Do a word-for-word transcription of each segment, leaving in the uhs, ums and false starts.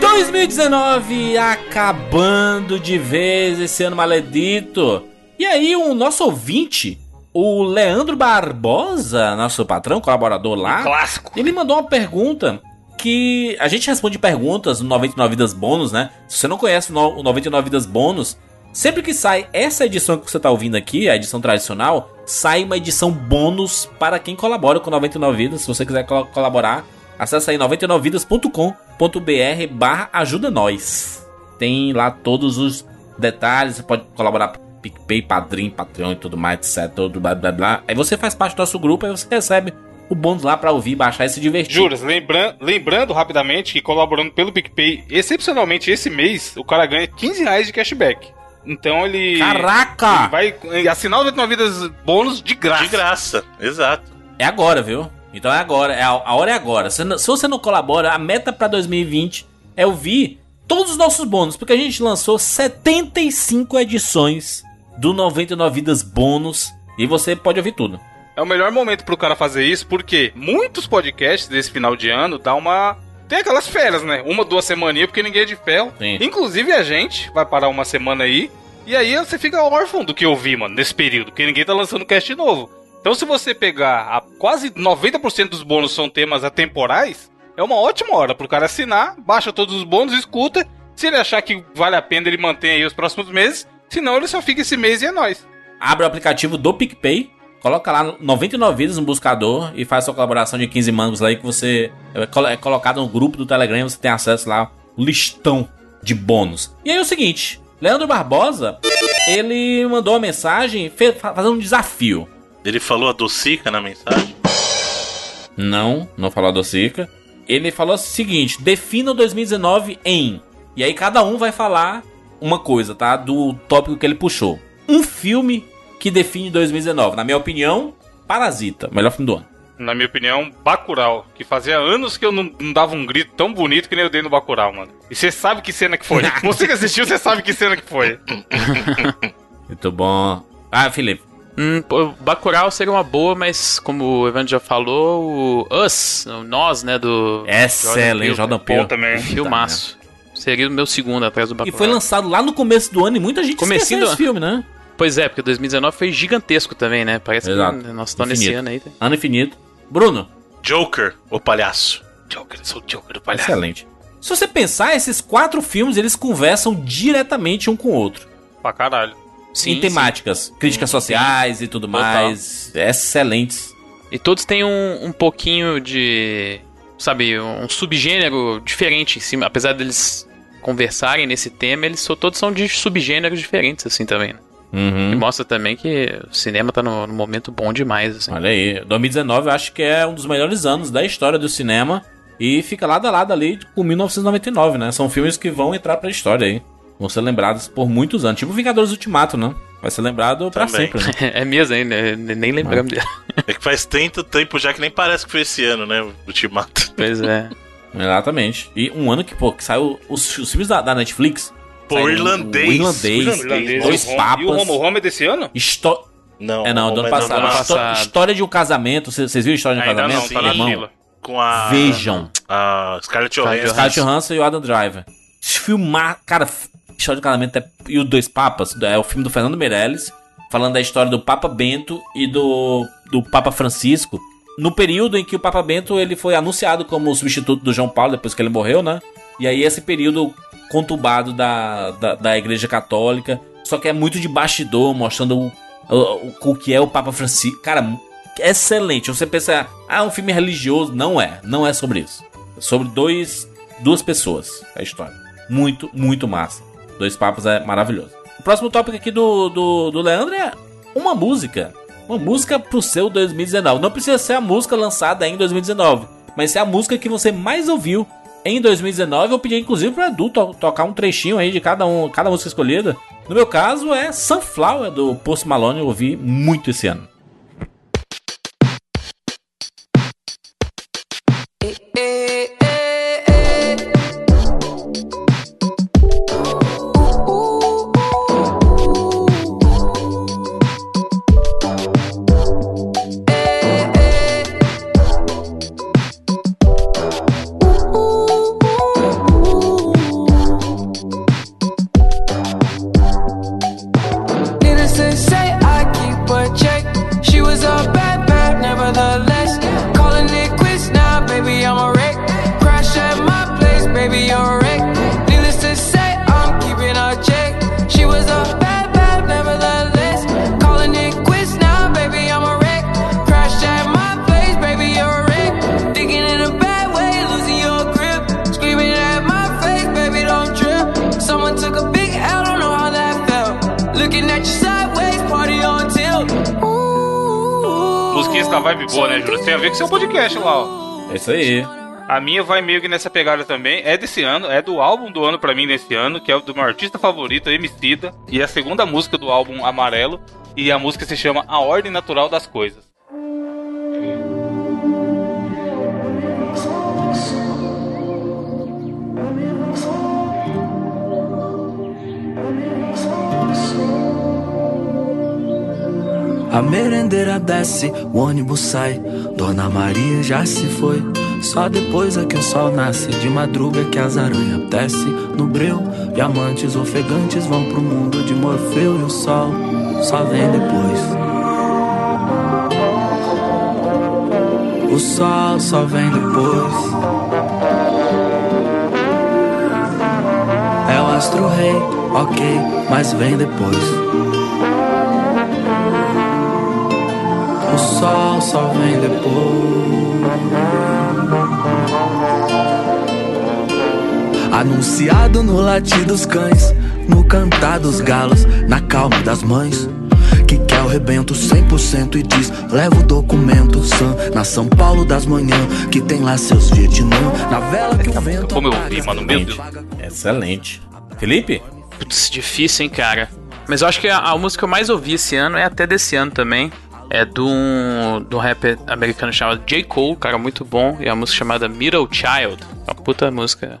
dois mil e dezenove acabando de vez esse ano maledito. E aí o nosso ouvinte, o Leandro Barbosa, nosso patrão, colaborador lá, um clássico, ele mandou uma pergunta que a gente responde perguntas no noventa e nove Vidas Bônus, né? Se você não conhece o noventa e nove Vidas Bônus, sempre que sai essa edição que você tá ouvindo aqui, a edição tradicional, sai uma edição bônus para quem colabora com noventa e nove Vidas. Se você quiser colaborar, acessa aí noventa e nove vidas ponto com ponto br barra ajuda nós. Tem lá todos os detalhes, você pode colaborar com PicPay, Padrim, Patreon e tudo mais, etcétera. Tudo blá blá blá. Aí você faz parte do nosso grupo, aí você recebe o bônus lá pra ouvir, baixar e se divertir. Juras, lembra lembrando rapidamente que colaborando pelo PicPay, excepcionalmente esse mês, o cara ganha quinze reais de cashback. Então ele... Caraca! Ele vai assinar o noventa e nove Vidas Bônus de graça. De graça, exato. É agora, viu? Então é agora, é a, a hora é agora. Se, se você não colabora, a meta pra dois mil e vinte é ouvir todos os nossos bônus, porque a gente lançou setenta e cinco edições do noventa e nove Vidas Bônus e você pode ouvir tudo. É o melhor momento pro cara fazer isso, porque muitos podcasts desse final de ano dá uma... Tem aquelas férias, né? Uma, duas semaninhas, porque ninguém é de ferro. Sim. Inclusive a gente vai parar uma semana aí, e aí você fica órfão do que eu vi, mano, nesse período, porque ninguém tá lançando cast novo. Então se você pegar a quase noventa por cento dos bônus são temas atemporais, é uma ótima hora pro cara assinar, baixa todos os bônus, escuta. Se ele achar que vale a pena, ele mantém aí os próximos meses, senão ele só fica esse mês e é nóis. Abre o aplicativo do PicPay, coloca lá noventa e nove Vidas no buscador e faz sua colaboração de quinze mangos aí, que você é colocado no grupo do Telegram e você tem acesso lá o listão de bônus. E aí é o seguinte, Leandro Barbosa, ele mandou uma mensagem fez, fazendo um desafio. Ele falou a docica na mensagem? Não, não falou a docica. Ele falou o seguinte, defina o dois mil e dezenove em... E aí cada um vai falar uma coisa, tá? Do tópico que ele puxou. Um filme... que define dois mil e dezenove. Na minha opinião, Parasita, melhor filme do ano. Na minha opinião, Bacurau, que fazia anos que eu não, não dava um grito tão bonito que nem eu dei no Bacurau, mano. E você sabe que cena que foi. Você que assistiu, você sabe que cena que foi. Muito bom. Ah, Felipe. Hum, Bacurau seria uma boa, mas como o Evandro já falou, o Us, o Nós, né, do... Excelente, Jordan Peele. Também. Filmaço. Seria o meu segundo atrás do Bacurau. E foi lançado lá no começo do ano e muita gente esqueceu desse filme, né? Pois é, porque dois mil e dezenove foi gigantesco também, né? Parece Exato. Que nós estamos nesse ano aí. Tá? Ano infinito. Bruno. Joker, o palhaço. Joker, eu sou o Joker, o palhaço. Excelente. Se você pensar, esses quatro filmes, eles conversam diretamente um com o outro. Pra caralho. Sim, em temáticas, sim. Críticas sim, sociais sim. E tudo mais. Total. Excelentes. E todos têm um, um pouquinho de, sabe, um subgênero diferente em cima. Apesar deles conversarem nesse tema, eles todos são de subgêneros diferentes assim também, né? Uhum. E mostra também que o cinema tá num momento bom demais, assim. Olha aí, dois mil e dezenove eu acho que é um dos melhores anos da história do cinema. E fica lado a lado ali com mil novecentos e noventa e nove, né? São filmes que vão entrar pra história aí. Vão ser lembrados por muitos anos. Tipo Vingadores Ultimato, né? Vai ser lembrado pra também. Sempre, né? É mesmo, hein? Nem lembramos dele. É que faz tanto tempo já que nem parece que foi esse ano, né? Ultimato. Pois é. Exatamente. E um ano que, pô, que saiu os, os filmes da, da Netflix... Pô, o Irlandês. O Irlandês, o Irlandês, Dois Papas. E o Home, Home é desse ano? Histo... Não, é não, do ano passado. Não, não. Histó- História de um Casamento. Vocês viram a História de um Ainda Casamento? Não, tá na fila. Com a... Vejam. A Scarlett Johansson. Scarlett Johansson e o Adam Driver. Filmar... Cara, História de um Casamento é... e o Dois Papas. É o filme do Fernando Meirelles. Falando da história do Papa Bento e do, do Papa Francisco. No período em que o Papa Bento ele foi anunciado como substituto do João Paulo, depois que ele morreu, né? E aí esse período... conturbado da, da, da Igreja Católica, só que é muito de bastidor, mostrando o, o, o que é o Papa Francisco. Cara, excelente. Você pensa, ah, um filme religioso. Não é, não é sobre isso. É sobre dois, duas pessoas a história. Muito, muito massa. Dois Papas é maravilhoso. O próximo tópico aqui do, do, do Leandro é uma música. Uma música pro seu dois mil e dezenove. Não precisa ser a música lançada em dois mil e dezenove, mas ser a música que você mais ouviu em dois mil e dezenove. Eu pedi inclusive pro Edu to- tocar um trechinho aí de cada, um, cada música escolhida. No meu caso é Sunflower do Post Malone, eu ouvi muito esse ano. Ooh. was a bad path, nevertheless. Calling it quits now, baby, I'm a wreck. Crash at my place, baby, you're a wreck. Needless to say, I'm keeping a check. She was a bad path, nevertheless. Calling it quits now, baby, I'm a wreck. Crash at my place, baby, you're a wreck. Thinking in a bad way, losing your grip. Screaming at my face, baby, don't trip. Someone took a big L, don't know how that felt. Looking at you sideways, party on tilt. Musiquinha da vibe boa, né, Júlio? Tem a ver com seu podcast lá, ó. É isso aí. A minha vai meio que nessa pegada também. É desse ano, é do álbum do ano pra mim nesse ano, que é o do meu artista favorito, Emicida. E é a segunda música do álbum Amarelo. E a música se chama A Ordem Natural das Coisas. A merendeira desce, o ônibus sai, Dona Maria já se foi. Só depois é que o sol nasce, de madruga é que as aranhas descem no breu. Diamantes ofegantes vão pro mundo de Morfeu e o sol só vem depois. O sol só vem depois. É o astro rei, ok, mas vem depois. O sol só vem depois. Anunciado no latir dos cães, no cantar dos galos, na calma das mães, que quer o rebento cem por cento e diz, leva o documento, san, na São Paulo das manhãs, que tem lá seus Vietnã, na vela que o vento... Como eu ouvi, mano, meu Deus. Excelente. Felipe? Putz, difícil, hein, cara. Mas eu acho que a, a música que eu mais ouvi esse ano é até desse ano também. É de um, de um rapper americano chamado J. Cole, cara, muito bom. E é uma música chamada Middle Child. É uma puta música.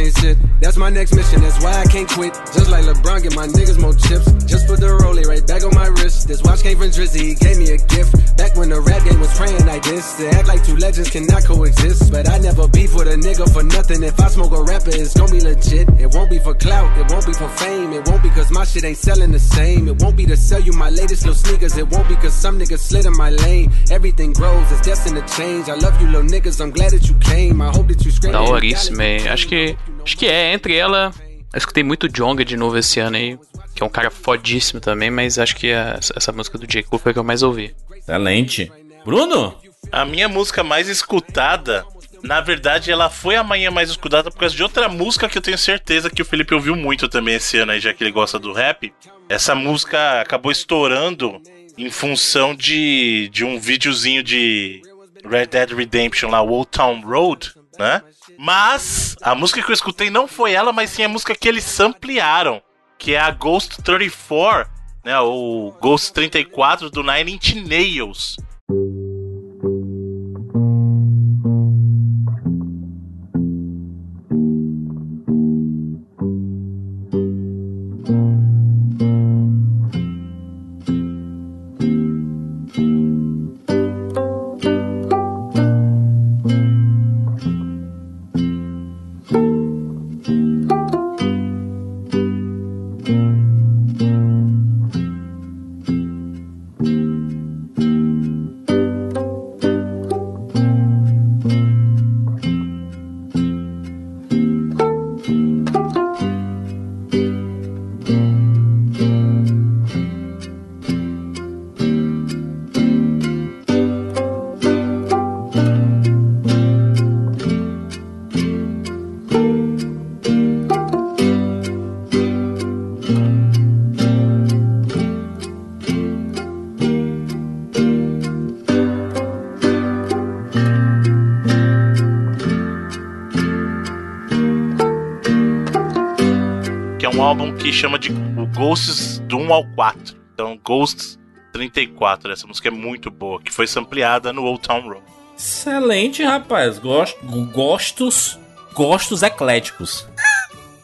shit. That's my next mission, that's why I can't quit. Just like LeBron, get my niggas more chips. Just put the rollie right back on my wrist. This watch came from Drizzy, he gave me a gift. Back when the rap game was praying like this. To act like two legends cannot coexist. But I never beef with a nigga for nothing. If I smoke a rapper, it's gon' be legit. It won't be for clout, it won't be for fame. It won't be cause my shit ain't selling the same. It won't be to sell you my latest little sneakers. It won't be cause some niggas slid in my lane. Everything grows, it's destined to change. I love you little niggas, I'm glad that you came. I hope that you scream. Da hora isso, man. Acho que Acho que é, entre ela, eu escutei muito Djonga de novo esse ano aí, que é um cara fodíssimo também, mas acho que a, essa música do J. Cole foi a que eu mais ouvi. Excelente. Bruno? A minha música mais escutada, na verdade ela foi a manhã mais escutada por causa de outra música que eu tenho certeza que o Felipe ouviu muito também esse ano aí, já que ele gosta do rap. Essa música acabou estourando em função de, de um videozinho de Red Dead Redemption lá, Old Town Road, né? Mas a música que eu escutei não foi ela, mas sim a música que eles samplearam, que é a Ghosts trinta e quatro, né? Ou Ghosts trinta e quatro do Nine Inch Nails. um álbum que chama de Ghosts do um ao quatro. Então, Ghosts trinta e quatro. Essa música é muito boa, que foi sampleada no Old Town Road. Excelente, rapaz. Gost... Gostos... Gostos ecléticos.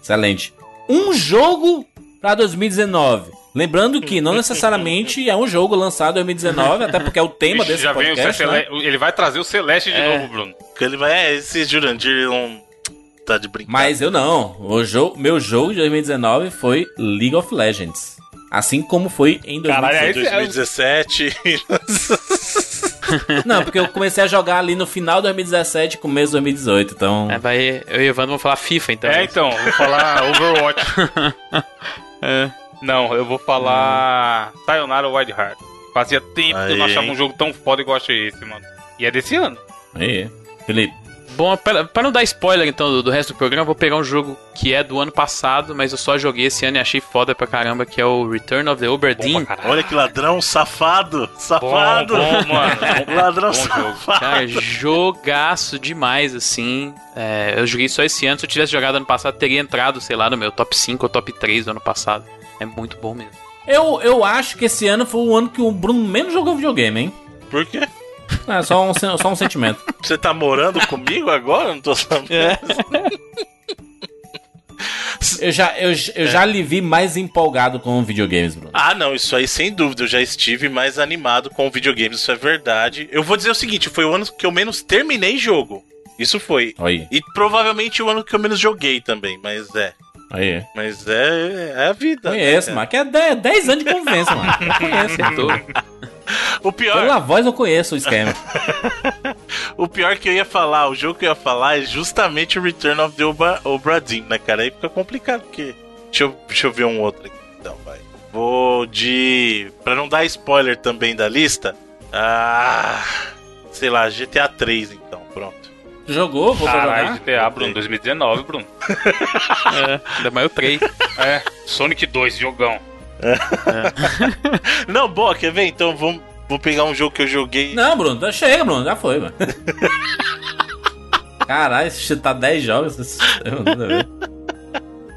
Excelente. Um jogo pra dois mil e dezenove. Lembrando que não necessariamente é um jogo lançado em dois mil e dezenove, até porque é o tema Bicho, desse já podcast. Vem o né? Ele vai trazer o Celeste de é... novo, Bruno. Ele vai... É, esse Jurandir não tá de brincadeira. Mas eu não. O jo... Meu jogo de dois mil e dezenove foi League of Legends. Assim como foi em dois mil e dezessete. Não, porque eu comecei a jogar ali no final de dois mil e dezessete, começo de dois mil e dezoito, então... É, vai, eu e o Evandro vamos falar FIFA, então. É, então, vou falar Overwatch. É. Não, eu vou falar hum. Sayonara Wild Hearts. Fazia tempo Aê. que eu não achava um jogo tão foda igual achei esse, mano. E é desse ano. Aí, Felipe. Bom, pra, pra não dar spoiler, então, do, do resto do programa, eu vou pegar um jogo que é do ano passado, mas eu só joguei esse ano e achei foda pra caramba, que é o Return of the Obra Dinn. Olha que ladrão, safado, safado. Bom, bom mano. Ladrão bom safado. Jogo. Cara, jogaço demais, assim. É, eu joguei só esse ano. Se eu tivesse jogado ano passado, teria entrado, sei lá, no meu top cinco ou top três do ano passado. É muito bom mesmo. Eu, eu acho que esse ano foi o ano que o Bruno menos jogou videogame, hein? Por quê? É só um, só um sentimento. Você tá morando comigo agora? Não tô sabendo. É. Eu, já, eu, eu é. já lhe vi mais empolgado com videogames, Bruno. Ah, não, isso aí sem dúvida. Eu já estive mais animado com videogames, isso é verdade. Eu vou dizer o seguinte, foi o ano que eu menos terminei jogo. Isso foi. Aí. E provavelmente o ano que eu menos joguei também, mas é. Aí. Mas é, é a vida. Conheço, né? Mano. Que é dez anos de convivência, mano. Eu conheço, é tudo. O pior... Pela voz eu conheço o esquema. O pior que eu ia falar, o jogo que eu ia falar é justamente o Return of the Obra, Obra Dinn, né, cara? Aí fica complicado, porque... Deixa eu, deixa eu ver um outro aqui, então, vai. Vou de... Pra não dar spoiler também da lista... Ah... Sei lá, G T A três, então, pronto. Jogou? Vou Caralho, jogar. G T A, Bruno, dois mil e dezenove, Bruno. É, ainda mais o três. É, Sonic dois, jogão. É. Não, boa, quer ver? Então vamos, vou pegar um jogo que eu joguei. Não, Bruno, tá chega, Bruno, já foi, mano. Caralho, esse tá dez jogos.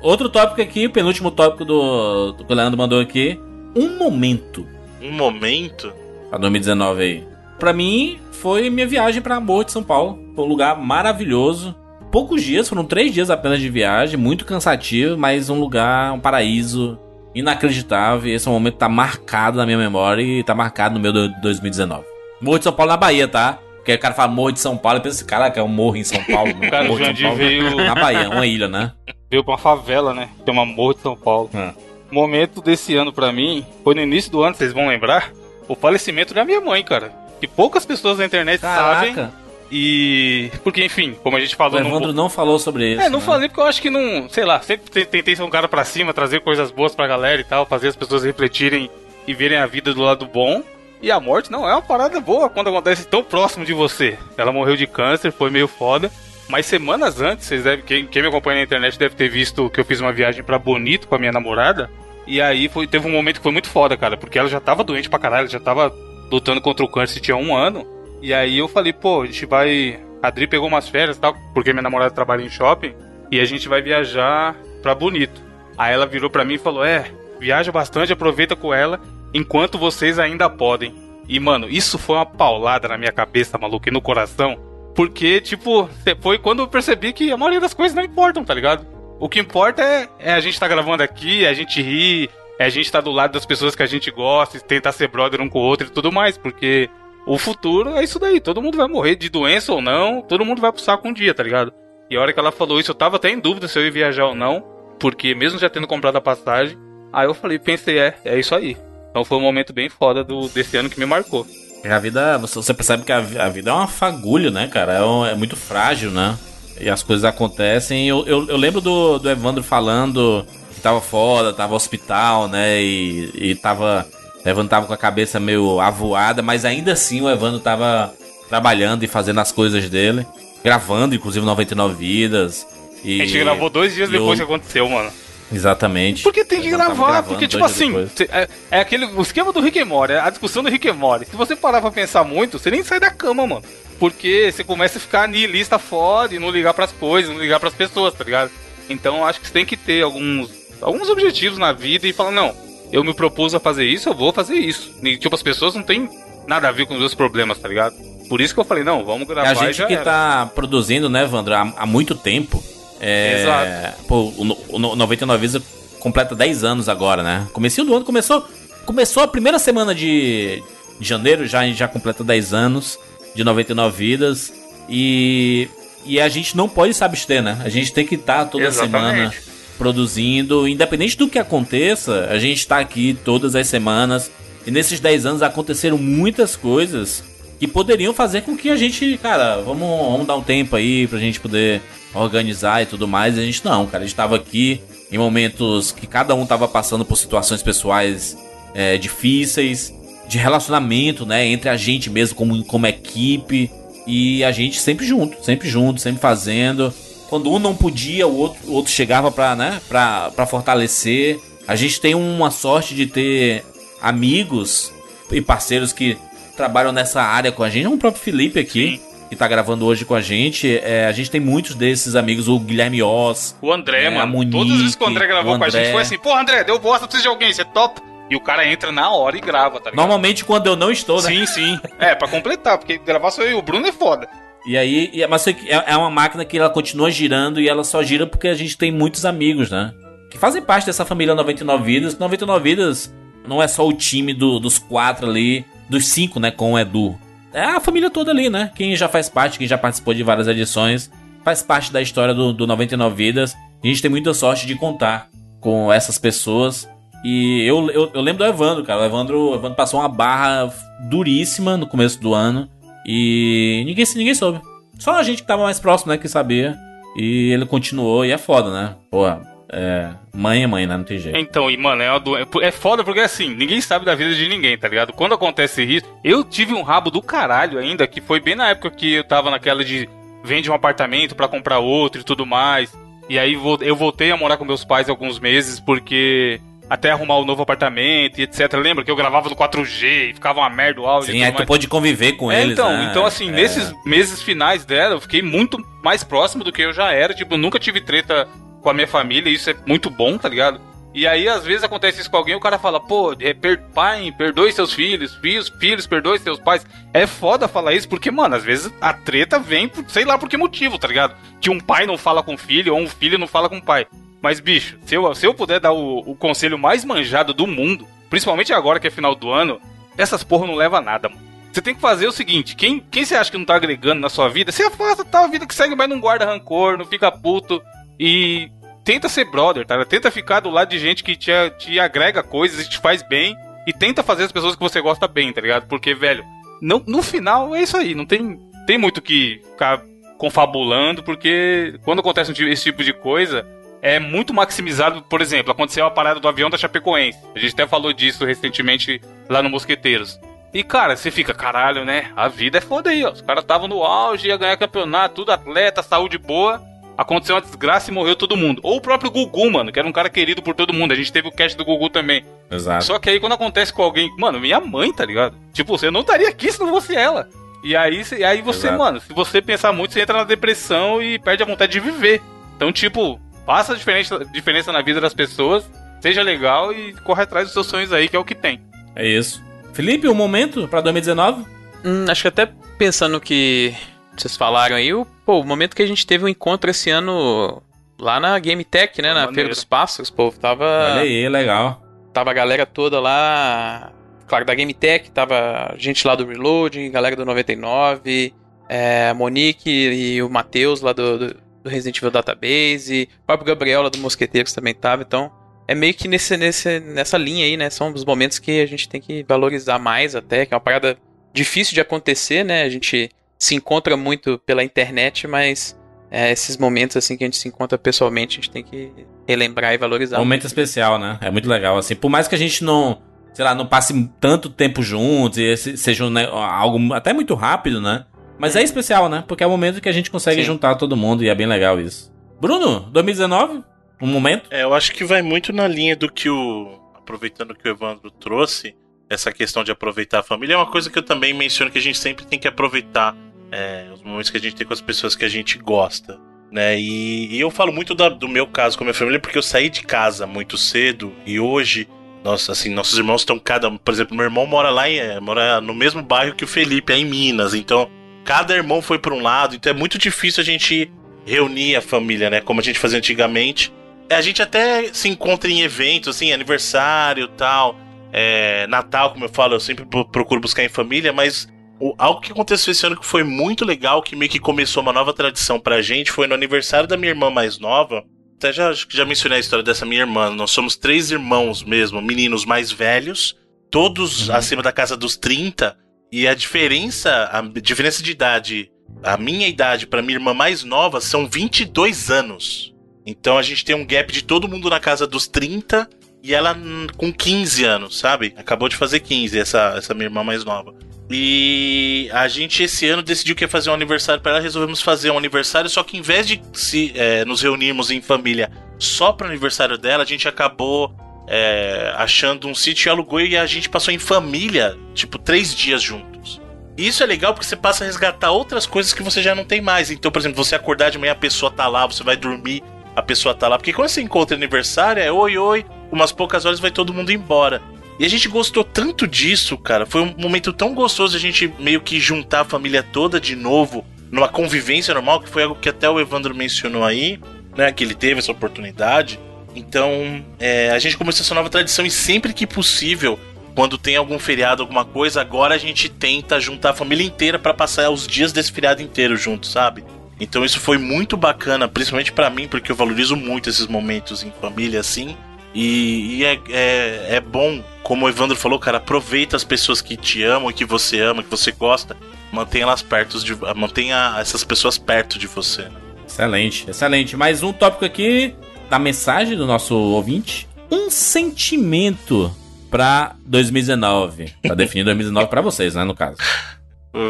Outro tópico aqui, penúltimo tópico do, do que o Leandro mandou aqui. Um momento. Um momento? Pra dois mil e dezenove aí. Pra mim, foi minha viagem pra Morro de São Paulo. Foi um lugar maravilhoso. Poucos dias, foram três dias apenas de viagem. Muito cansativo, mas um lugar, um paraíso inacreditável. Esse momento tá marcado na minha memória e tá marcado no meu dois mil e dezenove. Morro de São Paulo na Bahia, tá? Porque o cara fala Morro de São Paulo e pensa assim, caraca, é um morro em São Paulo. O cara, o Jandinho veio... Na Bahia, uma ilha, né? Veio pra uma favela, né? Que é uma Morro de São Paulo. Ah. O momento desse ano pra mim, foi no início do ano, vocês vão lembrar, o falecimento da minha mãe, cara. Que poucas pessoas na internet caraca. sabem. E... Porque, enfim, como a gente falou... O Evandro não... não falou sobre isso. É, não né? falei porque eu acho que não... Sei lá, sempre tentei ser um cara pra cima, trazer coisas boas pra galera e tal, fazer as pessoas refletirem e verem a vida do lado bom. E a morte não é uma parada boa quando acontece tão próximo de você. Ela morreu de câncer, foi meio foda. Mas semanas antes, vocês devem, quem, quem me acompanha na internet deve ter visto que eu fiz uma viagem pra Bonito com a minha namorada. E aí foi, teve um momento que foi muito foda, cara, porque ela já tava doente pra caralho, já tava lutando contra o câncer, tinha um ano. E aí eu falei, pô, a gente vai... A Adri pegou umas férias e tal, porque minha namorada trabalha em shopping, e a gente vai viajar pra Bonito. Aí ela virou pra mim e falou, é, viaja bastante, aproveita com ela, enquanto vocês ainda podem. E, mano, isso foi uma paulada na minha cabeça, maluco, e no coração, porque, tipo, foi quando eu percebi que a maioria das coisas não importam, tá ligado? O que importa é, é a gente tá gravando aqui, a gente ri, é a gente tá do lado das pessoas que a gente gosta, e tentar ser brother um com o outro e tudo mais, porque... O futuro é isso daí, todo mundo vai morrer de doença ou não, todo mundo vai pro saco um dia, tá ligado? E a hora que ela falou isso, eu tava até em dúvida se eu ia viajar ou não, porque mesmo já tendo comprado a passagem, aí eu falei, pensei, é, é isso aí. Então foi um momento bem foda do, desse ano que me marcou. A vida, você percebe que a, a vida é uma fagulha, né, cara? É, um, é muito frágil, né? E as coisas acontecem. Eu, eu, eu lembro do, do Evandro falando que tava foda, tava hospital, né, e, e tava... O Evandro tava com a cabeça meio avoada, mas ainda assim o Evandro tava trabalhando e fazendo as coisas dele. Gravando, inclusive, noventa e nove vidas. E... A gente gravou dois dias depois eu... que aconteceu, mano. Exatamente. Porque tem que gravar, porque tipo assim, é, é aquele, o esquema do Rick and Morty, a discussão do Rick and Morty. Se você parar pra pensar muito, você nem sai da cama, mano. Porque você começa a ficar nihilista foda e não ligar pras coisas, não ligar pras pessoas, tá ligado? Então acho que você tem que ter alguns... alguns objetivos na vida e fala, não, eu me propus a fazer isso, eu vou fazer isso. E, tipo, as pessoas não têm nada a ver com os meus problemas, tá ligado? Por isso que eu falei, não, vamos gravar. É a gente que era. Tá produzindo, né, Evandro, há, há muito tempo. É... Exato. Pô, o, o, o noventa e nove Vidas completa dez anos agora, né? Comecinho do ano, começou, começou a primeira semana de, de janeiro, já, a gente já completa dez anos de noventa e nove Vidas. E... E a gente não pode se abster, né? A gente tem que estar toda Exatamente. Semana produzindo. Independente do que aconteça, a gente está aqui todas as semanas. E nesses dez anos aconteceram muitas coisas que poderiam fazer com que a gente... Cara, vamos, vamos dar um tempo aí pra gente poder organizar e tudo mais. E a gente não, cara. A gente estava aqui em momentos que cada um estava passando por situações pessoais é, difíceis. De relacionamento, né? Entre a gente mesmo como, como equipe. E a gente sempre junto, sempre junto, sempre fazendo. Quando um não podia, o outro, o outro chegava pra, né, pra, pra fortalecer. A gente tem uma sorte de ter amigos e parceiros que trabalham nessa área com a gente. É o próprio Felipe aqui, que tá gravando hoje com a gente. É, a gente tem muitos desses amigos, o Guilherme Oz, o André, é, mano. A Monique, todas as vezes que o André gravou o André. Com a gente foi assim, porra, André, deu bosta, preciso de alguém, você topa. E o cara entra na hora e grava, tá ligado? Normalmente quando eu não estou, né? Sim, sim. É, pra completar, porque gravar só eu e o Bruno é foda. E aí, mas é uma máquina que ela continua girando e ela só gira porque a gente tem muitos amigos, né? Que fazem parte dessa família noventa e nove Vidas. noventa e nove Vidas não é só o time do, dos quatro ali, dos cinco, né, com o Edu. É a família toda ali, né? Quem já faz parte, quem já participou de várias edições, faz parte da história do, do noventa e nove Vidas. E a gente tem muita sorte de contar com essas pessoas. E eu, eu, eu lembro do Evandro, cara. O Evandro, o Evandro passou uma barra duríssima no começo do ano. E ninguém, ninguém soube. Só a gente que tava mais próximo, né, que sabia. E ele continuou, e é foda, né? Porra, é, mãe é mãe, né? Não tem jeito. Então, e mano, é, uma do... é foda porque assim, ninguém sabe da vida de ninguém, tá ligado? Quando acontece isso, eu tive um rabo do caralho ainda, que foi bem na época que eu tava naquela de vende um apartamento pra comprar outro e tudo mais. E aí eu voltei a morar com meus pais alguns meses, porque... Até arrumar o um novo apartamento e etcétera. Lembra que eu gravava no quatro G e ficava uma merda o áudio. Sim, aí tu pôde conviver com é, eles, então, né? Então, assim, é. nesses meses finais dela, eu fiquei muito mais próximo do que eu já era. Tipo, nunca tive treta com a minha família, isso é muito bom, tá ligado? E aí, às vezes, acontece isso com alguém, o cara fala, pô, é, per- pai, perdoe seus filhos, filhos, filhos, perdoe seus pais. É foda falar isso, porque, mano, às vezes a treta vem, por, sei lá por que motivo, tá ligado? Que um pai não fala com o filho ou um filho não fala com o pai. Mas, bicho, se eu, se eu puder dar o, o conselho mais manjado do mundo, principalmente agora que é final do ano, essas porra não leva a nada, mano. Você tem que fazer o seguinte, quem, quem você acha que não tá agregando na sua vida, se afasta, tá, a vida que segue, mas não guarda rancor, não fica puto e tenta ser brother, tá? Tenta ficar do lado de gente que te, te agrega coisas e te faz bem e tenta fazer as pessoas que você gosta bem, tá ligado? Porque, velho, não, no final é isso aí, não tem, tem muito que ficar confabulando, porque quando acontece esse tipo de coisa... É muito maximizado, por exemplo, aconteceu a parada do avião da Chapecoense. A gente até falou disso recentemente lá no Mosqueteiros. E, cara, você fica, caralho, né? A vida é foda aí, ó. Os caras estavam no auge, ia ganhar campeonato, tudo atleta, saúde boa. Aconteceu uma desgraça e morreu todo mundo. Ou o próprio Gugu, mano, que era um cara querido por todo mundo. A gente teve o cast do Gugu também. Exato. Só que aí quando acontece com alguém... Mano, minha mãe, tá ligado? Tipo, você não estaria aqui se não fosse ela. E aí, cê, aí você, Exato. Mano, se você pensar muito, você entra na depressão e perde a vontade de viver. Então, tipo... Faça a diferença, diferença na vida das pessoas, seja legal e corre atrás dos seus sonhos aí, que é o que tem. É isso. Felipe, um momento pra dois mil e dezenove? Hum, acho que até pensando no que vocês falaram aí, o, pô, o momento que a gente teve um encontro esse ano lá na Game Tech, né, na Maneiro. Feira dos Pássaros, pô, tava... Olha aí, legal. Tava a galera toda lá, claro, da Game Tech, tava gente lá do Reloading, galera do noventa e nove, é, Monique e o Matheus lá do... do do Resident Evil Database, o próprio Gabriel lá do Mosqueteiros também tava, então é meio que nesse, nesse, nessa linha aí, né, são os momentos que a gente tem que valorizar mais até, que é uma parada difícil de acontecer, né, a gente se encontra muito pela internet, mas é, esses momentos assim que a gente se encontra pessoalmente, a gente tem que relembrar e valorizar. Um momento especial, né, é muito legal, assim, por mais que a gente não, sei lá, não passe tanto tempo juntos, e seja um, né, algo até muito rápido, né, mas é especial, né? Porque é o momento que a gente consegue Sim. juntar todo mundo e é bem legal isso. Bruno, dois mil e dezenove? Um momento? É, eu acho que vai muito na linha do que o... Aproveitando que o Evandro trouxe, essa questão de aproveitar a família, é uma coisa que eu também menciono que a gente sempre tem que aproveitar é, os momentos que a gente tem com as pessoas que a gente gosta. né? E, e eu falo muito da, do meu caso com a minha família, porque eu saí de casa muito cedo e hoje, nossa, assim, nossos irmãos estão cada... Por exemplo, meu irmão mora lá, em, mora no mesmo bairro que o Felipe, aí em Minas. Então, cada irmão foi para um lado. Então, é muito difícil a gente reunir a família, né? Como a gente fazia antigamente. A gente até se encontra em eventos, assim, aniversário e tal. É, Natal, como eu falo, eu sempre procuro buscar em família. Mas o, algo que aconteceu esse ano que foi muito legal, que meio que começou uma nova tradição pra gente, foi no aniversário da minha irmã mais nova. Até já, já mencionei a história dessa minha irmã. Nós somos três irmãos mesmo, meninos mais velhos, todos uhum. acima da casa dos trinta. E a diferença, a diferença de idade, a minha idade pra minha irmã mais nova são vinte e dois anos. Então a gente tem um gap de todo mundo na casa dos trinta e ela com quinze anos, sabe? Acabou de fazer quinze, essa, essa minha irmã mais nova. E a gente esse ano decidiu que ia fazer um aniversário para ela, resolvemos fazer um aniversário, só que em vez de se, é, nos reunirmos em família só para o aniversário dela, a gente acabou é, achando um sítio e alugou, e a gente passou em família, tipo, três dias juntos. E isso é legal porque você passa a resgatar outras coisas que você já não tem mais. Então, por exemplo, você acordar de manhã, a pessoa tá lá, você vai dormir, a pessoa tá lá. Porque quando você encontra aniversário, é oi, oi, umas poucas horas vai todo mundo embora. E a gente gostou tanto disso, cara. Foi um momento tão gostoso a gente meio que juntar a família toda de novo numa convivência normal, que foi algo que até o Evandro mencionou aí, né? Que ele teve essa oportunidade. Então, é, a gente começou essa nova tradição e sempre que possível, quando tem algum feriado, alguma coisa, agora a gente tenta juntar a família inteira pra passar os dias desse feriado inteiro junto, sabe? Então isso foi muito bacana, principalmente pra mim, porque eu valorizo muito esses momentos em família, assim. E, e é, é, é bom, como o Evandro falou, cara, aproveita as pessoas que te amam, que você ama, que você gosta, mantenha elas perto de, mantenha essas pessoas perto de você. Excelente, excelente. Mais um tópico aqui da mensagem do nosso ouvinte: um sentimento pra dois mil e dezenove, pra definir dois mil e dezenove pra vocês, né, no caso.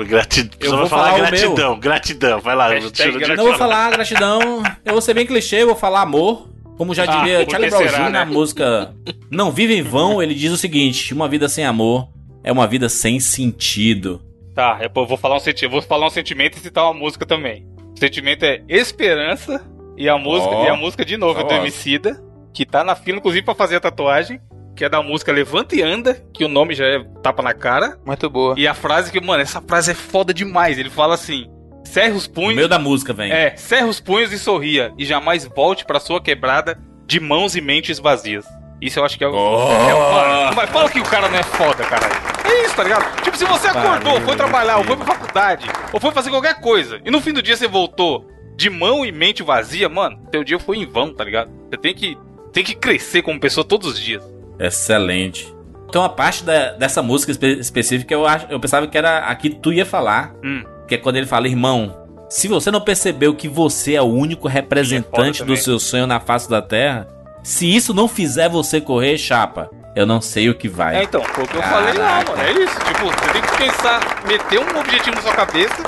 Gratidão. Eu vou falar, falar gratidão, gratidão, vai lá. Hashtag, eu não vou falar gratidão, eu vou ser bem clichê, eu vou falar amor. Como já diria ah, Charlie Brownzinho, né? Na música Não Vive em Vão, ele diz o seguinte: uma vida sem amor é uma vida sem sentido. Tá, eu vou falar um, senti- vou falar um sentimento e citar uma música também. O sentimento é esperança, e a música, oh, e a música de novo oh, é do Emicida, que tá na fila, inclusive, pra fazer a tatuagem, que é da música Levanta e Anda, que o nome já é tapa na cara. Muito boa. E a frase que, mano, essa frase é foda demais. Ele fala assim: cerra os punhos. No meio da música, velho. É, cerra os punhos e sorria. E jamais volte pra sua quebrada de mãos e mentes vazias. Isso eu acho que é o. Oh. É o... Mas fala que o cara não é foda, caralho. É isso, tá ligado? Tipo, se você acordou, Valeu, foi trabalhar, ou foi pra faculdade, ou foi fazer qualquer coisa, e no fim do dia você voltou de mão e mente vazia, mano, teu dia foi em vão, tá ligado? Você tem que, tem que crescer como pessoa todos os dias. Excelente. Então a parte da, dessa música espe- específica eu, ach- eu pensava que era a que tu ia falar. Hum. Que é quando ele fala: irmão, se você não percebeu que você é o único representante do seu sonho na face da terra, se isso não fizer você correr, chapa, eu não sei o que vai. É, então, foi o que eu falei lá, mano. É isso. Tipo, você tem que pensar, meter um objetivo na sua cabeça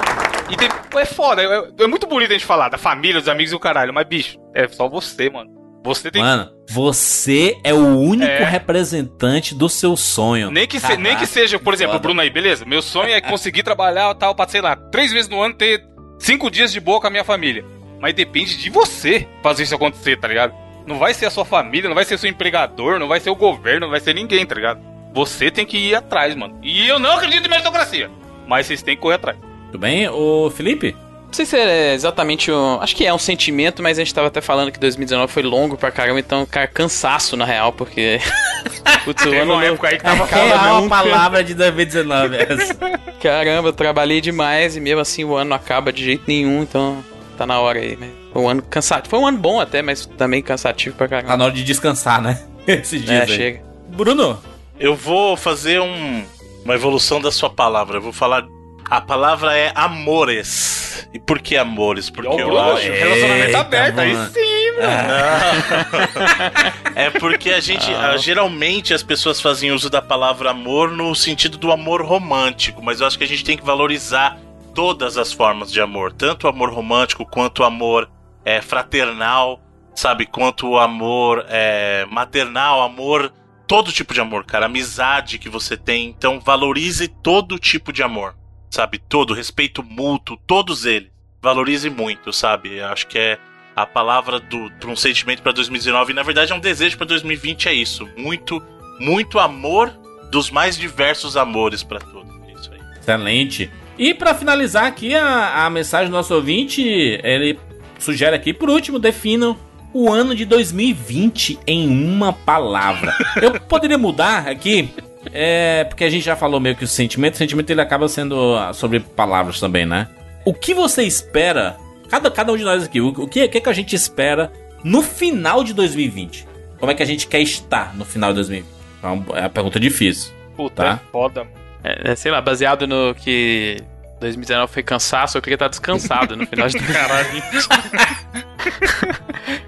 e tem... É foda. É, é muito bonito a gente falar da família, dos amigos e o caralho. Mas, bicho, é só você, mano. Você tem... Mano, você é o único é. representante do seu sonho. Nem que, se, nem que seja, por exemplo, o Bruno aí, beleza? Meu sonho é conseguir trabalhar tal, pra, sei lá, três vezes no ano ter cinco dias de boa com a minha família. Mas depende de você fazer isso acontecer, tá ligado? Não vai ser a sua família, não vai ser seu empregador, não vai ser o governo, não vai ser ninguém, tá ligado? Você tem que ir atrás, mano. E eu não acredito em meritocracia, mas vocês têm que correr atrás. Tudo bem, ô Felipe? Não sei se é exatamente um... Acho que é um sentimento, mas a gente tava até falando que dois mil e dezenove foi longo pra caramba, então, cara, cansaço, na real, porque... Putz, o ano novo... aí que tava é a palavra de dois mil e dezenove, essa. Caramba, eu trabalhei demais e mesmo assim o ano não acaba de jeito nenhum, então tá na hora aí, né? Foi um ano cansativo. Foi um ano bom até, mas também cansativo pra caramba. Tá na hora de descansar, né? Esses dias é, aí. Chega. Bruno, eu vou fazer um... uma evolução da sua palavra. Eu vou falar... A palavra é amores. E por que amores? Porque oh, eu acho... Eita, relacionamento aberto, mano. Aí sim, mano. Ah. É porque a gente... Ah. Geralmente as pessoas fazem uso da palavra amor no sentido do amor romântico, mas eu acho que a gente tem que valorizar todas as formas de amor. Tanto o amor romântico, quanto o amor é, fraternal, sabe? Quanto o amor é, maternal, amor... Todo tipo de amor, cara. Amizade que você tem. Então valorize todo tipo de amor. Sabe, todo, respeito mútuo, todos eles. valorize muito, sabe? Acho que é a palavra do, pra um sentimento para dois mil e dezenove, e na verdade é um desejo para dois mil e vinte, é isso. Muito, muito amor dos mais diversos amores para todos. É isso aí. Excelente. E para finalizar aqui a, a mensagem do nosso ouvinte, ele sugere aqui, por último, definam o ano de dois mil e vinte em uma palavra. Eu poderia mudar aqui, é, porque a gente já falou meio que o sentimento, o sentimento ele acaba sendo sobre palavras também, né? O que você espera, cada, cada um de nós aqui, o, o, que, o que, é que a gente espera no final de dois mil e vinte? Como é que a gente quer estar no final de dois mil e vinte? Então, é uma pergunta difícil. Puta, tá? É foda, mano. É, sei lá, baseado no que dois mil e dezenove foi cansaço, eu queria estar descansado no final de dois mil e vinte.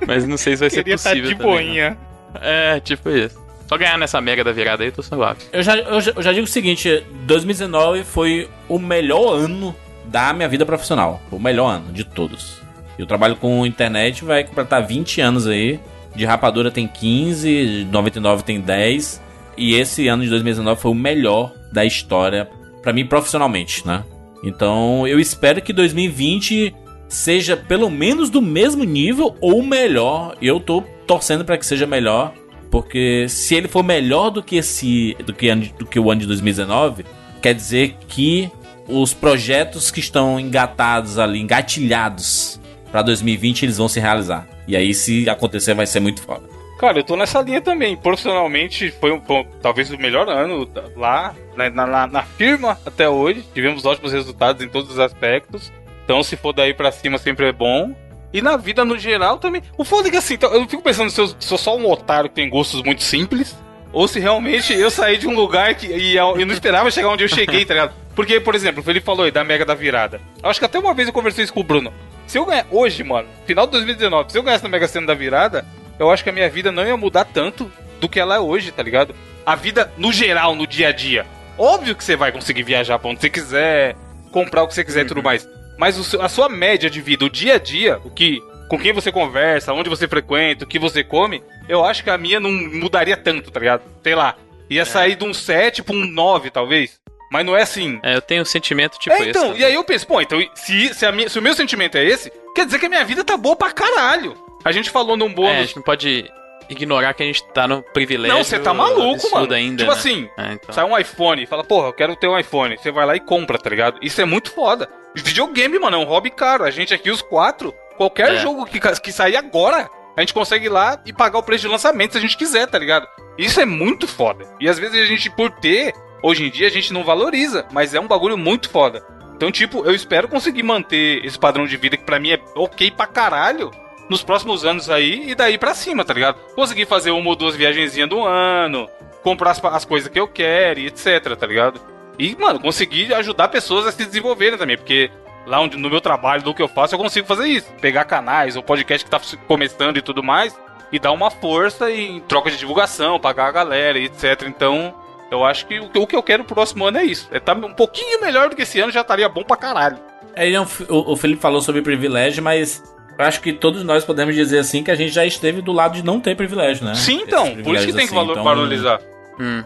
Mas não sei se vai ser possível. Queria estar de boinha. É, tipo isso. Só ganhar nessa mega da virada aí, tô suave. Eu já, eu, já, eu já digo o seguinte, dois mil e dezenove foi o melhor ano da minha vida profissional. O melhor ano de todos. Eu trabalho com internet, vai completar vinte anos aí. De rapadura tem quinze, de noventa e nove tem dez. E esse ano de dois mil e dezenove foi o melhor da história, pra mim, profissionalmente, né? Então, eu espero que dois mil e vinte seja pelo menos do mesmo nível ou melhor. E eu tô torcendo pra que seja melhor, porque se ele for melhor do que, esse, do que, do que o ano de dois mil e dezenove, quer dizer que os projetos que estão engatados ali, engatilhados pra dois mil e vinte, eles vão se realizar. E aí, se acontecer, vai ser muito foda. Cara, eu tô nessa linha também. Profissionalmente, foi um, bom, talvez o melhor ano lá, na, na, na firma até hoje. Tivemos ótimos resultados em todos os aspectos. Então, se for daí pra cima, sempre é bom. E na vida, no geral, também... O foda é que, assim, eu fico pensando se eu sou só um otário que tem gostos muito simples, ou se realmente eu saí de um lugar que, e eu não esperava chegar onde eu cheguei, tá ligado? Porque, por exemplo, o Felipe falou aí da mega da virada. Acho que até uma vez eu conversei isso com o Bruno. Se eu ganhar hoje, mano, final de dois mil e dezenove, se eu ganhasse na mega sena da virada... Eu acho que a minha vida não ia mudar tanto do que ela é hoje, tá ligado? A vida no geral, no dia a dia. Óbvio que você vai conseguir viajar pra onde você quiser, comprar o que você quiser e tudo mais. Mas o seu, a sua média de vida, o dia a dia, o que, com quem você conversa, onde você frequenta, o que você come, eu acho que a minha não mudaria tanto, tá ligado? Sei lá, ia é. sair de um sete pra um nove, talvez. Mas não é assim. É, eu tenho um sentimento tipo é, esse. Então, também. E aí eu penso, pô, então se, se, a minha, se o meu sentimento é esse, quer dizer que a minha vida tá boa pra caralho. A gente falou num bônus... É, a gente não pode ignorar que a gente tá no privilégio... Não, você tá maluco, mano. Ainda, tipo né? assim, é, então. Sai um iPhone e fala, porra, eu quero ter um iPhone. Você vai lá e compra, tá ligado? Isso é muito foda. Videogame, mano, é um hobby caro. A gente aqui, os quatro, qualquer é. jogo que, que sair agora, a gente consegue ir lá e pagar o preço de lançamento se a gente quiser, tá ligado? Isso é muito foda. E às vezes a gente, por ter, hoje em dia a gente não valoriza, mas é um bagulho muito foda. Então, tipo, eu espero conseguir manter esse padrão de vida que pra mim é ok pra caralho... Nos próximos anos aí e daí pra cima, tá ligado? Conseguir fazer uma ou duas viagenzinhas do ano, comprar as, as coisas que eu quero e etcétera, tá ligado? E, mano, conseguir ajudar pessoas a se desenvolverem também, porque lá onde, no meu trabalho, no que eu faço, eu consigo fazer isso. Pegar canais ou podcast que tá começando e tudo mais e dar uma força em troca de divulgação, pagar a galera e etcétera. Então, eu acho que o, o que eu quero pro próximo ano é isso. É tá um pouquinho melhor do que esse ano, já estaria bom pra caralho. É, o, o Felipe falou sobre privilégio, mas... Acho que todos nós podemos dizer assim que a gente já esteve do lado de não ter privilégio, né? Sim, então. Por isso que tem assim, que valor, então, valorizar. Uhum.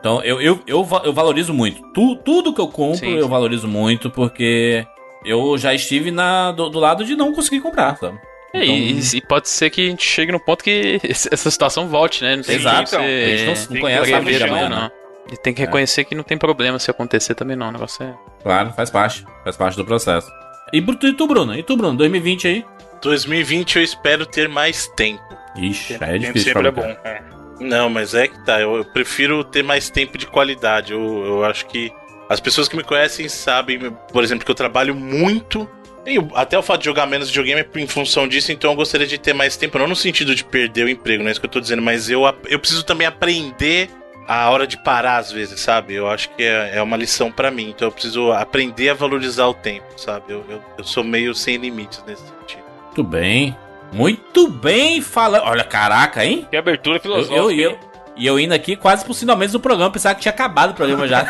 Então, eu, eu, eu, eu valorizo muito. Tu, tudo que eu compro, sim, sim. eu valorizo muito, porque eu já estive na, do, do lado de não conseguir comprar, sabe? Então... E, e pode ser que a gente chegue no ponto que essa situação volte, né? Não sei exato. Você... A gente não, não tem conhece a vida amanhã, não. E tem que reconhecer é. que não tem problema se acontecer também, não. O negócio é... Claro, faz parte. Faz parte do processo. E, e tu, Bruno? E tu, Bruno? dois mil e vinte aí? dois mil e vinte eu espero ter mais tempo. Ixi, é tempo difícil sempre é bom. É. Não, mas é que tá, eu, eu prefiro ter mais tempo de qualidade. Eu, eu acho que as pessoas que me conhecem sabem, por exemplo, que eu trabalho muito. E até o fato de jogar menos videogame é em função disso, então eu gostaria de ter mais tempo. Não no sentido de perder o emprego, não é isso que eu tô dizendo, mas eu, eu preciso também aprender a hora de parar às vezes, sabe? Eu acho que é, é uma lição pra mim, então eu preciso aprender a valorizar o tempo, sabe? Eu, eu, eu sou meio sem limites nesse sentido. Muito bem, muito bem falando. Olha, caraca, hein? Que abertura filosófica. Eu, eu, eu, e eu indo aqui quase por finalmente do programa, pensava que tinha acabado o programa já.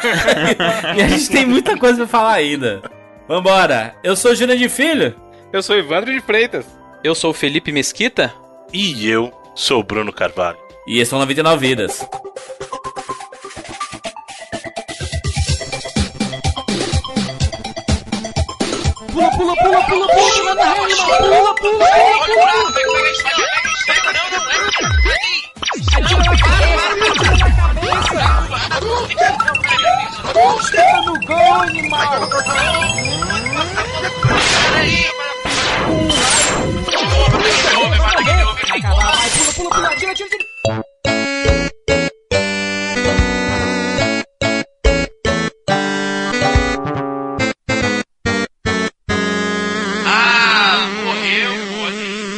E a gente tem muita coisa pra falar ainda. Vambora. Eu sou o Júnior de Filho. Eu sou o Evandro de Freitas. Eu sou o Felipe Mesquita. E eu sou o Bruno Carvalho. E esses são noventa e nove Vidas. Pula, pula, pula, pula, pula, na rima, pula, pula, pula, pula, pula, pula, pula, pula, pula.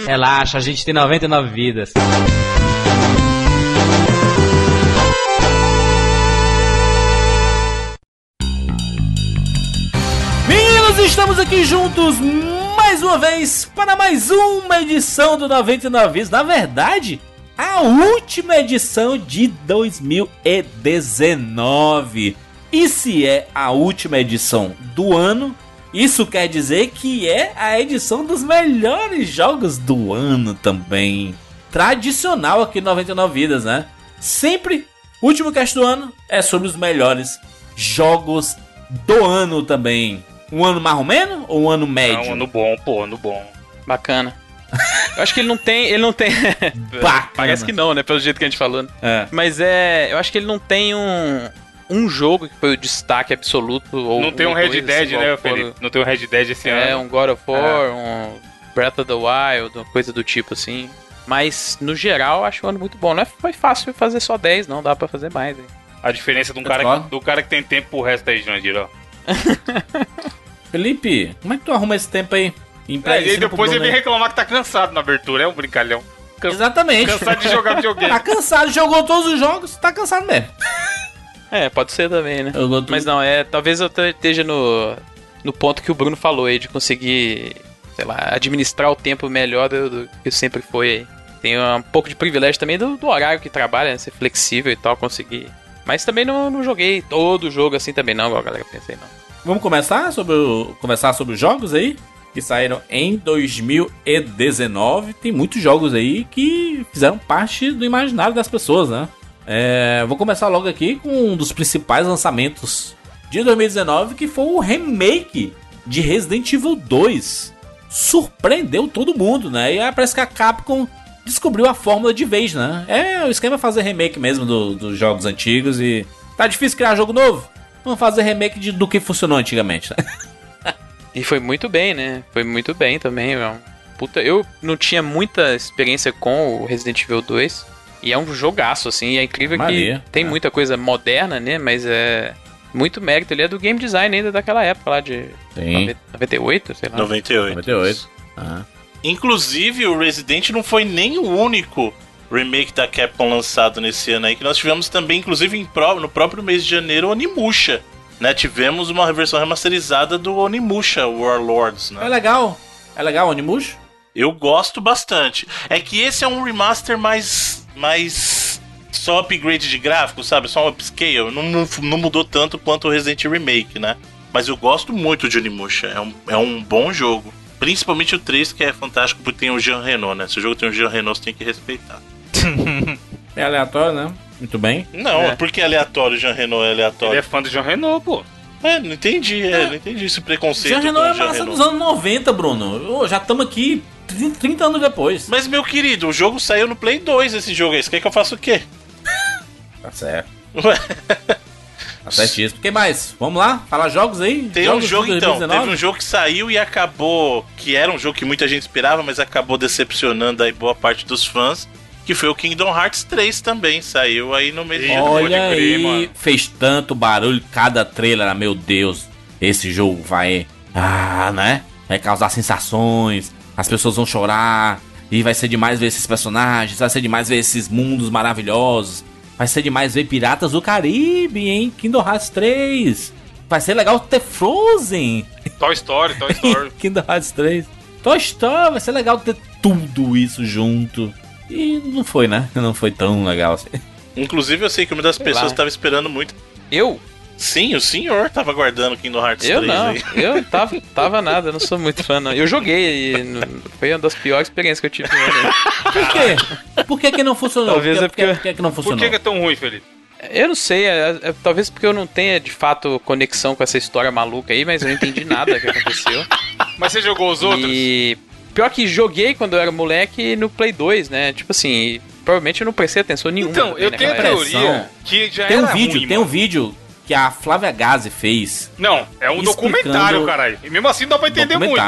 Relaxa, a gente tem noventa e nove vidas. Meninos, estamos aqui juntos mais uma vez para mais uma edição do noventa e nove Vidas. Na verdade, a última edição de dois mil e dezenove. E se é a última edição do ano, isso quer dizer que é a edição dos melhores jogos do ano também. Tradicional aqui no noventa e nove Vidas, né? Sempre, último cast do ano é sobre os melhores jogos do ano também. Um ano marromeno ou um ano médio? É um ano bom, pô, ano bom. Bacana. Eu acho que ele não tem... Ele não tem... Parece que não, né? Pelo jeito que a gente falando. É. Mas é... Eu acho que ele não tem um... um jogo que foi o destaque absoluto. Ou não tem um Red Dead, né, Felipe? Não tem um Red Dead esse ano. É, um God of War, é. um Breath of the Wild, uma coisa do tipo assim. Mas, no geral, acho um ano muito bom. Não é, foi fácil fazer só dez, não. Dá pra fazer mais. Hein? A diferença de um cara que, do cara que tem tempo pro resto aí, Jandir, ó. Felipe, como é que tu arruma esse tempo aí? É, e depois ele vem reclamar que tá cansado na abertura. É um brincalhão. Can... Exatamente. Cansado de jogar videogame. Tá cansado, jogou todos os jogos, tá cansado mesmo. É, pode ser também, né? Gosto... Mas não, é, talvez eu esteja no, no ponto que o Bruno falou aí, de conseguir, sei lá, administrar o tempo melhor do, do que sempre foi aí. Tem um pouco de privilégio também do, do horário que trabalha, né? Ser flexível e tal, conseguir. Mas também não, não joguei todo o jogo assim também não, igual a galera pensei não. Vamos começar sobre, o, começar sobre os jogos aí, que saíram em dois mil e dezenove. Tem muitos jogos aí que fizeram parte do imaginário das pessoas, né? É, vou começar logo aqui com um dos principais lançamentos de dois mil e dezenove, que foi o remake de Resident Evil dois. Surpreendeu todo mundo, né? E aí parece que a Capcom descobriu a fórmula de vez, né? É, o esquema é fazer remake mesmo do, dos jogos antigos e... Tá difícil criar jogo novo? Vamos fazer remake de, do que funcionou antigamente, né? E foi muito bem, né? Foi muito bem também, meu. Puta, eu não tinha muita experiência com o Resident Evil dois... E é um jogaço, assim, e é incrível Maria, que tem é. muita coisa moderna, né, mas é muito mérito, ele é do game design ainda daquela época lá de Sim. noventa e oito, sei lá. noventa e oito. noventa e oito. Ah. Inclusive, o Resident não foi nem o único remake da Capcom lançado nesse ano aí, que nós tivemos também, inclusive, em pró- no próprio mês de janeiro, o Onimusha, né, tivemos uma versão remasterizada do Onimusha Warlords, né. É legal, é legal o Onimusha? Eu gosto bastante. É que esse é um remaster mais... Mas só upgrade de gráfico, sabe? Só um upscale. Não, não, não mudou tanto quanto o Resident Remake, né? Mas eu gosto muito de Onimusha. É um, é um bom jogo. Principalmente o três, que é fantástico porque tem o Jean Reno, né? Se o jogo tem o Jean Reno, você tem que respeitar. É aleatório, né? Muito bem. Não, é. Por que é aleatório o Jean Reno? É aleatório. Ele é fã do Jean Reno, pô. É, não entendi. É, é. Não entendi esse preconceito. Jean Reno é massa dos anos noventa, Bruno. Oh, já estamos aqui... trinta anos depois. Mas, meu querido, o jogo saiu no Play dois, esse jogo aí. Você quer que eu faça o quê? Tá certo. Tá certíssimo. O que mais? Vamos lá? Falar jogos aí? Tem jogos um jogo, então. Teve um jogo que saiu e acabou... Que era um jogo que muita gente esperava, mas acabou decepcionando aí boa parte dos fãs. Que foi o Kingdom Hearts três também. Saiu aí no meio de... Olha aí, mano. Fez tanto barulho. Cada trailer, meu Deus. Esse jogo vai... Ah, né? Vai causar sensações... As pessoas vão chorar, e vai ser demais ver esses personagens, vai ser demais ver esses mundos maravilhosos, vai ser demais ver Piratas do Caribe, hein? Kingdom Hearts três. Vai ser legal ter Frozen. Toy Story, Toy Story. Kingdom Hearts três. Toy Story, vai ser legal ter tudo isso junto. E não foi, né? Não foi tão legal assim. Inclusive, eu sei que uma das sei pessoas lá. Estava esperando muito. Eu? Sim, o senhor tava guardando Kingdom Hearts eu três não, aí. Eu tava, tava nada, eu não sou muito fã não. Eu joguei e não, foi uma das piores experiências que eu tive. Por quê? Por que que não funcionou? Talvez por que, é porque... Por que que não funcionou? Por que que é tão ruim, Felipe? Eu não sei, é, é, talvez porque eu não tenha de fato conexão com essa história maluca aí, mas eu não entendi nada que aconteceu. Mas você jogou os outros? E pior que joguei quando eu era moleque no Play dois, né? Tipo assim, provavelmente eu não prestei atenção nenhuma. Então, também, eu tenho a teoria que já era ruim. Tem um vídeo que a Flávia Gazi fez. Não, é um documentário, caralho. E mesmo assim não dá pra entender muito.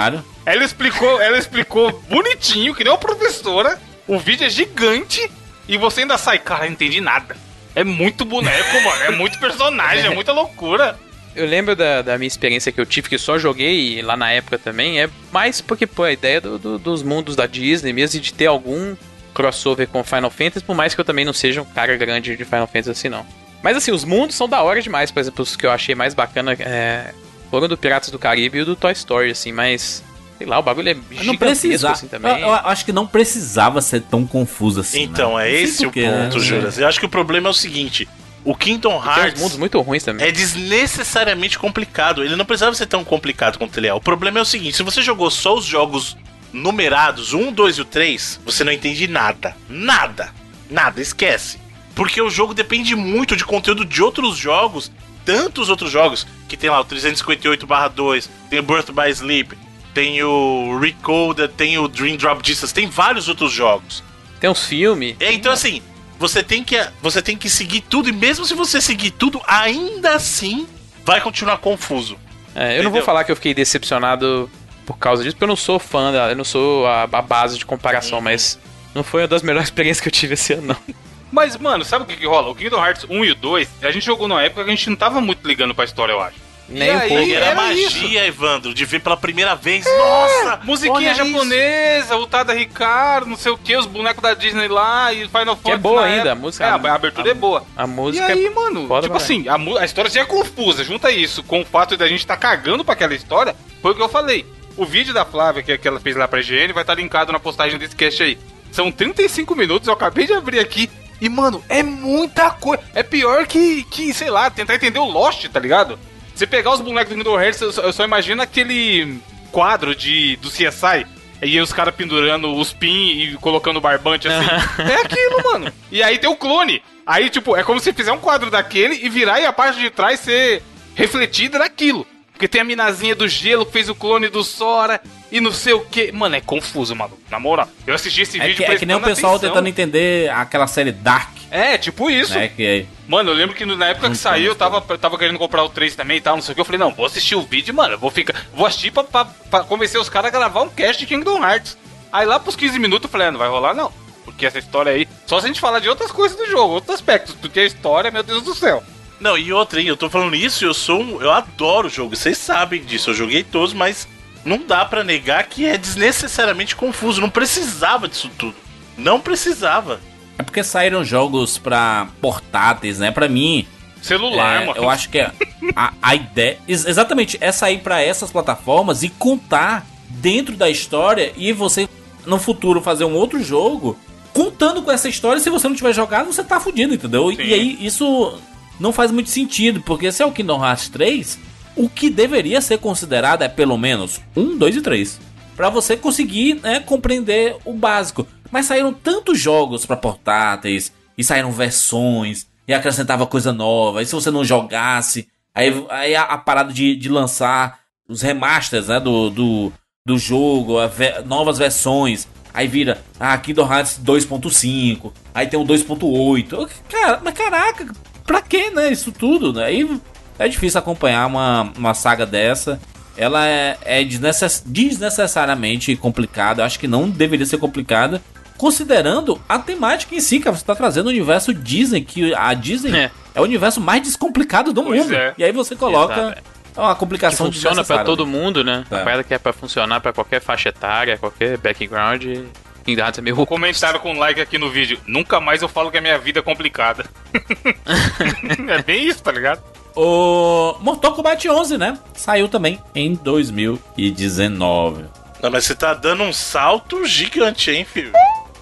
Ela explicou, ela explicou bonitinho, que nem uma professora. O vídeo é gigante e você ainda sai, cara, não entendi nada. É muito boneco, mano. É muito personagem, é muita loucura. Eu lembro da, da minha experiência que eu tive, que só joguei lá na época também, é mais porque, pô, a ideia do, do, dos mundos da Disney mesmo e de ter algum crossover com Final Fantasy, por mais que eu também não seja um cara grande de Final Fantasy assim, não. Mas assim, os mundos são da hora demais, por exemplo, os que eu achei mais bacana é, foram do Piratas do Caribe e do Toy Story, assim, mas... Sei lá, o bagulho é gigantesco assim também. Eu, eu acho que não precisava ser tão confuso assim. Então, né? É esse o ponto, é. Juras. Eu acho que o problema é o seguinte: o Kingdom Hearts. Tem mundos muito ruins também. É desnecessariamente complicado. Ele não precisava ser tão complicado quanto ele é. O problema é o seguinte: se você jogou só os jogos numerados, um, dois e o três, você não entende nada. Nada. Nada. Esquece. Porque o jogo depende muito de conteúdo de outros jogos, tantos outros jogos, que tem lá o trezentos e cinquenta e oito barra dois, tem o Birth by Sleep. Tem o Recoda, tem o Dream Drop Distance, tem vários outros jogos. Tem uns filmes. É, então assim, você tem, que, você tem que seguir tudo, e mesmo se você seguir tudo, ainda assim vai continuar confuso. É, eu entendeu? Não vou falar que eu fiquei decepcionado por causa disso, porque eu não sou fã, da, eu não sou a, a base de comparação, uhum. Mas não foi uma das melhores experiências que eu tive esse ano, não. Mas, mano, sabe o que, que rola? O Kingdom Hearts um e o dois, a gente jogou numa época que a gente não tava muito ligando pra história, eu acho. Nem um pouco. Era, era magia, isso. Evandro, de ver pela primeira vez. É, nossa! Musiquinha japonesa, o Tada Ricardo, não sei o que, os bonecos da Disney lá e Final Fantasy. É boa ainda, a música. É, a, a abertura a, é boa. A música. E aí, é mano, tipo parar. assim, a, a história já é confusa. Junta isso com o fato de a gente tá cagando pra aquela história, foi o que eu falei. O vídeo da Flávia que, que ela fez lá pra I G N vai estar tá linkado na postagem desse cast aí. São trinta e cinco minutos, eu acabei de abrir aqui. E, mano, é muita coisa. É pior que, que, sei lá, tentar entender o Lost, tá ligado? Você pegar os bonecos do Kingdom Hearts, eu só, eu só imagino aquele quadro de, do C S I, e os caras pendurando os pins e colocando barbante assim. Uhum. É aquilo, mano. E aí tem o clone. Aí, tipo, é como se fizer um quadro daquele e virar e a parte de trás ser refletida naquilo. Porque tem a minazinha do gelo que fez o clone do Sora e não sei o que. Mano, é confuso, mano. Na moral, eu assisti esse é vídeo... Que, é que nem o pessoal atenção. Tentando entender aquela série Dark. É, tipo isso. Né, que... Mano, eu lembro que na época que saiu, eu tava, eu tava querendo comprar o três também e tal, não sei o que. Eu falei, não, vou assistir o vídeo, mano. Eu vou ficar, vou assistir pra, pra, pra convencer os caras a gravar um cast de Kingdom Hearts. Aí lá pros quinze minutos eu falei, ah, não vai rolar não. Porque essa história aí... Só se a gente falar de outras coisas do jogo, outros aspectos. Porque a história, meu Deus do céu. Não, e outra, hein? Eu tô falando isso, eu sou um, eu adoro o jogo. Vocês sabem disso, eu joguei todos, mas não dá pra negar que é desnecessariamente confuso. Não precisava disso tudo. Não precisava. É porque saíram jogos pra portáteis, né? Pra mim... Celular, é, mano. Eu acho que é a, a ideia... Exatamente, é sair pra essas plataformas e contar dentro da história e você, no futuro, fazer um outro jogo contando com essa história. Se você não tiver jogado, você tá fudido, entendeu? E, e aí, isso não faz muito sentido, porque se é o Kingdom Hearts três, o que deveria ser considerado é pelo menos um, dois e três. Pra você conseguir, né, compreender o básico. Mas saíram tantos jogos pra portáteis, e saíram versões, e acrescentava coisa nova, e se você não jogasse, aí, aí a, a parada de, de lançar os remasters, né, do, do, do jogo, a ve- novas versões, aí vira, ah, Kingdom Hearts dois ponto cinco, aí tem o dois ponto oito, cara, mas caraca, pra que, né, isso tudo, né, aí é difícil acompanhar uma, uma saga dessa. Ela é, é desnecess- desnecessariamente complicada. Eu acho que não deveria ser complicada, considerando a temática em si, cara. Você tá trazendo o universo Disney, que a Disney é, é o universo mais descomplicado do pois mundo. É. E aí você coloca exato, uma complicação que funciona pra todo mundo, né? É. A parada que é pra funcionar pra qualquer faixa etária, qualquer background. É meio... Comentaram com like aqui no vídeo. Nunca mais eu falo que a minha vida é complicada. É bem isso, tá ligado? O Mortal Kombat onze, né? Saiu também em dois mil e dezenove. Não, mas você tá dando um salto gigante, hein, filho?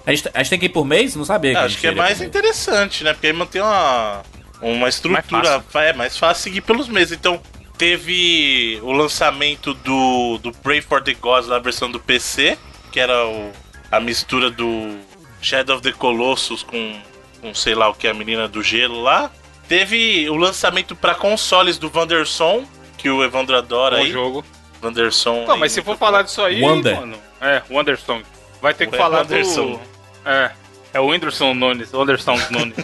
A gente, a gente tem que ir por mês? Não sabia. Não, que acho que é mais interessante, né? Porque aí mantém uma, uma estrutura... Mais é mais fácil seguir pelos meses. Então, teve o lançamento do, do Pray for the Gods na versão do P C, que era o, a mistura do Shadow of the Colossus com, com sei lá o que, a menina do gelo lá. Teve o lançamento pra consoles do Wanderson, que o Evandro adora. Bom aí. Jogo. Wanderson. Não, mas se for falar disso aí, Wander. mano. É, Wanderson. Vai ter o que é falar Wanderson. do... É, é o Anderson Nunes. Wanderson Nunes.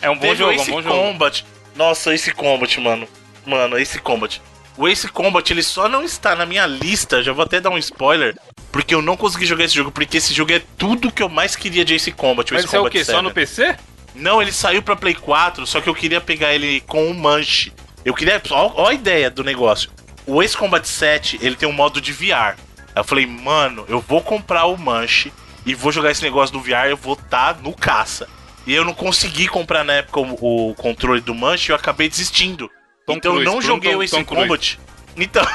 É um bom Teve jogo, é um bom jogo. Combat. Nossa, Ace Combat, mano. Mano, Ace Combat. O Ace Combat, ele só não está na minha lista, já vou até dar um spoiler, porque eu não consegui jogar esse jogo, porque esse jogo é tudo que eu mais queria de Ace Combat. O Ace Mas Combat é o quê? sete. Só no P C? Não, ele saiu pra Play quatro, só que eu queria pegar ele com um manche. Eu queria... Ó, ó a ideia do negócio. O Ace Combat sete, ele tem um modo de V R. Eu falei, mano, eu vou comprar o manche e vou jogar esse negócio do V R, eu vou estar tá no caça. E eu não consegui comprar na época o, o controle do manche, eu acabei desistindo. Tom então Cruz, eu não joguei Tom, o Ace Tom Combat. Cruz. Então,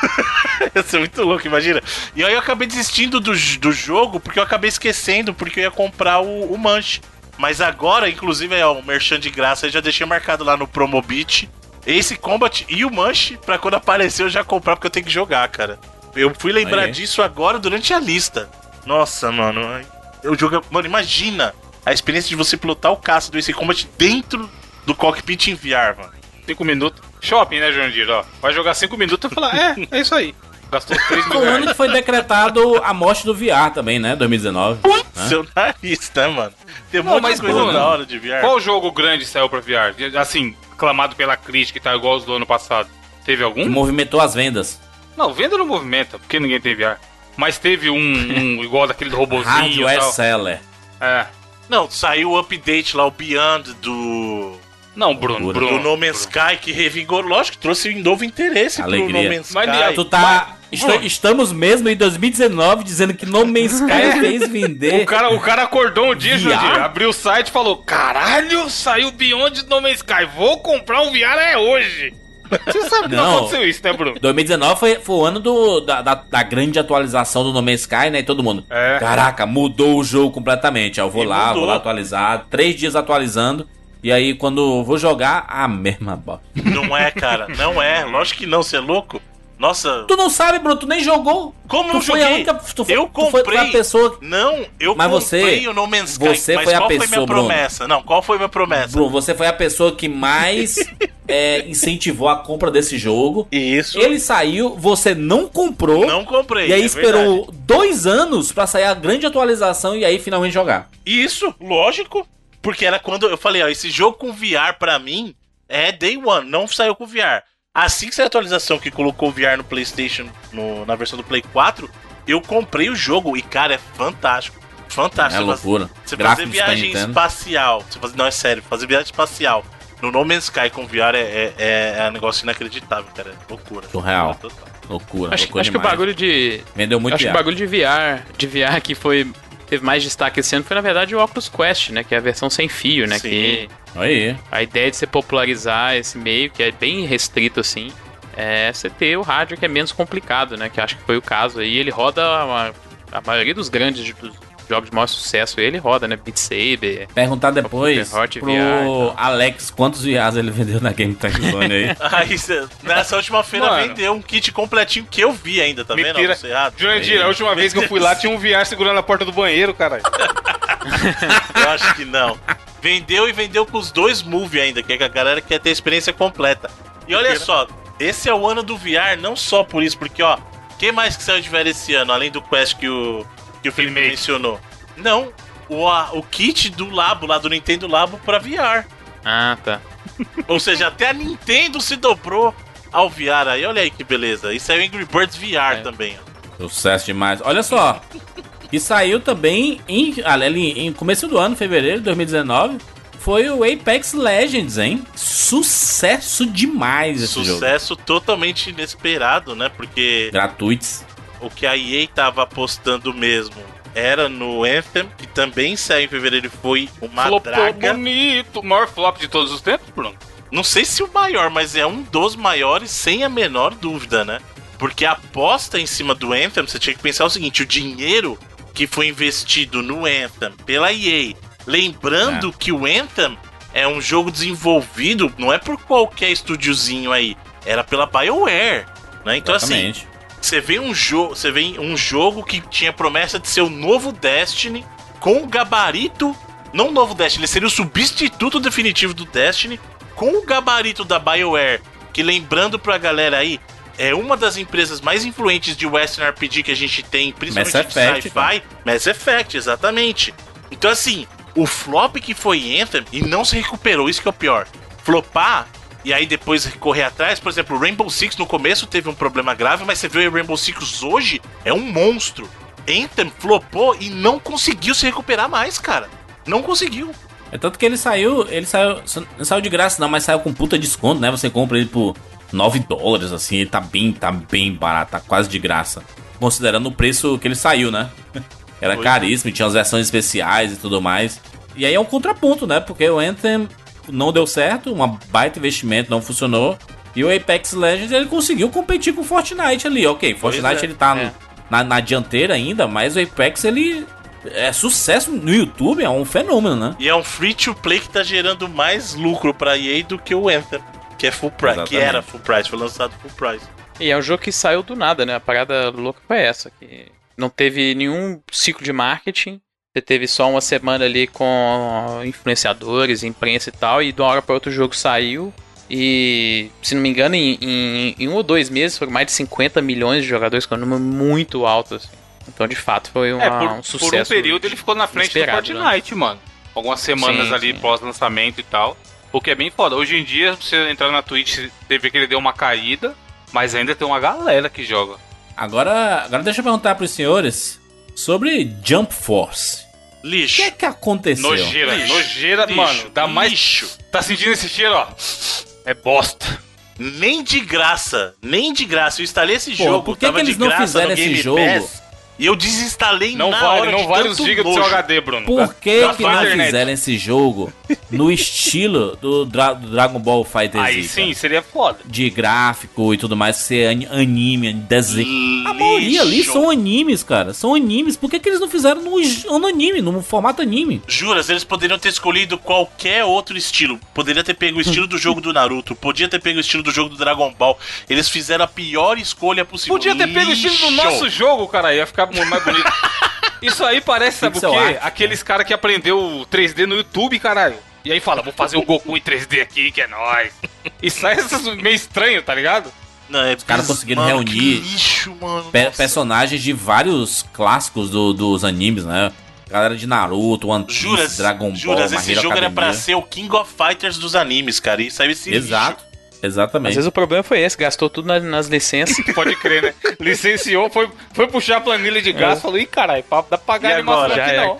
eu sou muito louco, imagina. E aí eu acabei desistindo do, do jogo porque eu acabei esquecendo, porque eu ia comprar o, o manche. Mas agora, inclusive, é o merchan de graça, eu já deixei marcado lá no Promobit Ace Combat e o manche, pra quando aparecer eu já comprar, porque eu tenho que jogar, cara. Eu fui lembrar aí. disso agora durante a lista. Nossa, mano. Eu jogo... Mano, imagina a experiência de você pilotar o caça do Ace Combat dentro do cockpit em V R, mano. cinco minutos. Shopping, né, Jandir? Ó, vai jogar cinco minutos e falar, é, é isso aí. Gastou três mil reais. Foi o ano que foi decretado a morte do V R também, né? dois mil e dezenove. Né? Seu nariz, né, mano? Tem Não, muita coisa bom, da hora de V R. Qual jogo grande saiu pra V R? Assim, aclamado pela crítica e tá igual os do ano passado. Teve algum? Que movimentou as vendas. Não, venda não movimenta, porque ninguém tem V R. Mas teve um, um igual daquele do robozinho e tal. Seller. É. Não, saiu o update lá, o Beyond do... Não, Bruno, Bruno. Do No Man's Sky, que revigorou. Lógico, trouxe um novo interesse Alegria. pro No Man's Sky. Mas, tu tá... Mas, estou, estamos mesmo em dois mil e dezenove dizendo que No Man's Sky fez vender. O cara, o cara acordou um dia, Jandir, abriu o site e falou, caralho, saiu Beyond do No Man's Sky, vou comprar um V R é hoje. Você sabe que não, não aconteceu isso, né, Bruno? dois mil e dezenove foi, foi o ano do, da, da, da grande atualização do No Man's Sky, né? E todo mundo, é. caraca, mudou o jogo completamente. Eu vou e lá, mudou. vou lá atualizar. Três dias atualizando. E aí, quando vou jogar, a mesma bola. Não é, cara. Não é. Lógico que não. Você é louco? Nossa... Tu não sabe, Bruno. Tu nem jogou. Como tu não foi joguei? A única, tu eu tu comprei. Foi a pessoa... Não, eu mas comprei você, o No Man's Sky. Você mas foi qual a pessoa, foi minha promessa? Bruno. Não, qual foi a minha promessa? Bruno, você foi a pessoa que mais é, incentivou a compra desse jogo. Isso. Ele saiu, você não comprou. Não comprei. E aí é esperou verdade. dois anos pra sair a grande atualização e aí finalmente jogar. Isso, lógico. Porque era quando eu falei, ó, esse jogo com V R pra mim é Day One, não saiu com V R. Assim que saiu a atualização que colocou o V R no PlayStation, no, na versão do Play quatro, eu comprei o jogo e, cara, é fantástico. Fantástico. É loucura. Você fazer viagem espacial, você fazer, não, é sério, fazer viagem espacial no No Man's Sky com V R é, é, é um negócio inacreditável, cara, é loucura. Surreal. Loucura, acho, loucura acho que o bagulho de... Vendeu muito acho V R. Acho que o bagulho de V R, de V R que foi... teve mais destaque esse ano foi, na verdade, o Oculus Quest, né? Que é a versão sem fio, né? Sim. Que aí. A ideia de você popularizar esse meio, que é bem restrito, assim, é você ter o rádio que é menos complicado, né? Que acho que foi o caso aí. Ele roda a, a maioria dos grandes dos jogos de maior sucesso. Ele roda, né? Beat Saber. Perguntar depois Hot pro V R, Alex quantos V Rs ele vendeu na Game Tech Zone aí. Aí nessa última feira vendeu um kit completinho que eu vi ainda, tá vendo? Jurandir, a última vez que eu fui lá tinha um V R segurando a porta do banheiro, caralho. Eu acho que não. Vendeu e vendeu com os dois Move ainda, que é que a galera quer ter a experiência completa. E olha só, esse é o ano do V R, não só por isso, porque ó, quem mais que saiu de V R esse ano, além do Quest que o... que o Felipe mencionou. Não, o, a, o kit do Labo, lá do Nintendo Labo, pra V R. Ah, tá. Ou seja, até a Nintendo se dobrou ao V R aí. Olha aí que beleza. E saiu Angry Birds V R é. também. Sucesso demais. Olha só. E saiu também em, em começo do ano, fevereiro de dois mil e dezenove, foi o Apex Legends, hein? Sucesso demais esse Sucesso jogo. Sucesso totalmente inesperado, né? Porque... gratuitos. O que a E A tava apostando mesmo era no Anthem, que também saiu em fevereiro e foi uma Flopou draga. Bonito. O maior flop de todos os tempos, Bruno? Não sei se o maior, mas é um dos maiores, sem a menor dúvida, né? Porque a aposta em cima do Anthem, você tinha que pensar o seguinte, o dinheiro que foi investido no Anthem pela E A, lembrando é. que o Anthem é um jogo desenvolvido, não é por qualquer estúdiozinho aí, era pela BioWare, né? Então Exatamente. assim... Você vê, um jo- você vê um jogo que tinha promessa de ser o novo Destiny com o gabarito não o novo Destiny, ele seria o substituto definitivo do Destiny, com o gabarito da BioWare, que, lembrando pra galera aí, é uma das empresas mais influentes de Western R P G que a gente tem, principalmente Mass Effect, de sci-fi. Né? Mass Effect, exatamente. Então, assim, o flop que foi Anthem e não se recuperou, isso que é o pior. Flopar e aí depois correr atrás, por exemplo, o Rainbow Six no começo teve um problema grave, mas você vê o Rainbow Six hoje, é um monstro. Anthem flopou e não conseguiu se recuperar mais, cara. Não conseguiu. É tanto que ele saiu, ele saiu, não saiu de graça não, mas saiu com puta desconto, né? Você compra ele por nove dólares, assim, ele tá bem, tá bem barato, tá quase de graça. Considerando o preço que ele saiu, né? Era caríssimo, tinha as versões especiais e tudo mais. E aí é um contraponto, né? Porque o Anthem não deu certo, uma baita investimento, não funcionou. E o Apex Legends, ele conseguiu competir com o Fortnite ali, ok. Fortnite, é, ele tá é. no, na, na dianteira ainda, mas o Apex, ele... é sucesso no YouTube, é um fenômeno, né? E é um free-to-play que tá gerando mais lucro pra E A do que o Anthem, que é full price, que era full price, foi lançado full price. E é um jogo que saiu do nada, né? A parada louca foi essa, que não teve nenhum ciclo de marketing, você teve só uma semana ali com influenciadores, imprensa e tal, e de uma hora pra outra o jogo saiu, e, se não me engano, em, em, em um ou dois meses foram mais de cinquenta milhões de jogadores, que é um número muito alto, assim. Então, de fato, foi uma, é, por, um sucesso. Por um período ele ficou na frente do Fortnite, né? Mano. Algumas semanas sim, ali sim. Pós-lançamento e tal. O que é bem foda. Hoje em dia, você entrar na Twitch, você vê que ele deu uma caída, mas ainda tem uma galera que joga. Agora, agora deixa eu perguntar pros senhores sobre Jump Force. Lixo. O que é que aconteceu? Nojeira, lixo, nojeira, lixo, mano. Dá mais lixo. Tá sentindo esse cheiro, ó. É bosta. Nem de graça. Nem de graça. Eu instalei esse Pô, jogo. Por que, que eles não fizeram esse Game jogo? Pass? E eu desinstalei não na vale, hora não de vale os gigas do seu H D, Bruno. Por que, tá? que não internet. fizeram esse jogo no estilo do, Dra- do Dragon Ball FighterZ? Aí Z, sim, seria foda. De gráfico e tudo mais, ser anime, desenho. A maioria ali são animes, cara. São animes. Por que, que eles não fizeram no, no anime, no formato anime? Juras, eles poderiam ter escolhido qualquer outro estilo. Poderia ter pego o estilo do jogo do Naruto. Podia ter pego o estilo do jogo do Dragon Ball. Eles fizeram a pior escolha possível. Podia ter pego o estilo do nosso jogo, cara. Ia ficar muito mais bonito. Isso aí parece, sabe o quê? Aqueles caras que aprendeu três D no YouTube, caralho. E aí fala, vou fazer o Goku em três D aqui, que é nóis. E sai é meio estranho, tá ligado? Não, é os caras conseguiram reunir lixo, mano, pe- personagens de vários clássicos do, dos animes, né? Galera de Naruto, One Piece, Juras, Dragon Ball, Juras, esse jogo Academia. Era pra ser o King of Fighters dos animes, cara. E saiu esse Exato. Lixo. Exatamente. Às vezes o problema foi esse, gastou tudo nas, nas licenças. Pode crer, né? Licenciou, foi, foi puxar a planilha de gasto, é. falou, ih, caralho, papo dá pra pagar a animação aqui é. não.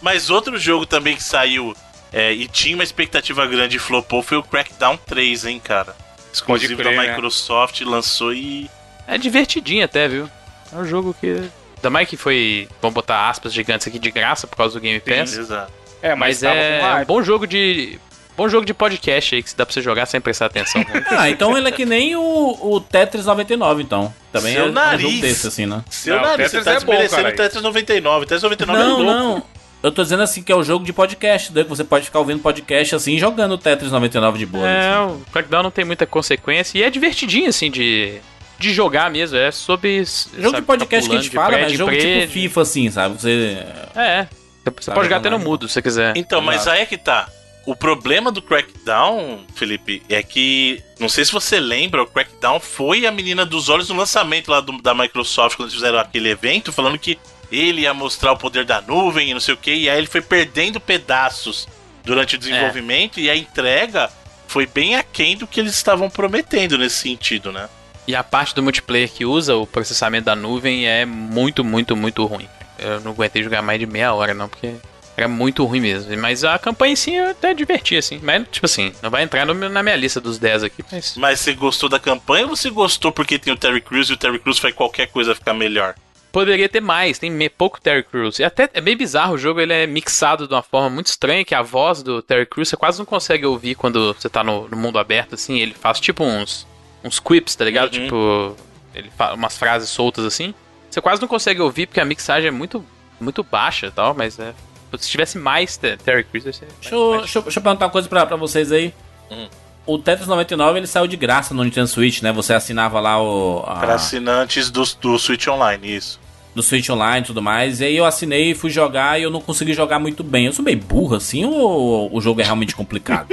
Mas outro jogo também que saiu é, e tinha uma expectativa grande e flopou foi o Crackdown três, hein, cara. Exclusivo crer, da Microsoft, né? Lançou e... é divertidinho até, viu? É um jogo que... ainda mais que foi, vamos botar aspas gigantes aqui, de graça por causa do Game Pass. Sim, exato. É, mas, mas é, é um bom jogo de... bom jogo de podcast aí, que dá pra você jogar sem prestar atenção. Ah, então ele é que nem o, o Tetris noventa e nove, então. Também Seu é nariz. um jogo desse, assim, né? Seu não, nariz, você tá é desmerecendo o Tetris noventa e nove. Tetris noventa e nove não, é louco. Não, não. Eu tô dizendo assim que é o jogo de podcast, daí você pode ficar ouvindo podcast, assim, jogando o Tetris noventa e nove de boa. É, assim. O Crackdown não tem muita consequência e é divertidinho, assim, de... de jogar mesmo, é sobre... jogo sabe, de podcast que a gente fala, mas jogo prédio. Tipo FIFA, assim, sabe? Você... é, você sabe, pode jogar até no mudo, se você quiser. Então, mas Exato. Aí é que tá... o problema do Crackdown, Felipe, é que, não sei se você lembra, o Crackdown foi a menina dos olhos no lançamento lá do, da Microsoft, quando eles fizeram aquele evento, falando que ele ia mostrar o poder da nuvem e não sei o que, e aí ele foi perdendo pedaços durante o desenvolvimento, é. e a entrega foi bem aquém do que eles estavam prometendo nesse sentido, né? E a parte do multiplayer que usa o processamento da nuvem é muito, muito, muito ruim. Eu não aguentei jogar mais de meia hora, não, porque... era muito ruim mesmo, mas a campanha em si eu até diverti, assim. Mas, tipo assim, não vai entrar no, na minha lista dos dez aqui. Mas... mas você gostou da campanha ou você gostou porque tem o Terry Crews e o Terry Crews faz qualquer coisa ficar melhor? Poderia ter mais, tem pouco Terry Crews. E até é meio bizarro o jogo, ele é mixado de uma forma muito estranha, que a voz do Terry Crews você quase não consegue ouvir quando você tá no, no mundo aberto, assim. Ele faz tipo uns, uns quips, tá ligado? Uhum. Tipo, ele faz umas frases soltas, assim. Você quase não consegue ouvir porque a mixagem é muito, muito baixa e tal, mas é... se tivesse mais Terry Crews... Deixa, mais... deixa, deixa eu perguntar uma coisa pra, pra vocês aí. Hum. O Tetris noventa e nove, ele saiu de graça no Nintendo Switch, né? Você assinava lá o... a... para assinantes do, do Switch Online, isso. do Switch Online e tudo mais. E aí eu assinei, fui jogar e eu não consegui jogar muito bem. Eu sou meio burro assim, ou o jogo é realmente complicado?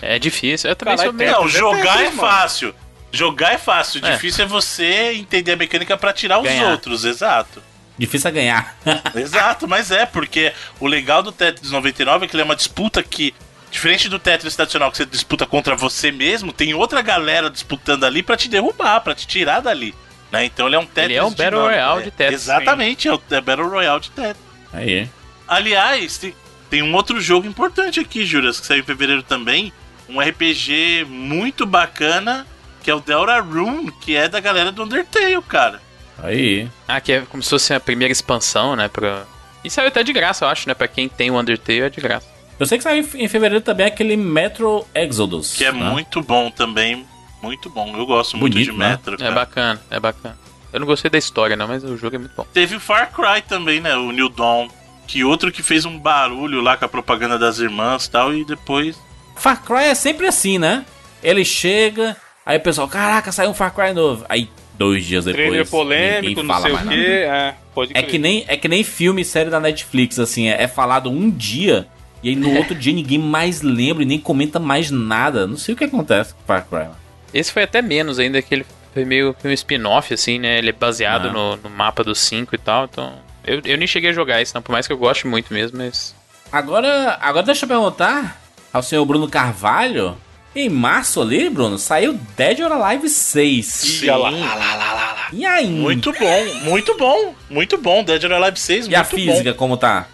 É difícil. Eu também Caralho, sou meio... Não, jogar é, é fácil. Jogar é fácil. É. Difícil é você entender a mecânica pra tirar ganhar. Os outros, exato. Difícil é ganhar. Exato, mas é, porque o legal do Tetris noventa e nove é que ele é uma disputa que, diferente do Tetris tradicional que você disputa contra você mesmo, tem outra galera disputando ali pra te derrubar, pra te tirar dali. Né? Então ele é um Tetris. Ele é um Battle Royale de Tetris. Exatamente, é o Battle Royale de Tetris. Aí. Aliás, tem, tem um outro jogo importante aqui, Juras, que saiu em fevereiro também. Um R P G muito bacana, que é o Deltarune, que é da galera do Undertale, cara. Aí. Ah, que é como se fosse a primeira expansão, né? Pra... E saiu até de graça, eu acho, né? Pra quem tem o Undertale, é de graça. Eu sei que saiu em fevereiro também aquele Metro Exodus. Que é né? muito bom também. Muito bom. Eu gosto muito Bonito, de Metro, né? Cara. É bacana, é bacana. Eu não gostei da história, não, mas o jogo é muito bom. Teve o Far Cry também, né? O New Dawn. Que outro que fez um barulho lá com a propaganda das irmãs e tal, e depois... Far Cry é sempre assim, né? Ele chega, aí o pessoal... Caraca, saiu um Far Cry novo. Aí... Dois dias depois, trailer polêmico, não sei o quê, é, pode crer. É que nem, é que nem filme e série da Netflix, assim, é, é falado um dia, e aí no outro dia ninguém mais lembra e nem comenta mais nada. Não sei o que acontece com Far Cry. Esse foi até menos ainda, que ele foi meio, meio spin-off, assim, né? Ele é baseado ah. no, no mapa dos cinco e tal, então... Eu, eu nem cheguei a jogar isso, não, por mais que eu goste muito mesmo, mas... Agora, agora deixa eu perguntar ao senhor Bruno Carvalho... Em março ali, Bruno, saiu Dead or Alive seis. Sim. Lá, lá, lá, lá, lá. E aí? Muito bom, muito bom, muito bom. Dead or Alive seis, e muito bom. E a física, bom. Como tá?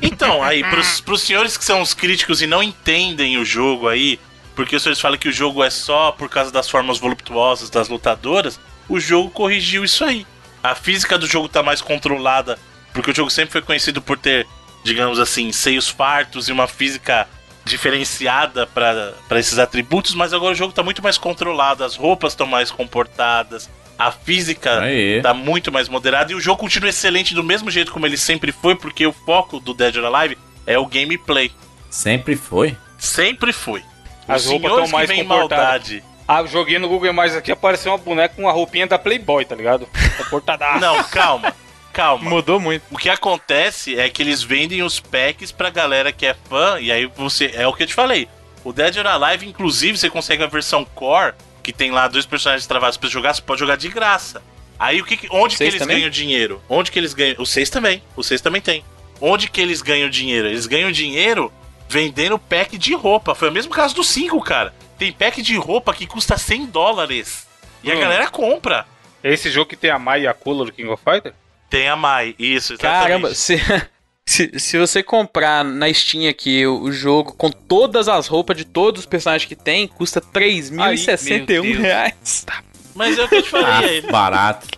Então, aí, pros, pros senhores que são os críticos e não entendem o jogo aí, porque os senhores falam que o jogo é só por causa das formas voluptuosas das lutadoras, o jogo corrigiu isso aí. A física do jogo tá mais controlada, porque o jogo sempre foi conhecido por ter, digamos assim, seios fartos e uma física... diferenciada para esses atributos, mas agora o jogo tá muito mais controlado, as roupas estão mais comportadas, a física Aê. Tá muito mais moderada e o jogo continua excelente do mesmo jeito como ele sempre foi, porque o foco do Dead or Alive é o gameplay. Sempre foi? Sempre foi. As roupas estão mais comportadas. Ah, eu joguei no Google Imagens aqui, apareceu uma boneca com uma roupinha da Playboy, tá ligado? Comportadaço. Não, calma. Calma. Mudou muito. O que acontece é que eles vendem os packs pra galera que é fã, e aí você... É o que eu te falei. O Dead or Alive, inclusive, você consegue a versão core, que tem lá dois personagens travados pra jogar, você pode jogar de graça. Aí o que, que onde que eles também? ganham dinheiro? Onde que eles ganham... O seis também. O seis também tem. Onde que eles ganham dinheiro? Eles ganham dinheiro vendendo pack de roupa. Foi o mesmo caso do cinco, cara. Tem pack de roupa que custa cem dólares. E hum. a galera compra. É esse jogo que tem a Mai e a Kula do King of Fighters? Tem a Mai, isso, exatamente. Caramba, se, se, se você comprar na Steam aqui o, o jogo com todas as roupas de todos os personagens que tem, custa três mil e sessenta e um reais. Mas é o que eu te falei aí. Ah, barato,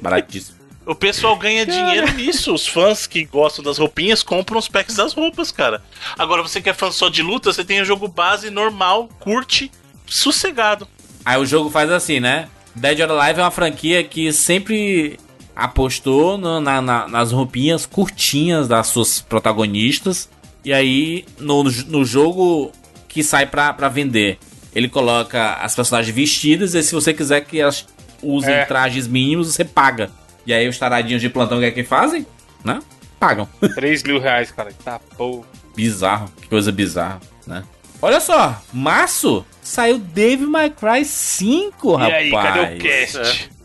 baratíssimo. O pessoal ganha cara. dinheiro nisso. Os fãs que gostam das roupinhas compram os packs das roupas, cara. Agora, você que é fã só de luta, você tem o jogo base, normal, curte, sossegado. Aí o jogo faz assim, né? Dead or Alive é uma franquia que sempre... apostou no, na, na, nas roupinhas curtinhas das suas protagonistas. E aí, no, no jogo que sai pra, pra vender, ele coloca as personagens vestidas. E se você quiser que elas usem é. trajes mínimos, você paga. E aí, os taradinhos de plantão que é que fazem, né? Pagam. três mil reais, cara. Tá, pô. Bizarro. Que coisa bizarra, né? Olha só. Março saiu Devil May Cry cinco, e rapaz. E aí, cadê o cast? É.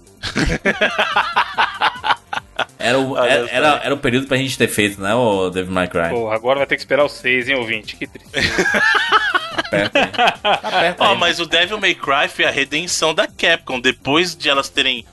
era, o, era, era, era o período pra gente ter feito, né, o Devil May Cry. Porra, agora vai ter que esperar o seis, hein, ouvinte. Que triste. Aperta aí. Aperta aí. Oh, mas o Devil May Cry foi a redenção da Capcom. Depois de elas terem...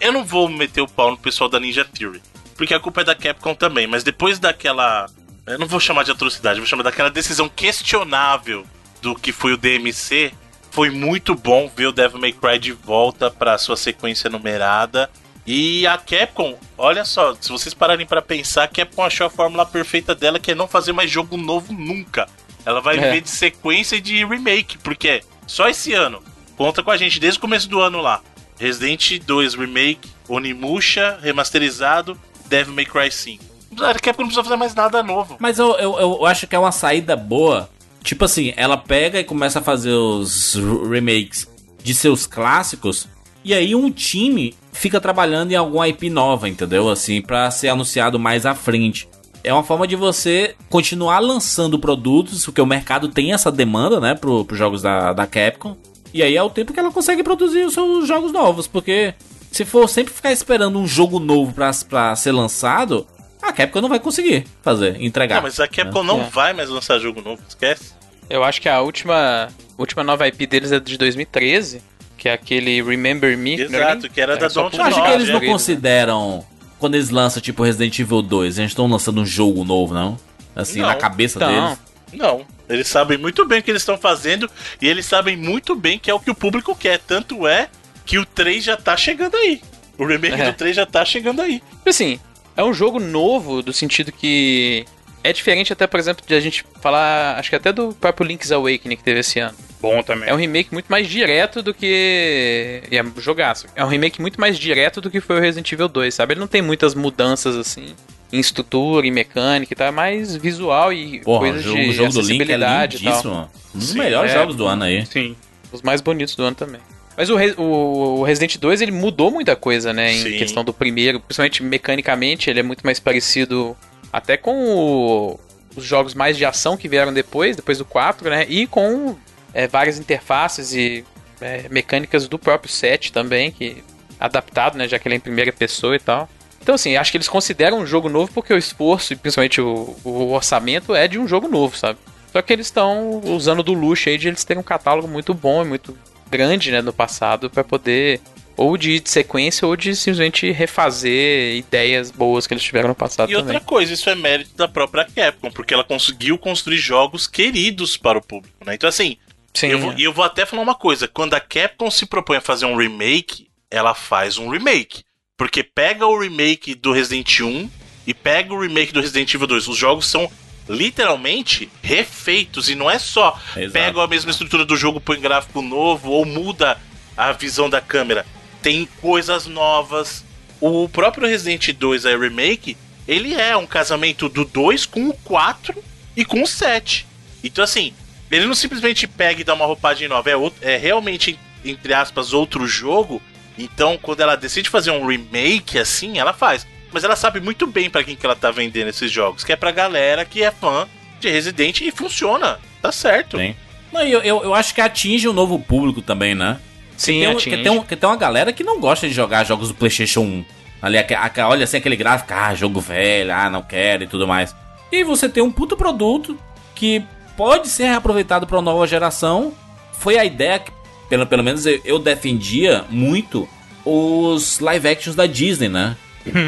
Eu não vou meter o pau no pessoal da Ninja Theory, porque a culpa é da Capcom também. Mas depois daquela... Eu não vou chamar de atrocidade, vou chamar daquela decisão questionável do que foi o D M C... Foi muito bom ver o Devil May Cry de volta pra sua sequência numerada. E a Capcom, olha só, se vocês pararem pra pensar, a Capcom achou a fórmula perfeita dela, que é não fazer mais jogo novo nunca. Ela vai viver é. de sequência e de remake, porque só esse ano, conta com a gente desde o começo do ano lá, Resident dois Remake, Onimusha remasterizado, Devil May Cry cinco. A Capcom não precisa fazer mais nada novo. Mas eu, eu, eu acho que é uma saída boa. Tipo assim, ela pega e começa a fazer os remakes de seus clássicos, e aí um time fica trabalhando em alguma I P nova, entendeu? Assim, pra ser anunciado mais à frente. É uma forma de você continuar lançando produtos, porque o mercado tem essa demanda, né, pro, pros jogos da, da Capcom. E aí é o tempo que ela consegue produzir os seus jogos novos, porque se for sempre ficar esperando um jogo novo pra, pra ser lançado, a Capcom não vai conseguir fazer, entregar. Não, mas a Capcom né? não é. vai mais lançar jogo novo, esquece. Eu acho que a última, última nova I P deles é de dois mil e treze, que é aquele Remember Me. Exato, nem... que era é, da Don't. Eu acho que eles não é. consideram... Quando eles lançam, tipo, Resident Evil dois, eles estão lançando um jogo novo, não? Assim, não, na cabeça não. deles. Não, eles sabem muito bem o que eles estão fazendo e eles sabem muito bem que é o que o público quer. Tanto é que o três já tá chegando aí. O remake é. do três já tá chegando aí. Assim, é um jogo novo, do sentido que é diferente até, por exemplo, de a gente falar, acho que até do próprio Link's Awakening que teve esse ano. Bom também. É um remake muito mais direto do que... E é um jogaço. É um remake muito mais direto do que foi o Resident Evil dois, sabe? Ele não tem muitas mudanças, assim, em estrutura, em mecânica e tal. É mais visual e Porra, coisas jogo, de o jogo acessibilidade do Link é lindíssimo. Um dos Sim, melhores é, jogos do ano aí. Sim. Os mais bonitos do ano também. Mas o, Re- o Resident dois, ele mudou muita coisa, né? Em Sim. questão do primeiro. Principalmente mecanicamente, ele é muito mais parecido até com o, os jogos mais de ação que vieram depois, depois do quatro, né? E com... É, várias interfaces e é, mecânicas do próprio set também, que adaptado, né, já que ele é em primeira pessoa e tal. Então, assim, acho que eles consideram um jogo novo porque o esforço e principalmente o, o orçamento é de um jogo novo, sabe? Só que eles estão usando do luxo aí de eles terem um catálogo muito bom e muito grande, né, no passado, para poder ou de sequência ou de simplesmente refazer ideias boas que eles tiveram no passado e também. E outra coisa, isso é mérito da própria Capcom, porque ela conseguiu construir jogos queridos para o público, né? Então, assim... E eu, eu vou até falar uma coisa, quando a Capcom se propõe a fazer um remake, ela faz um remake, porque pega o remake do Resident um e pega o remake do Resident Evil dois, os jogos são literalmente refeitos, e não é só Exato. pega a mesma estrutura do jogo, põe gráfico novo ou muda a visão da câmera, tem coisas novas. O próprio Resident dois é remake, ele é um casamento do dois com o quatro e com o sete, então assim... Ele não simplesmente pega e dá uma roupagem nova, é, outro, é realmente, entre aspas, outro jogo. Então, quando ela decide fazer um remake assim, ela faz. Mas ela sabe muito bem pra quem que ela tá vendendo esses jogos, que é pra galera que é fã de Resident e funciona. Tá certo. Sim. Não, eu, eu, eu acho que atinge um novo público também, né? Sim, tem, atinge. Que tem, um, que tem uma galera que não gosta de jogar jogos do PlayStation um. Ali, a, a, olha assim aquele gráfico, ah, jogo velho, ah, não quero e tudo mais. E você tem um puto produto que... pode ser reaproveitado para uma nova geração. Foi a ideia que, pelo, pelo menos, eu, eu defendia muito os live actions da Disney, né?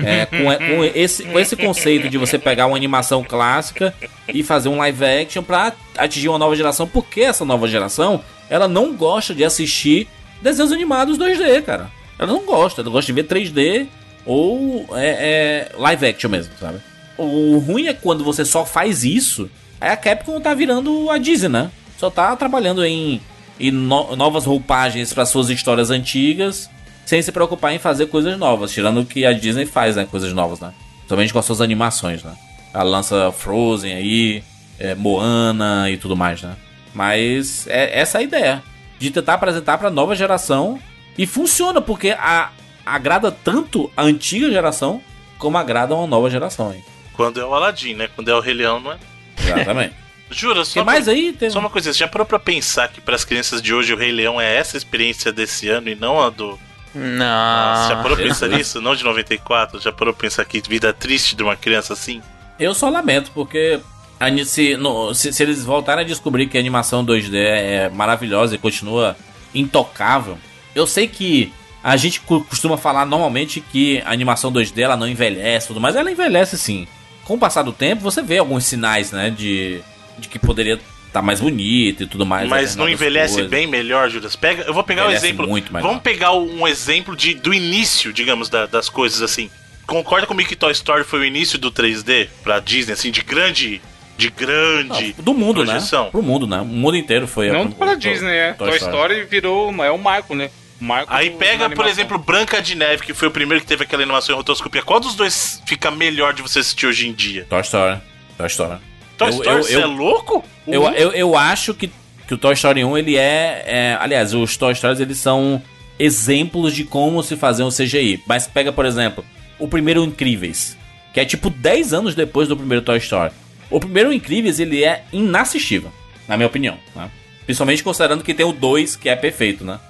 É, com, com, esse, com esse conceito de você pegar uma animação clássica e fazer um live action para atingir uma nova geração, porque essa nova geração, ela não gosta de assistir desenhos animados dois D, cara. Ela não gosta, ela gosta de ver três D ou é, é, live action mesmo, sabe? O ruim é quando você só faz isso. Aí a Capcom tá virando a Disney, né? Só tá trabalhando em, em no, novas roupagens para suas histórias antigas, sem se preocupar em fazer coisas novas, tirando o que a Disney faz, né? Coisas novas, né? Principalmente com as suas animações, né? Ela lança Frozen aí, é, Moana e tudo mais, né? Mas é essa a ideia, de tentar apresentar pra nova geração, e funciona, porque a, agrada tanto a antiga geração, como agrada a uma nova geração, hein? Quando é o Aladdin, né? Quando é o Rei Leão, não é? Exatamente. Jura, só, mais uma, aí, teve... só uma coisa, você já parou pra pensar que pras crianças de hoje o Rei Leão é essa experiência desse ano e não a do... Não. Ah, você já parou pra pensar nisso? Não de noventa e quatro? Já parou pra pensar que vida triste de uma criança assim? Eu só lamento, porque a, se, no, se, se eles voltarem a descobrir que a animação dois D é maravilhosa e continua intocável... Eu sei que a gente costuma falar normalmente que a animação dois D ela não envelhece, tudo mais, ela envelhece sim. Com o passar do tempo, você vê alguns sinais, né, de, de que poderia estar tá mais bonito e tudo mais. Mas não envelhece coisas. Bem melhor, Judas? Pega, eu vou pegar envelhece um exemplo... Muito mais vamos pegar um exemplo de, do início, digamos, da, das coisas, assim. Concorda comigo que Toy Story foi o início do três D pra Disney, assim, de grande... De grande... Não, do mundo, projeção. Né? Pro mundo, né? O mundo inteiro foi... Não a, pra a, Disney, é. Toy, Toy Story. Story virou... É o marco, né? O marco. Aí pega, por exemplo, Branca de Neve, que foi o primeiro que teve aquela animação em rotoscopia. Qual dos dois fica melhor de você assistir hoje em dia? Toy Story. Toy Story. Toy Story, eu, eu, você eu, é louco? Eu, eu, eu acho que, que o Toy Story um, ele é, é... Aliás, os Toy Stories, eles são exemplos de como se fazer um C G I. Mas pega, por exemplo, o primeiro Incríveis, que é tipo dez anos depois do primeiro Toy Story. O primeiro Incríveis, ele é inassistível, na minha opinião, né? Principalmente considerando que tem o dois, que é perfeito, né?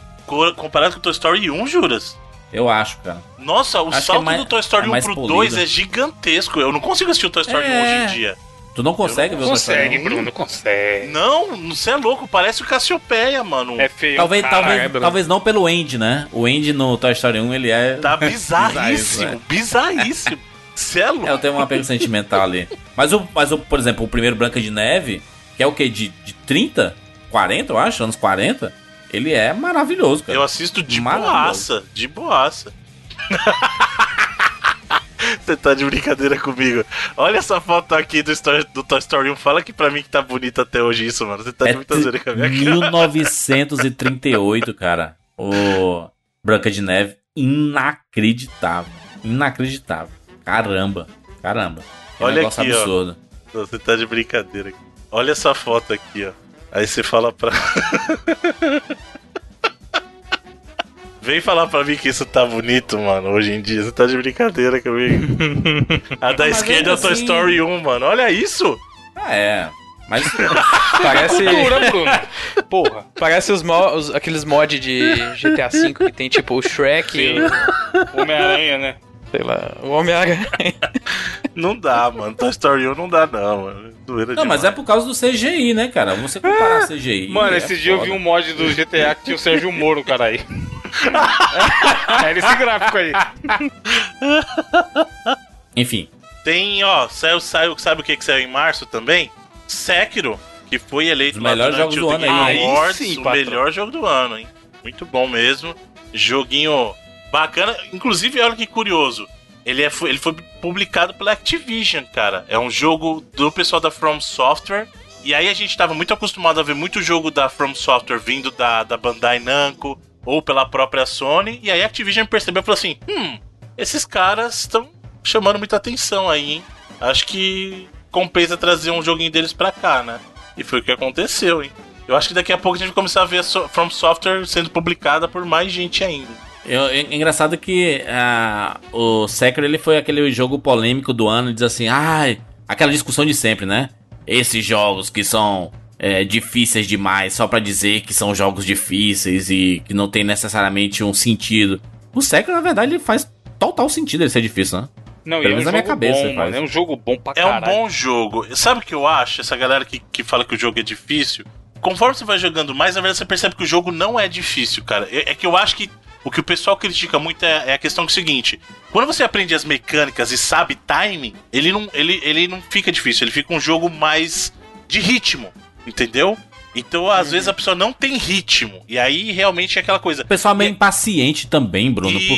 Comparado com o Toy Story um, juras? Eu acho, cara. Nossa, o acho salto é mais, do Toy Story é um pro polido. dois é gigantesco. Eu não consigo assistir o Toy Story é... um hoje em dia. Tu não consegue não ver o Toy Story um? Consegue, Bruno, consegue. Não, você é louco, parece o Cassiopeia, mano. É feio. Talvez, talvez, talvez não pelo Andy, né? O Andy no Toy Story um, ele é... Tá bizarríssimo, bizarríssimo. Você é louco. É, eu tenho um apego sentimental ali. Mas, o, mas o, por exemplo, o primeiro Branca de Neve, que é o quê? De, de trinta, quarenta, eu acho, anos quarenta... Ele é maravilhoso, cara. Eu assisto de boaça, de boaça. Você tá de brincadeira comigo. Olha essa foto aqui do, story, do Toy Story um. Fala que pra mim que tá bonito até hoje isso, mano. Você tá de é brincadeira com a minha cara. mil novecentos e trinta e oito, cara. O Branca de Neve. Inacreditável. Inacreditável. Caramba. Caramba. Que olha negócio aqui, absurdo. Ó. Você tá de brincadeira. Olha essa foto aqui, ó. Aí você fala pra... Vem falar pra mim que isso tá bonito, mano, hoje em dia. Você tá de brincadeira comigo. A da mas esquerda é assim... Toy Story um, mano. Olha isso! Ah, é. Mas... parece... cultura, Bruno. Porra. Parece os mo... os... aqueles mods de G T A cinco que tem, tipo, o Shrek sim. E o Homem-Aranha, né? Sei lá, o Homem-Aranha. Não dá, mano. Toy Story um não dá, não, mano. Doeira não, demais. Mas é por causa do C G I, né, cara? Você comparar é. C G I... Mano, esse é dia foda. Eu vi um mod do G T A que tinha o Sérgio Moro, cara, aí. Era esse gráfico aí. Enfim. Tem, ó, saiu, saiu, sabe o que que saiu em março também? Sekiro, que foi eleito... Os melhores jogos do ano, aí. Awards, sim, o patrão. Melhor jogo do ano, hein? Muito bom mesmo. Joguinho... bacana, inclusive olha que curioso, ele, é, ele foi publicado pela Activision, cara, é um jogo do pessoal da From Software, e aí a gente tava muito acostumado a ver muito jogo da From Software vindo da, da Bandai Namco, ou pela própria Sony, e aí a Activision percebeu e falou assim, hum, esses caras estão chamando muita atenção aí, hein, acho que compensa trazer um joguinho deles pra cá, né, e foi o que aconteceu, hein, eu acho que daqui a pouco a gente vai começar a ver a so- From Software sendo publicada por mais gente ainda. Eu, é engraçado que uh, o Sekiro, ele foi aquele jogo polêmico do ano, diz assim, ai, aquela discussão de sempre, né? Esses jogos que são é, difíceis demais só pra dizer que são jogos difíceis e que não tem necessariamente um sentido. O Sekiro, na verdade, ele faz total sentido ele ser difícil, né? Não, pelo menos na minha cabeça ele faz. É um jogo bom pra caralho. É um bom jogo. Sabe o que eu acho? Essa galera que, que fala que o jogo é difícil, conforme você vai jogando mais, na verdade você percebe que o jogo não é difícil, cara. É, é que eu acho que o que o pessoal critica muito é a questão do seguinte: quando você aprende as mecânicas e sabe timing, ele não, ele, ele não fica difícil, ele fica um jogo mais de ritmo, entendeu? Então, às hum. vezes, a pessoa não tem ritmo. E aí, realmente, é aquela coisa. O pessoal é meio é... impaciente também, Bruno. Isso.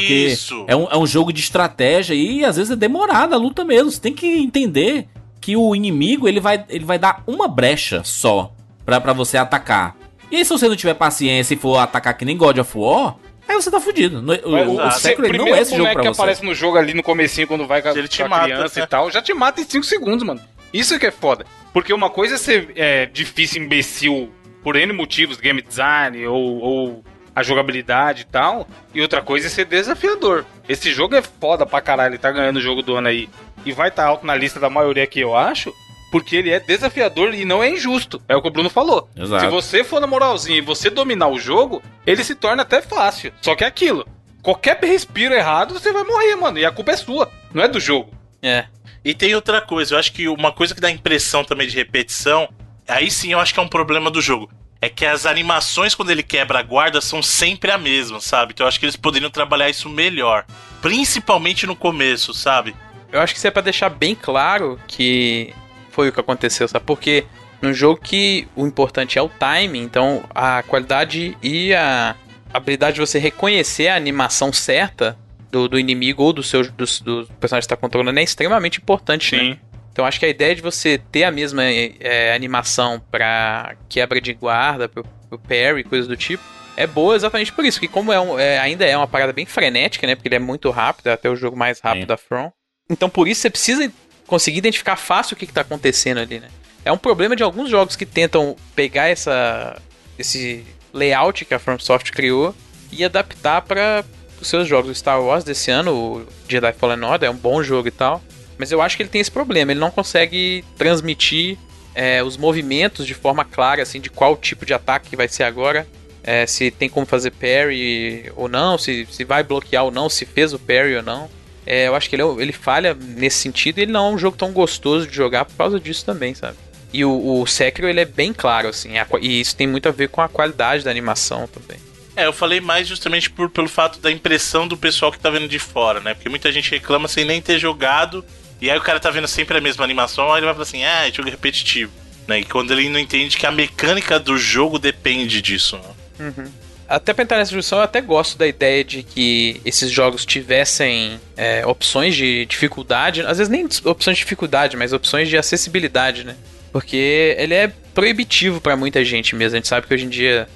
Porque é um, é um jogo de estratégia e, às vezes, é demorada a luta mesmo. Você tem que entender que o inimigo, ele vai, ele vai dar uma brecha só pra, pra você atacar. E aí, se você não tiver paciência e for atacar que nem God of War... aí você tá fudido. O, o Sekiro não é esse jogo pra você. O boneco que aparece no jogo ali no comecinho, quando vai com a, ele te com a mata, criança né? e tal, já te mata em cinco segundos, mano. Isso é que é foda. Porque uma coisa é ser é, difícil, imbecil, por N motivos, game design ou, ou a jogabilidade e tal, e outra coisa é ser desafiador. Esse jogo é foda pra caralho, ele tá ganhando o jogo do ano aí. E vai estar tá alto na lista da maioria que eu acho, porque ele é desafiador e não é injusto. É o que o Bruno falou. Exato. Se você for na moralzinha e você dominar o jogo, ele se torna até fácil. Só que é aquilo. Qualquer respiro errado, você vai morrer, mano. E a culpa é sua. Não é do jogo. É. E tem outra coisa. Eu acho que uma coisa que dá impressão também de repetição, aí sim eu acho que é um problema do jogo. É que as animações, quando ele quebra a guarda, são sempre a mesma, sabe? Então eu acho que eles poderiam trabalhar isso melhor. Principalmente no começo, sabe? Eu acho que isso é pra deixar bem claro que... foi o que aconteceu, sabe? Porque num jogo que o importante é o timing, então a qualidade e a habilidade de você reconhecer a animação certa do, do inimigo ou do, seu, do, do personagem que está controlando é extremamente importante, sim, né? Então acho que a ideia de você ter a mesma é, animação para quebra de guarda, para o parry, coisa do tipo, é boa exatamente por isso, que como é, um, é ainda é uma parada bem frenética, né? Porque ele é muito rápido, é até o jogo mais rápido sim. da From. Então por isso você precisa... conseguir identificar fácil o que, que tá acontecendo ali, né? É um problema de alguns jogos que tentam pegar essa, esse layout que a From Software criou e adaptar para os seus jogos. O Star Wars desse ano, o Jedi Fallen Order, é um bom jogo e tal, mas eu acho que ele tem esse problema, ele não consegue transmitir é, os movimentos de forma clara, assim, de qual tipo de ataque que vai ser agora, é, se tem como fazer parry ou não, se, se vai bloquear ou não, se fez o parry ou não. É, eu acho que ele, ele falha nesse sentido, e ele não é um jogo tão gostoso de jogar por causa disso também, sabe? E o, o Sekiro, ele é bem claro, assim, a, e isso tem muito a ver com a qualidade da animação também. É, eu falei mais justamente por, pelo fato da impressão do pessoal que tá vendo de fora, né? Porque muita gente reclama sem nem ter jogado, e aí o cara tá vendo sempre a mesma animação, aí ele vai falar assim, ah, é jogo repetitivo, né? E quando ele não entende que a mecânica do jogo depende disso, né? Uhum. Até pra entrar nessa discussão, eu até gosto da ideia de que esses jogos tivessem é, opções de dificuldade, às vezes nem opções de dificuldade, mas opções de acessibilidade, né? Porque ele é proibitivo pra muita gente mesmo. A gente sabe que hoje em dia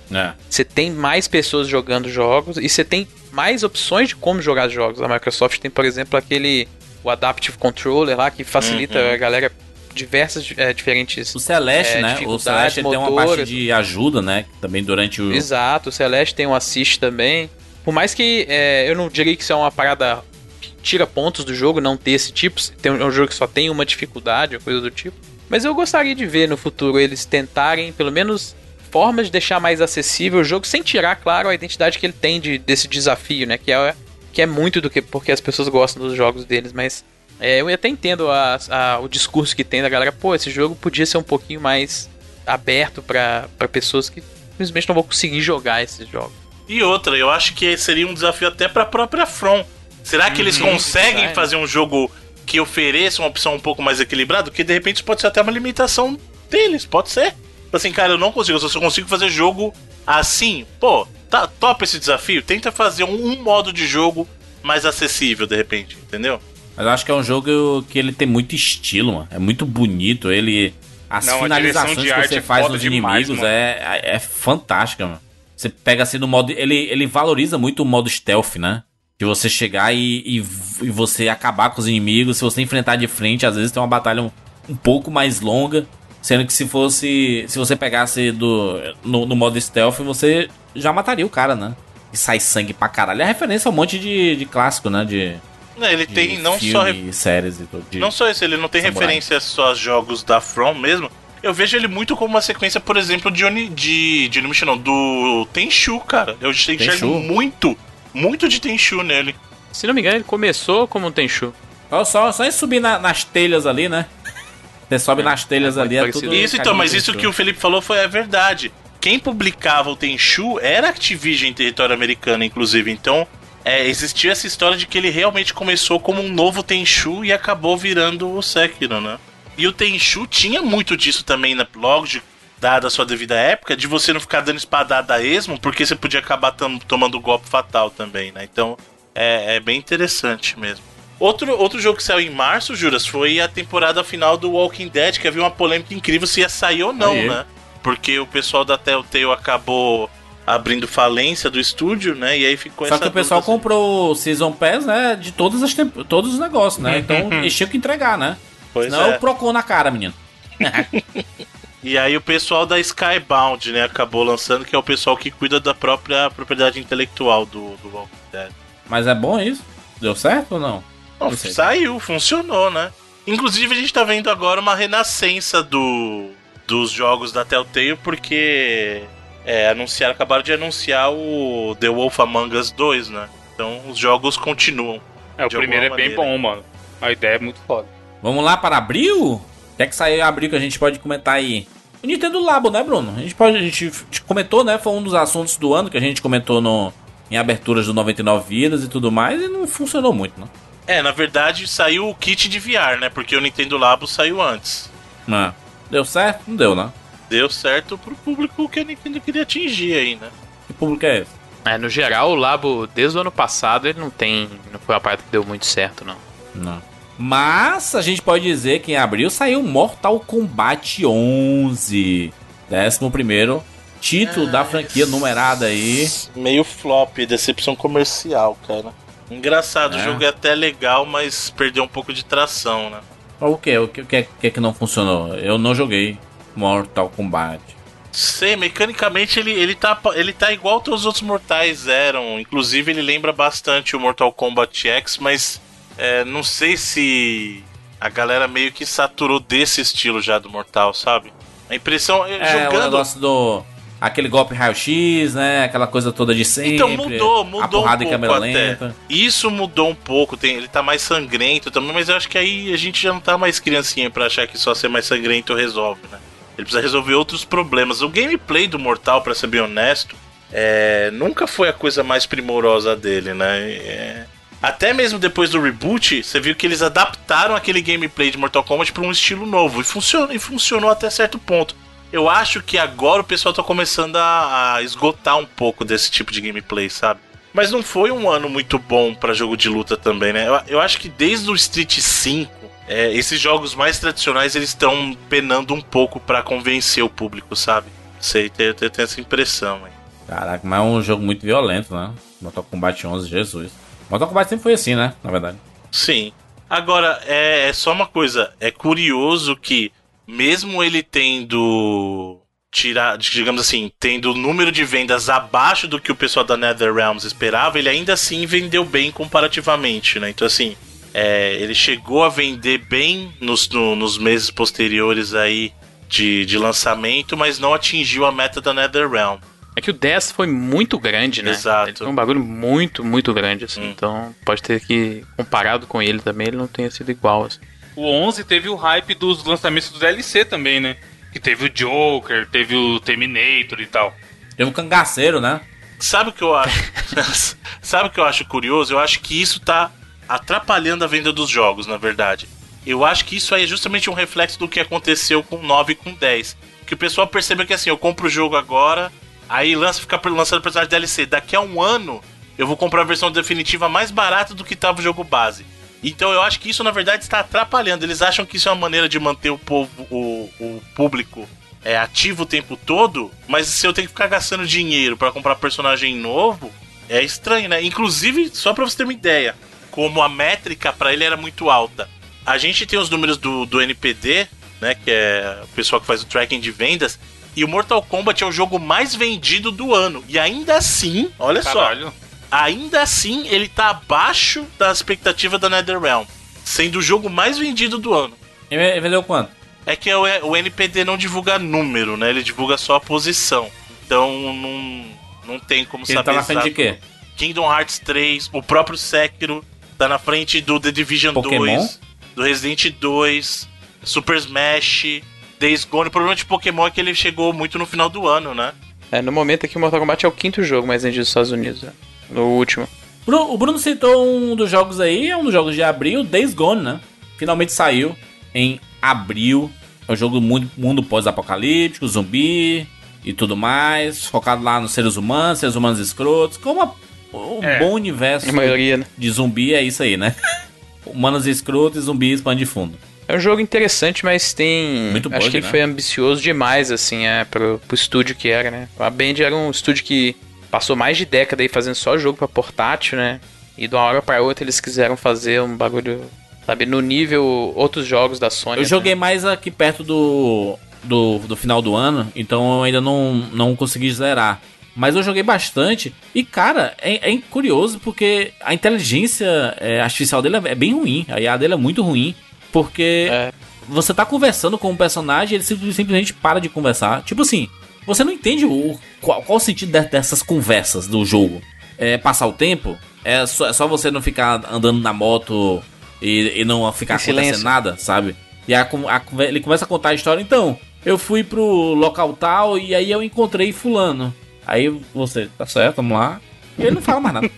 você é. tem mais pessoas jogando jogos e você tem mais opções de como jogar jogos. A Microsoft tem, por exemplo, aquele o Adaptive Controller lá, que facilita uhum. a galera diversas é, diferentes. O Celeste, é, né? O Celeste tem uma parte de ajuda, né? Também durante o... Exato, o Celeste tem um assist também. Por mais que é, eu não diria que isso é uma parada que tira pontos do jogo, não ter esse tipo. Tem um jogo que só tem uma dificuldade, ou coisa do tipo. Mas eu gostaria de ver no futuro eles tentarem, pelo menos, formas de deixar mais acessível o jogo, sem tirar, claro, a identidade que ele tem de, desse desafio, né? Que é, que é muito do que porque as pessoas gostam dos jogos deles, mas é, eu até entendo a, a, o discurso que tem da galera, pô, esse jogo podia ser um pouquinho mais aberto pra, pra pessoas que simplesmente não vão conseguir jogar esses jogos. E outra, eu acho que seria um desafio até pra própria From. Será que hum, eles conseguem design. fazer um jogo que ofereça uma opção um pouco mais equilibrada, que de repente isso pode ser até uma limitação deles, pode ser. Assim, cara, eu não consigo, eu só consigo fazer jogo assim. Pô, tá top esse desafio, tenta fazer um, um modo de jogo mais acessível, de repente, entendeu? Mas eu acho que é um jogo que ele tem muito estilo, mano. É muito bonito, ele... As não, finalizações que você faz nos inimigos demais, é, é fantástica, mano. Você pega assim no modo... Ele, ele valoriza muito o modo stealth, né? De você chegar e, e, e você acabar com os inimigos. Se você enfrentar de frente, às vezes tem uma batalha um, um pouco mais longa. Sendo que se fosse... Se você pegasse do, no, no modo stealth, você já mataria o cara, né? E sai sangue pra caralho. É referência a um monte de, de clássico, né? De, não, ele de tem não filme, só re... séries e tudo. Não só isso, ele não tem samurai. Referência só a jogos da From mesmo. Eu vejo ele muito como uma sequência, por exemplo, de... Oni, de, de Onimusha, não, do Tenchu, cara. Eu enxergo muito... Muito de Tenchu nele. Se não me engano, ele começou como um Tenchu. Só, só, só em subir na, nas telhas ali, né? Você sobe é, nas telhas é ali, é tudo... Isso, então, mas isso que o Felipe falou foi a verdade. Quem publicava o Tenchu era Activision em território americano, inclusive. Então, é, existia essa história de que ele realmente começou como um novo Tenchu e acabou virando o Sekiro, né? E o Tenchu tinha muito disso também, na blog de... dada a sua devida época, de você não ficar dando espadada a esmo, porque você podia acabar tam- tomando golpe fatal também, né? Então, é, é bem interessante mesmo. Outro, outro jogo que saiu em março, Juras, foi a temporada final do Walking Dead, que havia uma polêmica incrível se ia sair ou não, Aê. né? Porque o pessoal da Telltale acabou abrindo falência do estúdio, né? E aí ficou Só essa... Só que o pessoal assim. comprou o Season Pass, né? De todas as temp- todos os negócios, né? Então, eles tinham que entregar, né? Pois Senão, é. Procou na cara, menino. E aí o pessoal da Skybound, né, acabou lançando, que é o pessoal que cuida da própria propriedade intelectual do, do Walking Dead. Mas é bom isso? Deu certo ou não? Não, não saiu, funcionou, né? Inclusive a gente tá vendo agora uma renascença do, dos jogos da Telltale, porque é, anunciaram, acabaram de anunciar o The Wolf Among Us dois, né? Então os jogos continuam. É, o primeiro é bem bom, mano. A ideia é muito foda. Vamos lá para abril? Até que saiu em abril que a gente pode comentar aí. O Nintendo Labo, né, Bruno? A gente, pode, a gente comentou, né? Foi um dos assuntos do ano que a gente comentou no, em aberturas do noventa e nove Vidas e tudo mais, e não funcionou muito, né? É, na verdade saiu o kit de V R, né? Porque o Nintendo Labo saiu antes. É. Deu certo? Não deu, né? Deu certo pro público que a Nintendo queria atingir aí, né? Que público é esse? É, no geral, o Labo, desde o ano passado, ele não tem... Não foi a parte que deu muito certo, não. Não. Mas a gente pode dizer que em abril saiu Mortal Kombat onze, décimo primeiro título ah, da franquia numerada aí. Meio flop, decepção comercial, cara. Engraçado, é. o jogo é até legal, mas perdeu um pouco de tração, né? O que? O que, o que, o que é que não funcionou? Eu não joguei Mortal Kombat. sei, mecanicamente ele, ele, tá, ele tá igual todos os outros mortais eram. Inclusive ele lembra bastante o Mortal Kombat X, mas é, não sei se a galera meio que saturou desse estilo já do Mortal, sabe? A impressão... É, jogando... o negócio do... Aquele golpe raio-x, né? Aquela coisa toda de sempre. Então mudou, mudou a porrada um pouco em câmera lenta. Isso mudou um pouco, tem, ele tá mais sangrento também, mas eu acho que aí a gente já não tá mais criancinha pra achar que só ser mais sangrento resolve, né? Ele precisa resolver outros problemas. O gameplay do Mortal, pra ser bem honesto, é, nunca foi a coisa mais primorosa dele, né? É, até mesmo depois do reboot, você viu que eles adaptaram aquele gameplay de Mortal Kombat pra um estilo novo. E funcionou, e funcionou até certo ponto. Eu acho que agora o pessoal tá começando a, a esgotar um pouco desse tipo de gameplay, sabe? Mas não foi um ano muito bom pra jogo de luta também, né? Eu, eu acho que desde o Street cinco, é, esses jogos mais tradicionais, eles estão penando um pouco pra convencer o público, sabe? Sei, eu tenho essa impressão, hein? Caraca, mas é um jogo muito violento, né? Mortal Kombat onze, Jesus. Mortal Kombat sempre foi assim, né? Na verdade. Sim. Agora, é, é só uma coisa. É curioso que mesmo ele tendo, tirar, digamos assim, tendo o número de vendas abaixo do que o pessoal da NetherRealms esperava, ele ainda assim vendeu bem comparativamente, né? Então, assim, é, ele chegou a vender bem nos, no, nos meses posteriores aí de, de lançamento, mas não atingiu a meta da NetherRealm. É que o dez foi muito grande, né? Exato. Ele foi um bagulho muito, muito grande, assim. Hum. Então, pode ter que, comparado com ele também, ele não tenha sido igual, assim. O onze teve o hype dos lançamentos do D L C também, né? Que teve o Joker, teve o Terminator e tal. Teve o Cangaceiro, né? Sabe o que eu acho? Sabe o que eu acho curioso? Eu acho que isso tá atrapalhando a venda dos jogos, na verdade. Eu acho que isso aí é justamente um reflexo do que aconteceu com nove e com dez. Que o pessoal percebeu que assim, eu compro o jogo agora, aí lança, fica lançando o personagem D L C. Daqui a um ano, eu vou comprar a versão definitiva mais barata do que tava o jogo base. Então eu acho que isso, na verdade, está atrapalhando. Eles acham que isso é uma maneira de manter o povo, o, o público é, ativo o tempo todo, mas se eu tenho que ficar gastando dinheiro para comprar personagem novo, é estranho, né? Inclusive, só para você ter uma ideia, como a métrica para ele era muito alta. A gente tem os números do, do N P D, né, que é o pessoal que faz o tracking de vendas, e o Mortal Kombat é o jogo mais vendido do ano. E ainda assim, olha Caralho. só... Ainda assim, ele tá abaixo da expectativa da NetherRealm, sendo o jogo mais vendido do ano. Ele vendeu quanto? É que o N P D não divulga número, né? Ele divulga só a posição. Então, não, não tem como ele saber. Ele tá na frente exato. De quê? Kingdom Hearts três, o próprio Sekiro, tá na frente do The Division Pokémon? dois, do Resident dois, Super Smash, Days Gone. O problema de Pokémon é que ele chegou muito no final do ano, né? É, no momento é que o Mortal Kombat é o quinto jogo mais vendido dos Estados Unidos, né? No último. O Bruno citou um dos jogos aí, é um dos jogos de abril, Days Gone, né? Finalmente saiu em abril. É um jogo do mundo, mundo pós-apocalíptico, zumbi e tudo mais, focado lá nos seres humanos, seres humanos escrotos, como a, um é, bom universo a maioria, né? De zumbi é isso aí, né? Humanos escrotos e zumbis pano de fundo. É um jogo interessante, mas tem... Muito bug, acho que né? Ele foi ambicioso demais, assim, é, pro, pro estúdio que era, né? A Band era um estúdio que passou mais de década aí fazendo só jogo pra portátil, né? E de uma hora pra outra eles quiseram fazer um bagulho, sabe, no nível outros jogos da Sony. Eu joguei né? mais aqui perto do, do, do final do ano, então eu ainda não, não consegui zerar. Mas eu joguei bastante e, cara, é, é curioso porque a inteligência é, artificial dele é bem ruim. A I A dele é muito ruim porque é. Você tá conversando com um personagem e ele simplesmente para de conversar. Tipo assim... Você não entende o, qual, qual o sentido dessas conversas do jogo. É passar o tempo? É só, é só você não ficar andando na moto e, e não ficar acontecendo nada, sabe? E a, a, ele começa a contar a história. Então, eu fui pro local tal e aí eu encontrei fulano. Aí você, tá certo, vamos lá. E ele não fala mais nada.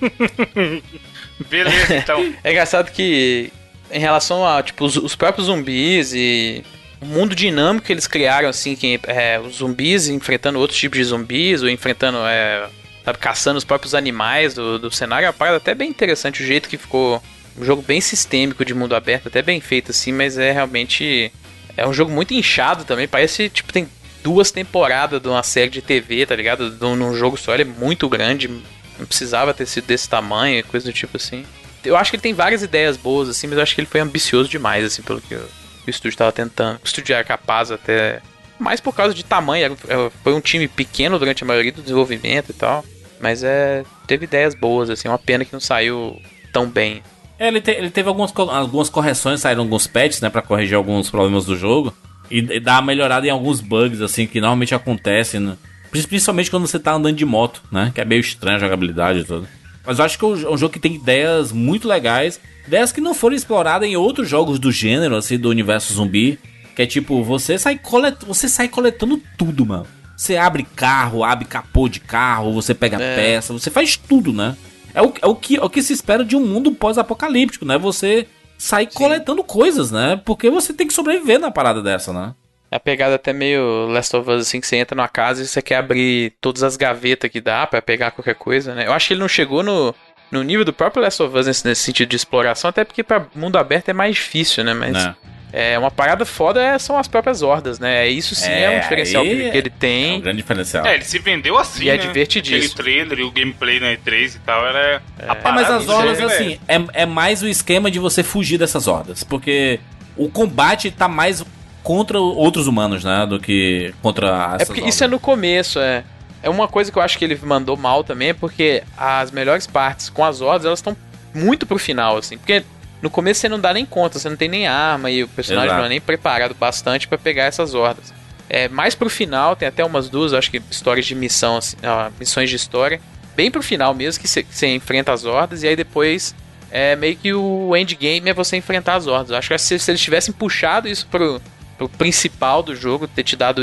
Beleza, então. É engraçado que em relação a, tipo, os, os próprios zumbis e... O mundo dinâmico que eles criaram, assim, que é, os zumbis enfrentando outros tipos de zumbis, ou enfrentando, é, sabe, caçando os próprios animais do, do cenário, é uma parada até bem interessante, o jeito que ficou, um jogo bem sistêmico de mundo aberto, até bem feito, assim, mas é realmente, é um jogo muito inchado também, parece, tipo, tem duas temporadas de uma série de T V, tá ligado, num jogo só, ele é muito grande, não precisava ter sido desse tamanho, coisa do tipo, assim. Eu acho que ele tem várias ideias boas, assim, mas eu acho que ele foi ambicioso demais, assim, pelo que eu... o estúdio estava tentando, o estúdio era capaz até Mas por causa de tamanho, foi um time pequeno durante a maioria do desenvolvimento e tal. Mas é, teve ideias boas, assim, uma pena que não saiu tão bem. É, ele, te, ele teve algumas, algumas correções, saíram alguns patches, né, pra corrigir alguns problemas do jogo. E, e dar uma melhorada em alguns bugs, assim, que normalmente acontecem, né? Principalmente quando você tá andando de moto, né? Que é meio estranha a jogabilidade e tudo. Mas eu acho que é um jogo que tem ideias muito legais. Ideias que não foram exploradas em outros jogos do gênero, assim, do universo zumbi. Que é tipo, você sai, colet... você sai coletando tudo, mano. Você abre carro, abre capô de carro, você pega é. peça, você faz tudo, né? É o, é, o que, é o que se espera de um mundo pós-apocalíptico, né? Você sai Sim. coletando coisas, né? Porque você tem que sobreviver na parada dessa, né? É a pegada até meio Last of Us, assim, que você entra numa casa e você quer abrir todas as gavetas que dá pra pegar qualquer coisa, né? Eu acho que ele não chegou no, no nível do próprio Last of Us nesse, nesse sentido de exploração, até porque pra mundo aberto é mais difícil, né? Mas não. é uma parada foda é, são as próprias hordas, né? Isso sim é, é um diferencial que, é, que ele tem. É um grande diferencial. É, ele se vendeu assim, e né? é divertidíssimo. Aquele trailer e o gameplay na E três e tal, era é, a parada. É, mas as hordas, é, assim, é, é mais o esquema de você fugir dessas hordas, porque o combate tá mais... contra outros humanos, né? Do que contra essas É porque obras. Isso é no começo, é. É uma coisa que eu acho que ele mandou mal também, porque as melhores partes com as hordas, elas estão muito pro final, assim. Porque no começo você não dá nem conta, você não tem nem arma e o personagem Exato. Não é nem preparado bastante pra pegar essas hordas. É, mais pro final, tem até umas duas, acho que histórias de missão, assim, ó, missões de história, bem pro final mesmo, que você enfrenta as hordas e aí depois é meio que o endgame é você enfrentar as hordas. Eu acho que se, se eles tivessem puxado isso pro... o principal do jogo, ter te dado,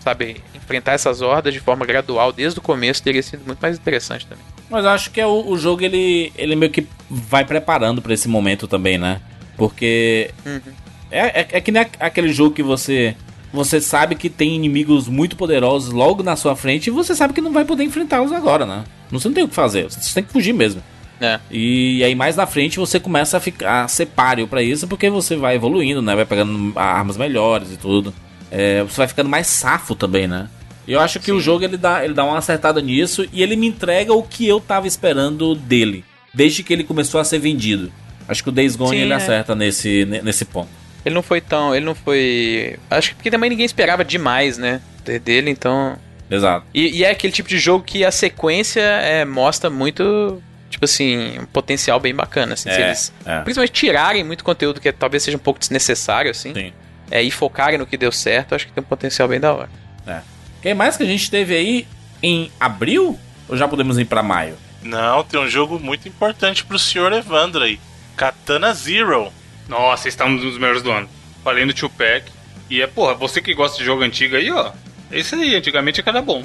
sabe, enfrentar essas hordas de forma gradual desde o começo, teria sido muito mais interessante também. Mas acho que é o, o jogo ele, ele meio que vai preparando pra esse momento também, né? Porque uhum. é, é, é que nem aquele jogo que você você sabe que tem inimigos muito poderosos logo na sua frente e você sabe que não vai poder enfrentá-los agora, né? Você não tem o que fazer, você tem que fugir mesmo. É. E aí mais na frente você começa a ficar a ser páreo pra isso, porque você vai evoluindo, né? Vai pegando armas melhores e tudo. É, você vai ficando mais safo também, né? E eu acho que Sim. o jogo ele dá, ele dá uma acertada nisso e ele me entrega o que eu tava esperando dele, desde que ele começou a ser vendido. Acho que o Days Gone Sim, ele é. acerta nesse, nesse ponto. Ele não foi tão... Ele não foi... Acho que porque também ninguém esperava demais, né? Dele, então... Exato. E, e é aquele tipo de jogo que a sequência é, mostra muito... Tipo assim, um potencial bem bacana, assim, é, se eles é. principalmente tirarem muito conteúdo que talvez seja um pouco desnecessário, assim, Sim. É, e focarem no que deu certo, acho que tem um potencial bem da hora. É. Quem mais que a gente teve aí em abril? Ou já podemos ir pra maio? Não, tem um jogo muito importante pro senhor Evandro aí, Katana Zero. Nossa, esse tá um dos melhores do ano. Falei no Tupac, e é, porra, você que gosta de jogo antigo aí, ó, esse aí, antigamente é que era bom.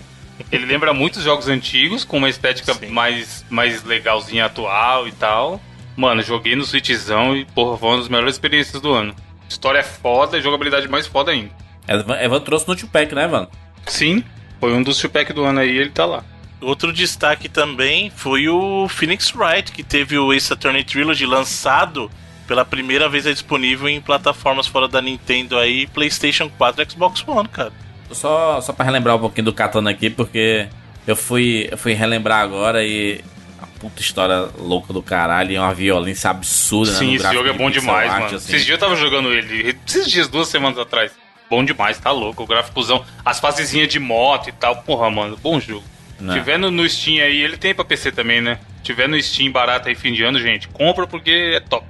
Ele lembra muitos jogos antigos, com uma estética mais, mais legalzinha atual e tal. Mano, joguei no Switchzão e, porra, foi uma das melhores experiências do ano. História é foda e jogabilidade mais foda ainda. Evan trouxe no Tupac, né, Evan? Sim, foi um dos Tupac do ano aí e ele tá lá. Outro destaque também foi o Phoenix Wright, que teve o Ace Attorney Trilogy lançado pela primeira vez, é disponível em plataformas fora da Nintendo aí, PlayStation quatro e Xbox One, cara. Só, só pra relembrar um pouquinho do Katana aqui, porque eu fui, eu fui relembrar agora e... A puta história louca do caralho, é uma violência absurda, Sim, né? Sim, esse jogo é bom demais, arte, mano. Assim. Esses dias eu tava jogando ele, esses dias, duas semanas atrás. Bom demais, tá louco, o gráficozão. As fasezinhas de moto e tal, porra, mano, bom jogo. Não. Tiver no, no Steam aí, ele tem pra P C também, né? Tiver no Steam barato aí, fim de ano, gente, compra porque é top.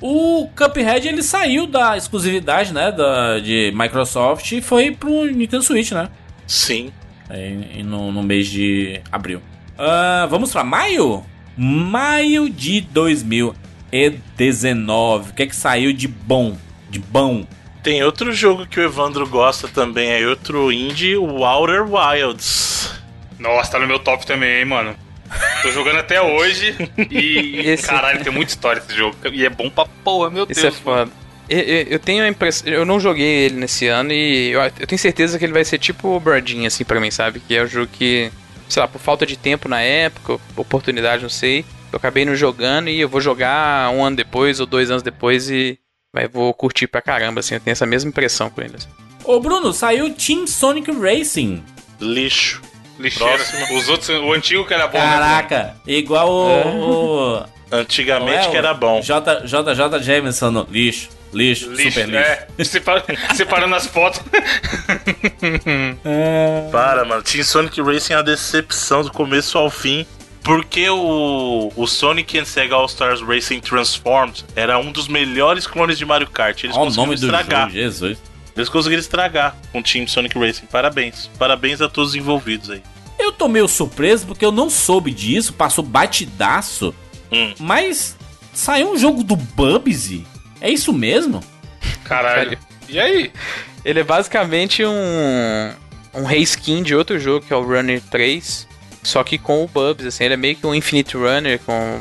O Cuphead, ele saiu da exclusividade, né, da, de Microsoft e foi pro Nintendo Switch, né? Sim. É, no, no mês de abril. Uh, vamos pra maio? Maio de dois mil e dezenove. O que é que saiu de bom? De bom. Tem outro jogo que o Evandro gosta também, é outro indie, o Outer Wilds. Nossa, tá no meu top também, hein, mano? Tô jogando até hoje e, esse... caralho, tem muita história esse jogo. E é bom pra porra, meu Deus. Isso é foda. Eu, eu, eu tenho a impressão... Eu não joguei ele nesse ano e eu, eu tenho certeza que ele vai ser tipo o Birdinho, assim, pra mim, sabe? Que é um jogo que, sei lá, por falta de tempo na época, oportunidade, não sei, eu acabei não jogando e eu vou jogar um ano depois ou dois anos depois e vai, vou curtir pra caramba, assim. Eu tenho essa mesma impressão com ele. Assim. Ô, Bruno, saiu Team Sonic Racing. Lixo. Lixeira. Os outros, o antigo que era bom. Caraca, né? Igual o... É. o... Antigamente é, que era bom. J J J Jameson no lixo. Lixo, lixo, super lixo. É, separa, separando as fotos. É... Para, mano. Team Sonic Racing é a decepção do começo ao fim. Porque o, o Sonic and Sega All-Stars Racing Transformed era um dos melhores clones de Mario Kart. Eles oh, conseguiram estragar. Jogo, Jesus. Eles conseguiram estragar com o Team Sonic Racing. Parabéns. Parabéns a todos os envolvidos aí. Eu tô meio surpreso porque eu não soube disso. Passou batidaço. Hum. Mas saiu um jogo do Bubsy. É isso mesmo? Caralho. E aí? Ele é basicamente um um reskin de outro jogo, que é o Runner três, só que com o Bubsy, assim. Ele é meio que um Infinite Runner com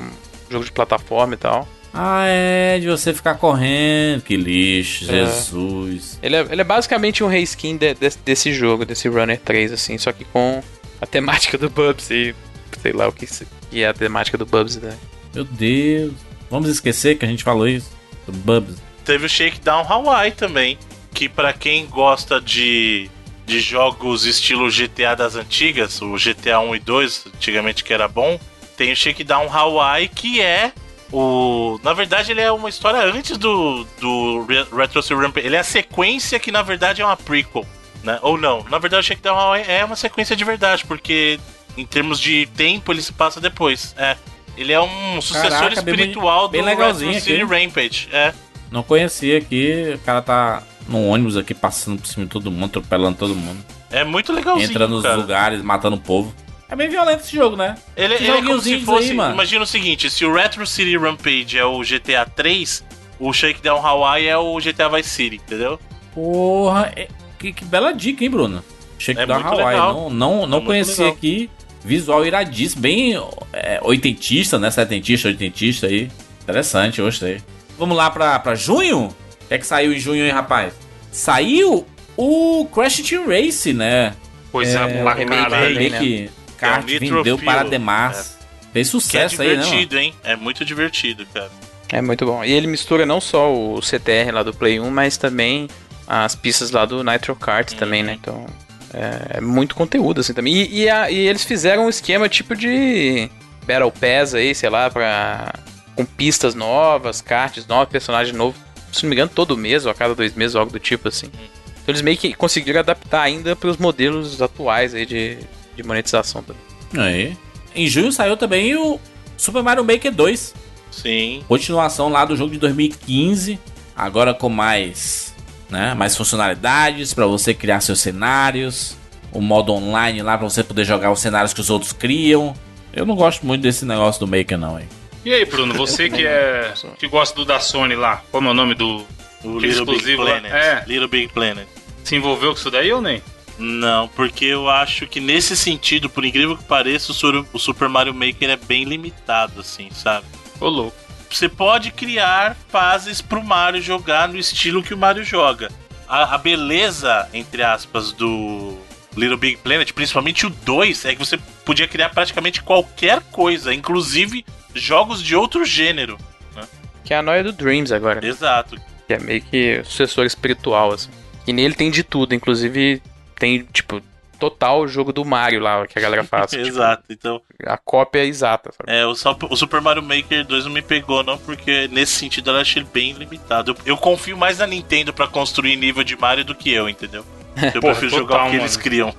jogo de plataforma e tal. Ah, é, de você ficar correndo. Que lixo, é. Jesus. Ele é, ele é basicamente um reskin de, de, desse jogo, desse Runner três, assim, só que com a temática do Bubsy. Sei lá o que, que é a temática do Bubsy, né? Meu Deus. Vamos esquecer que a gente falou isso. Bubs. Teve o Shakedown Hawaii também, que pra quem gosta de, de jogos estilo G T A das antigas, o G T A um e dois, antigamente que era bom, tem o Shakedown Hawaii, que é o... Na verdade, ele é uma história antes do, do Retro City Rampage. Ele é a sequência que, na verdade, é uma prequel, né? Ou não. Na verdade, o Shakedown Hawaii é uma sequência de verdade, porque, em termos de tempo, ele se passa depois. É. Ele é um sucessor Caraca, espiritual bem, bem do Retro City Rampage. É. Não conhecia aqui. O cara tá num ônibus aqui, passando por cima de todo mundo, atropelando todo mundo. É muito legalzinho, entra nos cara. lugares, matando o povo. É bem violento esse jogo, né? Ele, ele é como se fosse... Aí, mano. Imagina o seguinte, se o Retro City Rampage é o G T A três, o Shakedown Hawaii é o G T A Vice City, entendeu? Porra, é, que, que bela dica, hein, Bruno? Shakedown é Hawaii, legal. não, não, não é conhecia aqui... Visual iradíssimo, bem é, oitentista, né? Setentista, oitentista aí. Interessante, gostei. Vamos lá pra, pra junho? O que é que saiu em junho, hein, rapaz? Saiu o Crash Team Race, né? Pois é, é, é remake, né? Kart é vendeu para demais. É. Fez sucesso aí, né? É divertido, aí, né, hein? É muito divertido, cara. É muito bom. E ele mistura não só o C T R lá do Play um, mas também as pistas lá do Nitro Kart uhum. também, né? Então... É, é muito conteúdo, assim, também. E, e, a, e eles fizeram um esquema tipo de Battle Pass aí, sei lá, pra, com pistas novas, cartas novas, personagem novo. Se não me engano, todo mês, ou a cada dois meses, ou algo do tipo, assim. Então eles meio que conseguiram adaptar ainda pros modelos atuais aí de, de monetização também. Aí. Em junho saiu também o Super Mario Maker dois. Sim. Continuação lá do jogo de dois mil e quinze. Agora com mais... Né? Mais funcionalidades para você criar seus cenários, o modo online lá para você poder jogar os cenários que os outros criam. Eu não gosto muito desse negócio do Maker, não, hein? E aí, Bruno, você que é que gosta do da Sony lá, como é o nome do o Little exclusivo Big Planet. É. Little Big Planet. Se envolveu com isso daí ou nem? Não, porque eu acho que nesse sentido, por incrível que pareça, o Super Mario Maker é bem limitado, assim, sabe? Ô, louco. Você pode criar fases pro Mario jogar no estilo que o Mario joga. A, a beleza, entre aspas, do Little Big Planet, principalmente o dois, é que você podia criar praticamente qualquer coisa, inclusive jogos de outro gênero, né? Que é a noia do Dreams agora. Exato. Que é meio que sucessor espiritual, assim. E nele tem de tudo, inclusive tem, tipo... total o jogo do Mario lá, que a galera faz. Exato, tipo, então... A cópia é exata, sabe? É, o, o Super Mario Maker dois não me pegou, não, porque nesse sentido eu achei bem limitado. Eu, eu confio mais na Nintendo pra construir nível de Mario do que eu, entendeu? Eu Porra, prefiro total, jogar o que mano. eles criam.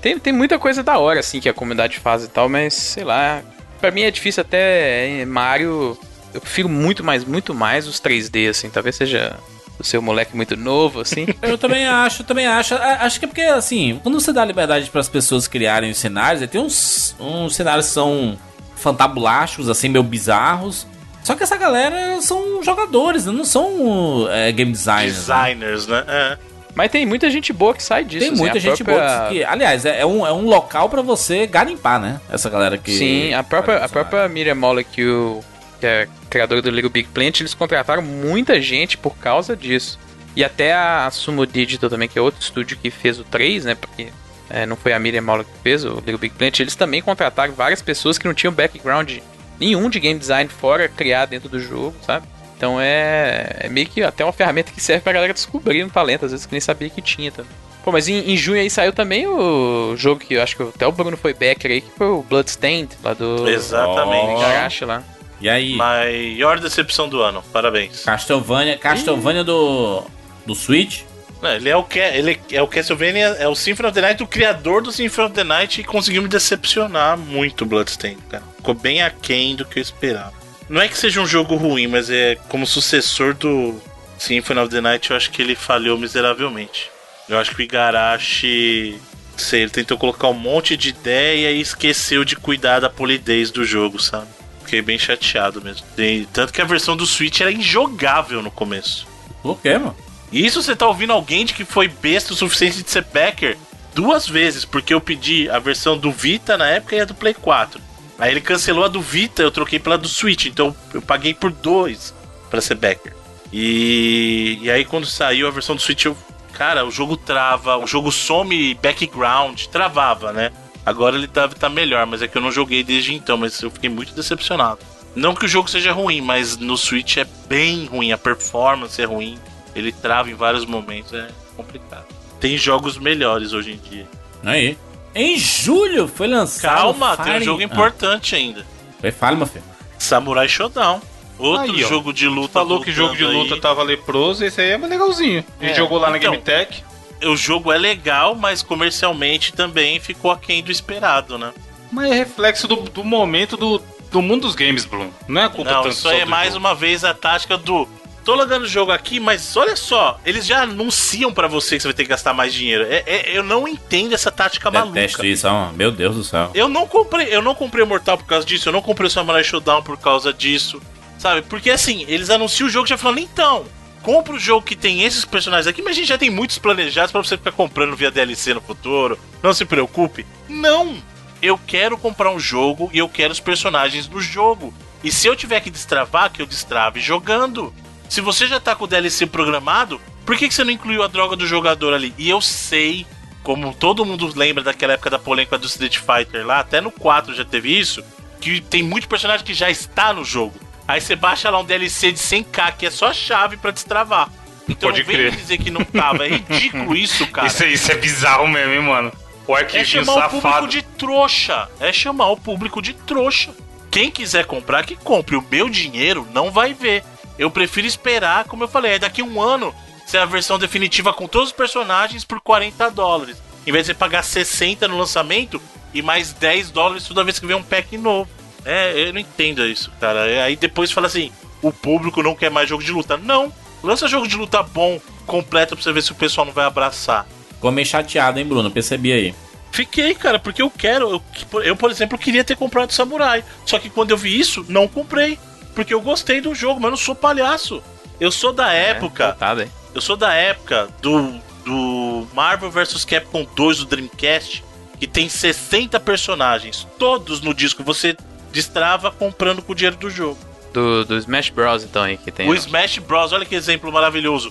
tem, tem muita coisa da hora, assim, que a comunidade faz e tal, mas, sei lá... Pra mim é difícil até Mario... Eu prefiro muito mais, muito mais os três D, assim, talvez seja... O seu moleque muito novo, assim. Eu também acho, também acho. Acho que é porque, assim, quando você dá liberdade para as pessoas criarem os cenários, tem uns, uns cenários que são fantabulásticos, assim, meio bizarros. Só que essa galera são jogadores, não são é, game designers. Designers, né? né? É. Mas tem muita gente boa que sai disso. Tem assim, muita gente própria... boa que... Aliás, é um, é um local para você garimpar, né? Essa galera que... Sim, a própria, a própria Miriam Molecule... que é criadora do Lego Big Planet, eles contrataram muita gente por causa disso. E até a Sumo Digital também, que é outro estúdio que fez o três, né? Porque é, não foi a Miriam Maula que fez o Lego Big Planet. Eles também contrataram várias pessoas que não tinham background nenhum de game design fora criar dentro do jogo, sabe? Então é, é meio que até uma ferramenta que serve pra galera descobrir um talento, às vezes que nem sabia que tinha também. Pô, mas em, em junho aí saiu também o jogo que eu acho que até o Bruno foi backer aí, que foi o Bloodstained, lá do... Exatamente. Garache lá. E aí? Maior decepção do ano, parabéns. Castlevania, Castlevania do, do Switch? Não, ele é o que ele é o Castlevania, é o Symphony of the Night, o criador do Symphony of the Night, e conseguiu me decepcionar muito o Bloodstained, cara. Ficou bem aquém do que eu esperava. Não é que seja um jogo ruim, mas é como sucessor do Symphony of the Night, eu acho que ele falhou miseravelmente. Eu acho que o Igarashi, sei, ele tentou colocar um monte de ideia e esqueceu de cuidar da polidez do jogo, sabe? Fiquei bem chateado mesmo. E tanto que a versão do Switch era injogável no começo. Por quê, mano? Isso você tá ouvindo alguém de que foi besta o suficiente de ser backer duas vezes, porque eu pedi a versão do Vita na época e a do Play quatro. Aí ele cancelou a do Vita, eu troquei pela do Switch, então eu paguei por dois pra ser backer. E, e aí quando saiu a versão do Switch, eu... cara, o jogo trava, o jogo some background, travava, né? Agora ele deve estar melhor, mas é que eu não joguei desde então, mas eu fiquei muito decepcionado. Não que o jogo seja ruim, mas no Switch é bem ruim, a performance é ruim, ele trava em vários momentos, é complicado. Tem jogos melhores hoje em dia. Aí. Em julho foi lançado... Calma, Fire... tem um jogo importante ah. ainda. Foi fala, meu filho. Samurai Shodown. Outro aí, jogo de luta. Falou que jogo de luta aí. Tava leproso, esse aí é legalzinho. A gente é, jogou lá então, na Game Tech. O jogo é legal, mas comercialmente também ficou aquém do esperado, né? Mas é reflexo do, do momento do, do mundo dos games, Bruno. Não é a culpa. Não, isso aí é mais jogo. Uma vez a tática do... Tô largando o jogo aqui, mas olha só, eles já anunciam pra você que você vai ter que gastar mais dinheiro. É, é, eu não entendo essa tática maluca. Detesto isso, meu Deus do céu. Eu não comprei, eu não comprei o Mortal por causa disso, eu não comprei o Samurai Shodown por causa disso. Sabe, porque assim, eles anunciam o jogo já falando, então, compra o jogo que tem esses personagens aqui, mas a gente já tem muitos planejados pra você ficar comprando via D L C no futuro, não se preocupe. Não! Eu quero comprar um jogo e eu quero os personagens do jogo. E se eu tiver que destravar, que eu destrave jogando. Se você já tá com o D L C programado, por que que você não incluiu a droga do jogador ali? E eu sei, como todo mundo lembra daquela época da polêmica do Street Fighter lá, até no quatro já teve isso, que tem muito personagem que já está no jogo. Aí você baixa lá um D L C de cem k, que é só a chave pra destravar. Então pode não vem crer. Dizer que não tava. É ridículo isso, cara. Isso, isso é bizarro mesmo, hein, mano. O é chamar o público de trouxa. É chamar o público de trouxa. Quem quiser comprar, que compre. O meu dinheiro não vai ver. Eu prefiro esperar, como eu falei, é daqui um ano ser a versão definitiva com todos os personagens por quarenta dólares. Em vez de você pagar sessenta no lançamento e mais dez dólares toda vez que vem um pack novo. É, eu não entendo isso, cara. Aí depois fala assim, o público não quer mais jogo de luta. Não, lança jogo de luta bom, completo, pra você ver se o pessoal não vai abraçar. Ficou meio chateado, hein, Bruno? Percebi aí. Fiquei, cara, porque eu quero... Eu, eu por exemplo, queria ter comprado Samurai. Só que quando eu vi isso, não comprei. Porque eu gostei do jogo, mas eu não sou palhaço. Eu sou da época... É, coitado, hein? Eu sou da época do, do Marvel versus. Capcom dois, do Dreamcast, que tem sessenta personagens. Todos no disco, você... destrava comprando com o dinheiro do jogo. Do, do Smash Bros, então, aí que tem. O Smash Bros, olha que exemplo maravilhoso.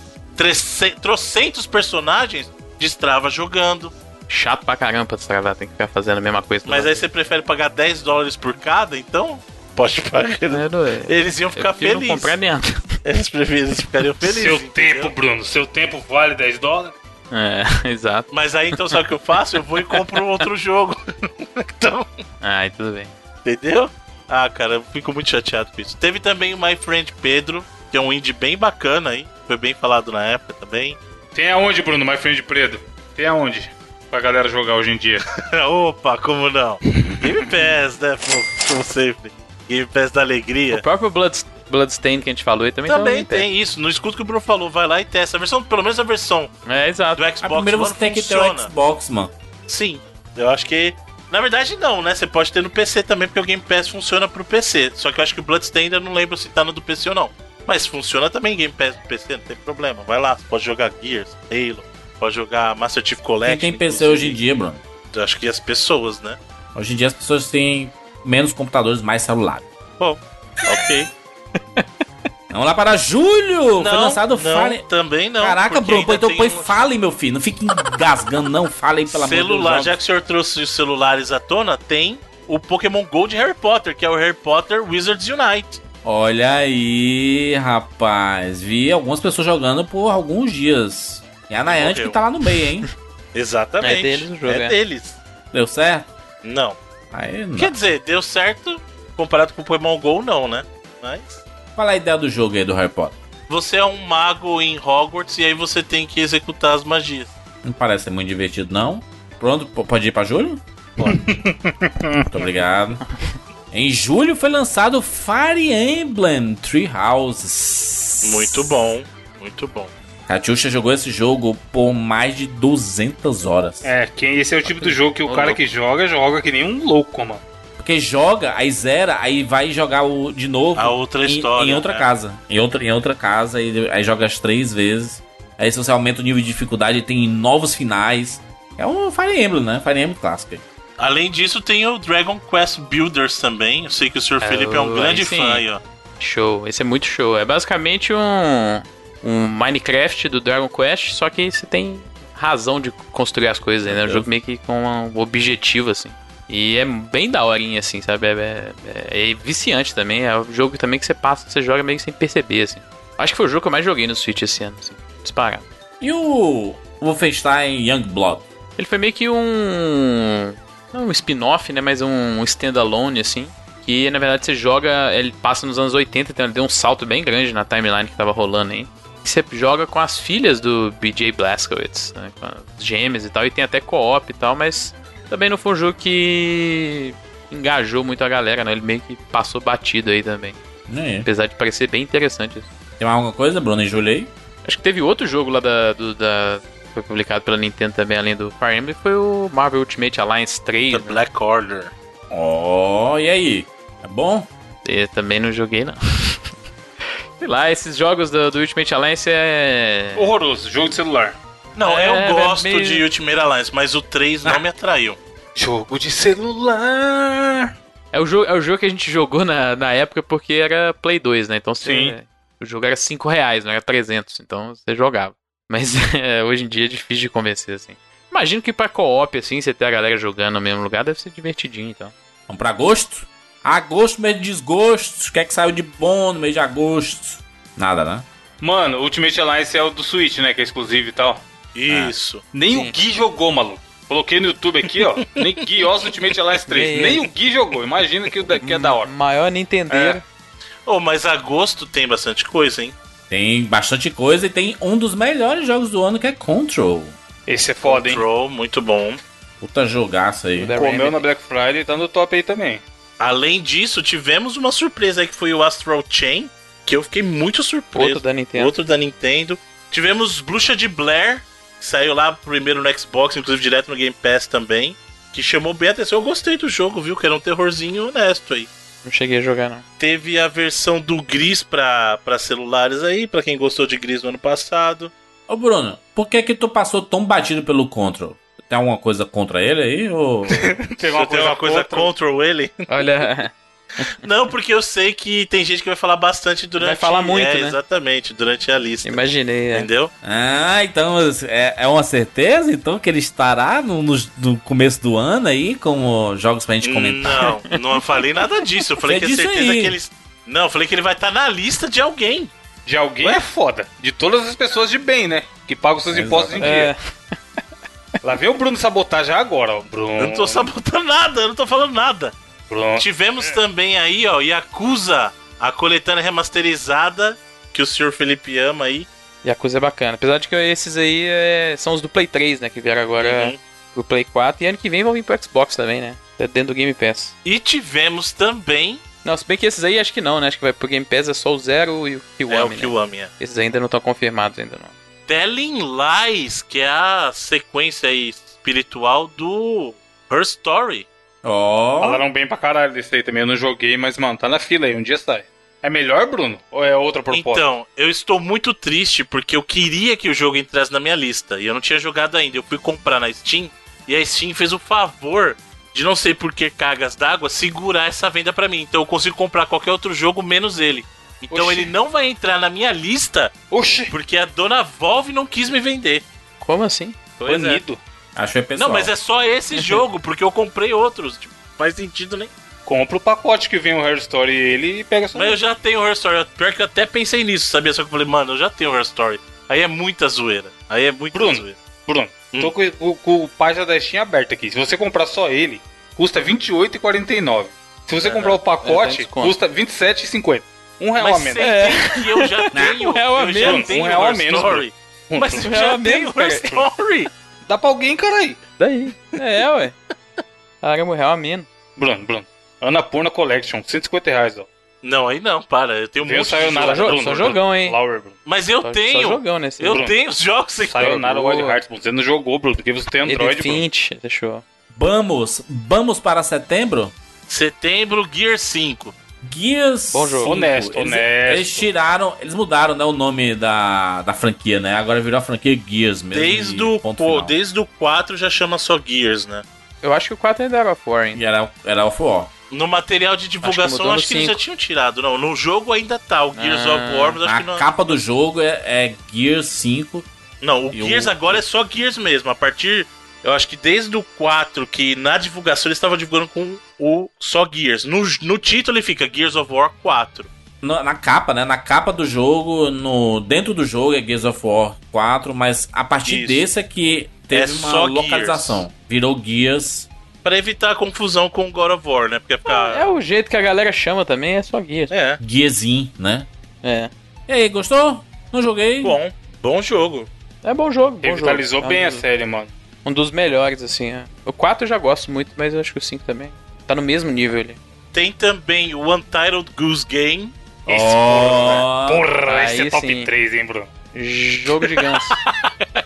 Trocentos personagens, destrava jogando. Chato pra caramba pra destravar, tem que ficar fazendo a mesma coisa. Mas aí você prefere pagar dez dólares por cada, então? Pode pagar. Eles iam ficar felizes. Não comprar mesmo. Eles preferiam ficarem felizes. Seu tempo, entendeu? Bruno, seu tempo vale dez dólares? É, exato. Mas aí então, sabe o que eu faço? Eu vou e compro outro jogo. Então. Ah, tudo bem. Entendeu? Ah, cara, eu fico muito chateado com isso. Teve também o My Friend Pedro, que é um indie bem bacana aí. Foi bem falado na época também. Tem aonde, Bruno, My Friend Pedro? Tem aonde? Pra galera jogar hoje em dia. Opa, como não? Game Pass, né? Como sempre. Game Pass da alegria. O próprio Bloodstained que a gente falou aí também, também tá tem isso. Não escuta o que o Bruno falou. Vai lá e testa. A versão, pelo menos a versão é, exato. Do Xbox One. Primeiro você tem funciona. Que ter o Xbox, mano. Sim. Eu acho que... Na verdade não, né? Você pode ter no P C também, porque o Game Pass funciona pro P C. Só que eu acho que o Bloodstained eu não lembro se tá no do P C ou não. Mas funciona também Game Pass do P C, não tem problema. Vai lá, você pode jogar Gears, Halo, pode jogar Master Chief Collection. Quem tem P C hoje em dia, Bruno? Eu acho que as pessoas, né? Hoje em dia as pessoas têm menos computadores, mais celular. Bom, ok. Vamos lá para julho! Não, foi lançado o Fallen. Também não. Caraca, Bruno, então põe um... Fallen, meu filho. Não fique engasgando, não. Fallen pela mão do celular. Já que o senhor trouxe os celulares à tona, tem o Pokémon Go de Harry Potter, que é o Harry Potter Wizards Unite. Olha aí, rapaz. Vi algumas pessoas jogando por alguns dias. E a Nayant que tá lá no meio, hein? Exatamente. É deles o jogo. É, é deles. Deu certo? Não. Aí, não. Quer dizer, deu certo comparado com o Pokémon Go, não, né? Mas... Qual é a ideia do jogo aí do Harry Potter? Você é um mago em Hogwarts e aí você tem que executar as magias. Não parece ser muito divertido, não. Pronto, pode ir pra julho? Pode. Muito obrigado. Em julho foi lançado Fire Emblem Three Houses. Muito bom, muito bom. Katiusha jogou esse jogo por mais de duzentas horas. É, esse é o tipo do jogo que o cara que joga, joga que nem um louco, mano. Porque joga, aí zera, aí vai jogar o, de novo a outra história, em, em outra né? casa. Em outra, em outra casa, aí, aí joga as três vezes. Aí se você aumenta o nível de dificuldade, tem novos finais. É um Fire Emblem, né? Fire Emblem clássico. Além disso, tem o Dragon Quest Builders também. Eu sei que o senhor Felipe oh, é um grande aí, fã aí, ó. Show, esse é muito show. É basicamente um, um Minecraft do Dragon Quest, só que você tem razão de construir as coisas, né? É um jogo meio que com um objetivo, assim. E é bem daorinha, assim, sabe? É, é, é viciante também. É um jogo também que você passa, você joga meio que sem perceber, assim. Acho que foi o jogo que eu mais joguei no Switch esse ano, assim. Disparado. E o Wolfenstein Youngblood? Ele foi meio que um... Não um spin-off, né? Mas um standalone, assim. Que, na verdade, você joga... Ele passa nos anos oitenta, então ele deu um salto bem grande na timeline que tava rolando aí. E você joga com as filhas do B J Blazkowicz, né? Com as gêmeas e tal. E tem até co-op e tal, mas... Também não foi um jogo que engajou muito a galera, né? Ele meio que passou batido aí também. É. Apesar de parecer bem interessante. Tem mais alguma coisa, Bruno? Enjulei? Acho que teve outro jogo lá da... Do, da... Foi publicado pela Nintendo também, além do Fire Emblem, foi o Marvel Ultimate Alliance três. The né? Black Order. Oh, e aí? É bom? Eu também não joguei, não. Sei lá, esses jogos do, do Ultimate Alliance é... Horroroso, jogo de celular. Não, é, eu gosto é meio... de Ultimate Alliance, mas o três ah. não me atraiu. Jogo de celular! É o jogo, é o jogo que a gente jogou na, na época porque era Play dois, né? Então sim. Você, o jogo era cinco reais, não era trezentos, então você jogava. Mas é, hoje em dia é difícil de convencer, assim. Imagino que pra co-op, assim, você ter a galera jogando no mesmo lugar, deve ser divertidinho, então. Vamos pra agosto? Agosto, meio de desgosto. O que é que saiu de bom no mês de agosto? Nada, né? Mano, Ultimate Alliance é o do Switch, né? Que é exclusivo e tal. Isso. Ah, nem sim. o Gui jogou, maluco. Coloquei no YouTube aqui, ó. Nem Gui, ó, Ultimate Alliance três. Nem o Gui jogou. Imagina que o daqui é da hora. Maior Nintendo. Ô, mas agosto tem bastante coisa, hein? Tem bastante coisa e tem um dos melhores jogos do ano, que é Control. Esse é foda, hein? Control, muito bom. Puta jogaço aí. Comeu na Black Friday e tá no top aí também. Além disso, tivemos uma surpresa aí, que foi o Astral Chain, que eu fiquei muito surpreso. Outro da Nintendo. Outro da Nintendo. Tivemos Bruxa de Blair, que saiu lá primeiro no Xbox, inclusive direto no Game Pass também, que chamou bem a atenção. Eu gostei do jogo, viu? Que era um terrorzinho honesto aí. Não cheguei a jogar, não. Teve a versão do Gris pra, pra celulares aí, pra quem gostou de Gris no ano passado. Ô, Bruno, por que que tu passou tão batido pelo Control? Tem alguma coisa contra ele aí? Ou... tem uma coisa, uma coisa contra... Control ele? Olha... Não, porque eu sei que tem gente que vai falar bastante durante... Vai falar muito, é, né? Exatamente, durante a lista. Imaginei, é. Entendeu? Ah, então é, é uma certeza, então, que ele estará no, no, no começo do ano aí, como jogos pra gente comentar? Não, não falei nada disso. Eu falei Você que é certeza aí. que ele... Não, eu falei que ele vai estar na lista de alguém. De alguém Ué? é foda. De todas as pessoas de bem, né? Que pagam seus impostos em dia. É. Lá vem o Bruno sabotar já agora, ó. Bruno... Eu não tô sabotando nada, eu não tô falando nada. Pronto. Tivemos também aí, ó, Yakuza, a coletânea remasterizada que o senhor Felipe ama aí. Yakuza é bacana, apesar de que esses aí é, são os do Play três, né, que vieram agora uhum. pro Play quatro, e ano que vem vão vir pro Xbox também, né, dentro do Game Pass. E tivemos também... Não, se bem que esses aí acho que não, né, acho que vai pro Game Pass é só o Zero e o Kiwami, É, o Kiwami, né? é. Esses ainda não estão confirmados ainda, não. Telling Lies, que é a sequência aí espiritual do Her Story. Oh. Falaram bem pra caralho desse aí também. Eu não joguei, mas, mano, tá na fila aí. Um dia sai. É melhor, Bruno? Ou é outra proposta? Então, eu estou muito triste porque eu queria que o jogo entrasse na minha lista. E eu não tinha jogado ainda. Eu fui comprar na Steam. E a Steam fez o favor de, não sei por que cargas d'água, segurar essa venda pra mim. Então eu consigo comprar qualquer outro jogo menos ele. Então Oxi. ele não vai entrar na minha lista Oxi. porque a dona Valve não quis me vender. Como assim? Pois Banido. É. Acho é pessoal. Não, mas é só esse jogo, porque eu comprei outros. Tipo, faz sentido, né? Compra o pacote que vem o Her Story e ele pega só. Mas eu já tenho o Her Story. Pior que eu até pensei nisso, sabia? Só que eu falei, mano, eu já tenho o Her Story. Aí é muita zoeira. Aí é muita Bruno, zoeira. Bruno, hum? tô com, com, com o página da Steam aberta aqui. Se você comprar só ele, custa vinte e oito reais e quarenta e nove centavos. Se você é, comprar o pacote, é, custa vinte e sete reais e cinquenta centavos. Um real mas a menos. É. Que eu já tenho. Um real a menos. Um real a menos. Mas eu já tenho Her Story. Dá pra alguém, caralho. Daí. É, ué. Caramba, um real a menos. Bruno, Bruno. Annapurna Collection, cento e cinquenta reais, ó. Não, aí não, para. Eu tenho um monte Sayonara, de jogos. Só jogão, hein? Lauer, mas eu só, tenho. Só jogão nesse eu Bruno. Tenho os jogos aqui. Sayonara Wild Hearts. Você não jogou, Bruno, porque você tem Android, Bruno. Deixou. Vamos. Vamos para setembro? Setembro, Gear cinco. Gears... Bom jogo. Honesto, eles, honesto. Eles tiraram... Eles mudaram, né, o nome da, da franquia, né? Agora virou a franquia Gears mesmo. Desde, do, pô, desde o quatro já chama só Gears, né? Eu acho que o quatro ainda era of War, hein? E era, era of War. No material de divulgação, acho que, acho que eles já tinham tirado. Não, no jogo ainda tá o Gears ah, of War, mas acho que não... A capa do jogo é, é Gears cinco. Não, o Gears o... agora é só Gears mesmo. A partir... Eu acho que desde o quatro, que na divulgação eles estavam divulgando com o só Gears. No, no título ele fica Gears of War quatro. Na, na capa, né? Na capa do jogo, no, dentro do jogo é Gears of War quatro, mas a partir isso. desse é que teve é uma localização. Gears. Virou Gears. Pra evitar a confusão com God of War, né? Porque ficar... é, é o jeito que a galera chama também, é só Gears. É. Gearzinho, né? É. E aí, gostou? Não joguei? Bom. Bom jogo. É bom jogo. Bom Revitalizou jogo. bem ah, a série, mano. Um dos melhores, assim. É. O quatro eu já gosto muito, mas eu acho que o cinco também. Tá no mesmo nível ali. Tem também o Untitled Goose Game. Esse oh, porra, né? Porra, esse é top sim. três, hein, Bruno? Jogo de ganso.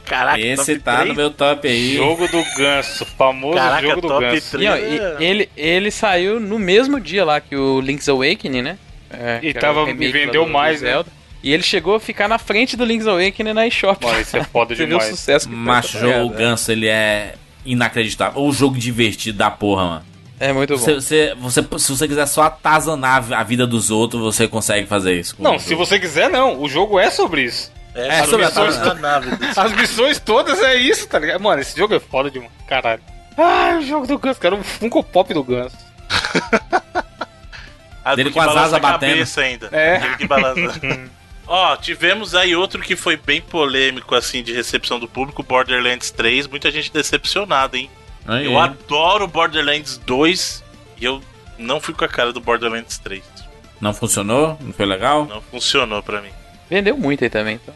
Caraca, esse tá três? No meu top aí. Jogo do ganso, famoso. Caraca, jogo do ganso. Não, é. ele, ele saiu no mesmo dia lá que o Link's Awakening, né? É, e tava, me vendeu mais, né? E ele chegou a ficar na frente do Link's Awakening na eShop. Mano, isso é foda demais. O sucesso que Mas o jogo ganso, ele é inacreditável. O jogo divertido da porra, mano. É muito bom. Você, você, você, se você quiser só atazanar a vida dos outros, você consegue fazer isso. Não, se você quiser, não. O jogo é sobre isso. É, é sobre atazanar a vida. As missões todas é isso, tá ligado? Mano, esse jogo é foda demais. Caralho. Ah, o jogo do ganso, cara. O Funko Pop do ganso. Dele com as asas batendo. Cabeça ainda. É. Dele que balança. Ó, oh, tivemos aí outro que foi bem polêmico, assim, de recepção do público, Borderlands três. Muita gente decepcionada, hein? Aí, eu é. adoro Borderlands dois e eu não fui com a cara do Borderlands três. Não funcionou? Não foi legal? Não funcionou pra mim. Vendeu muito aí também. Então.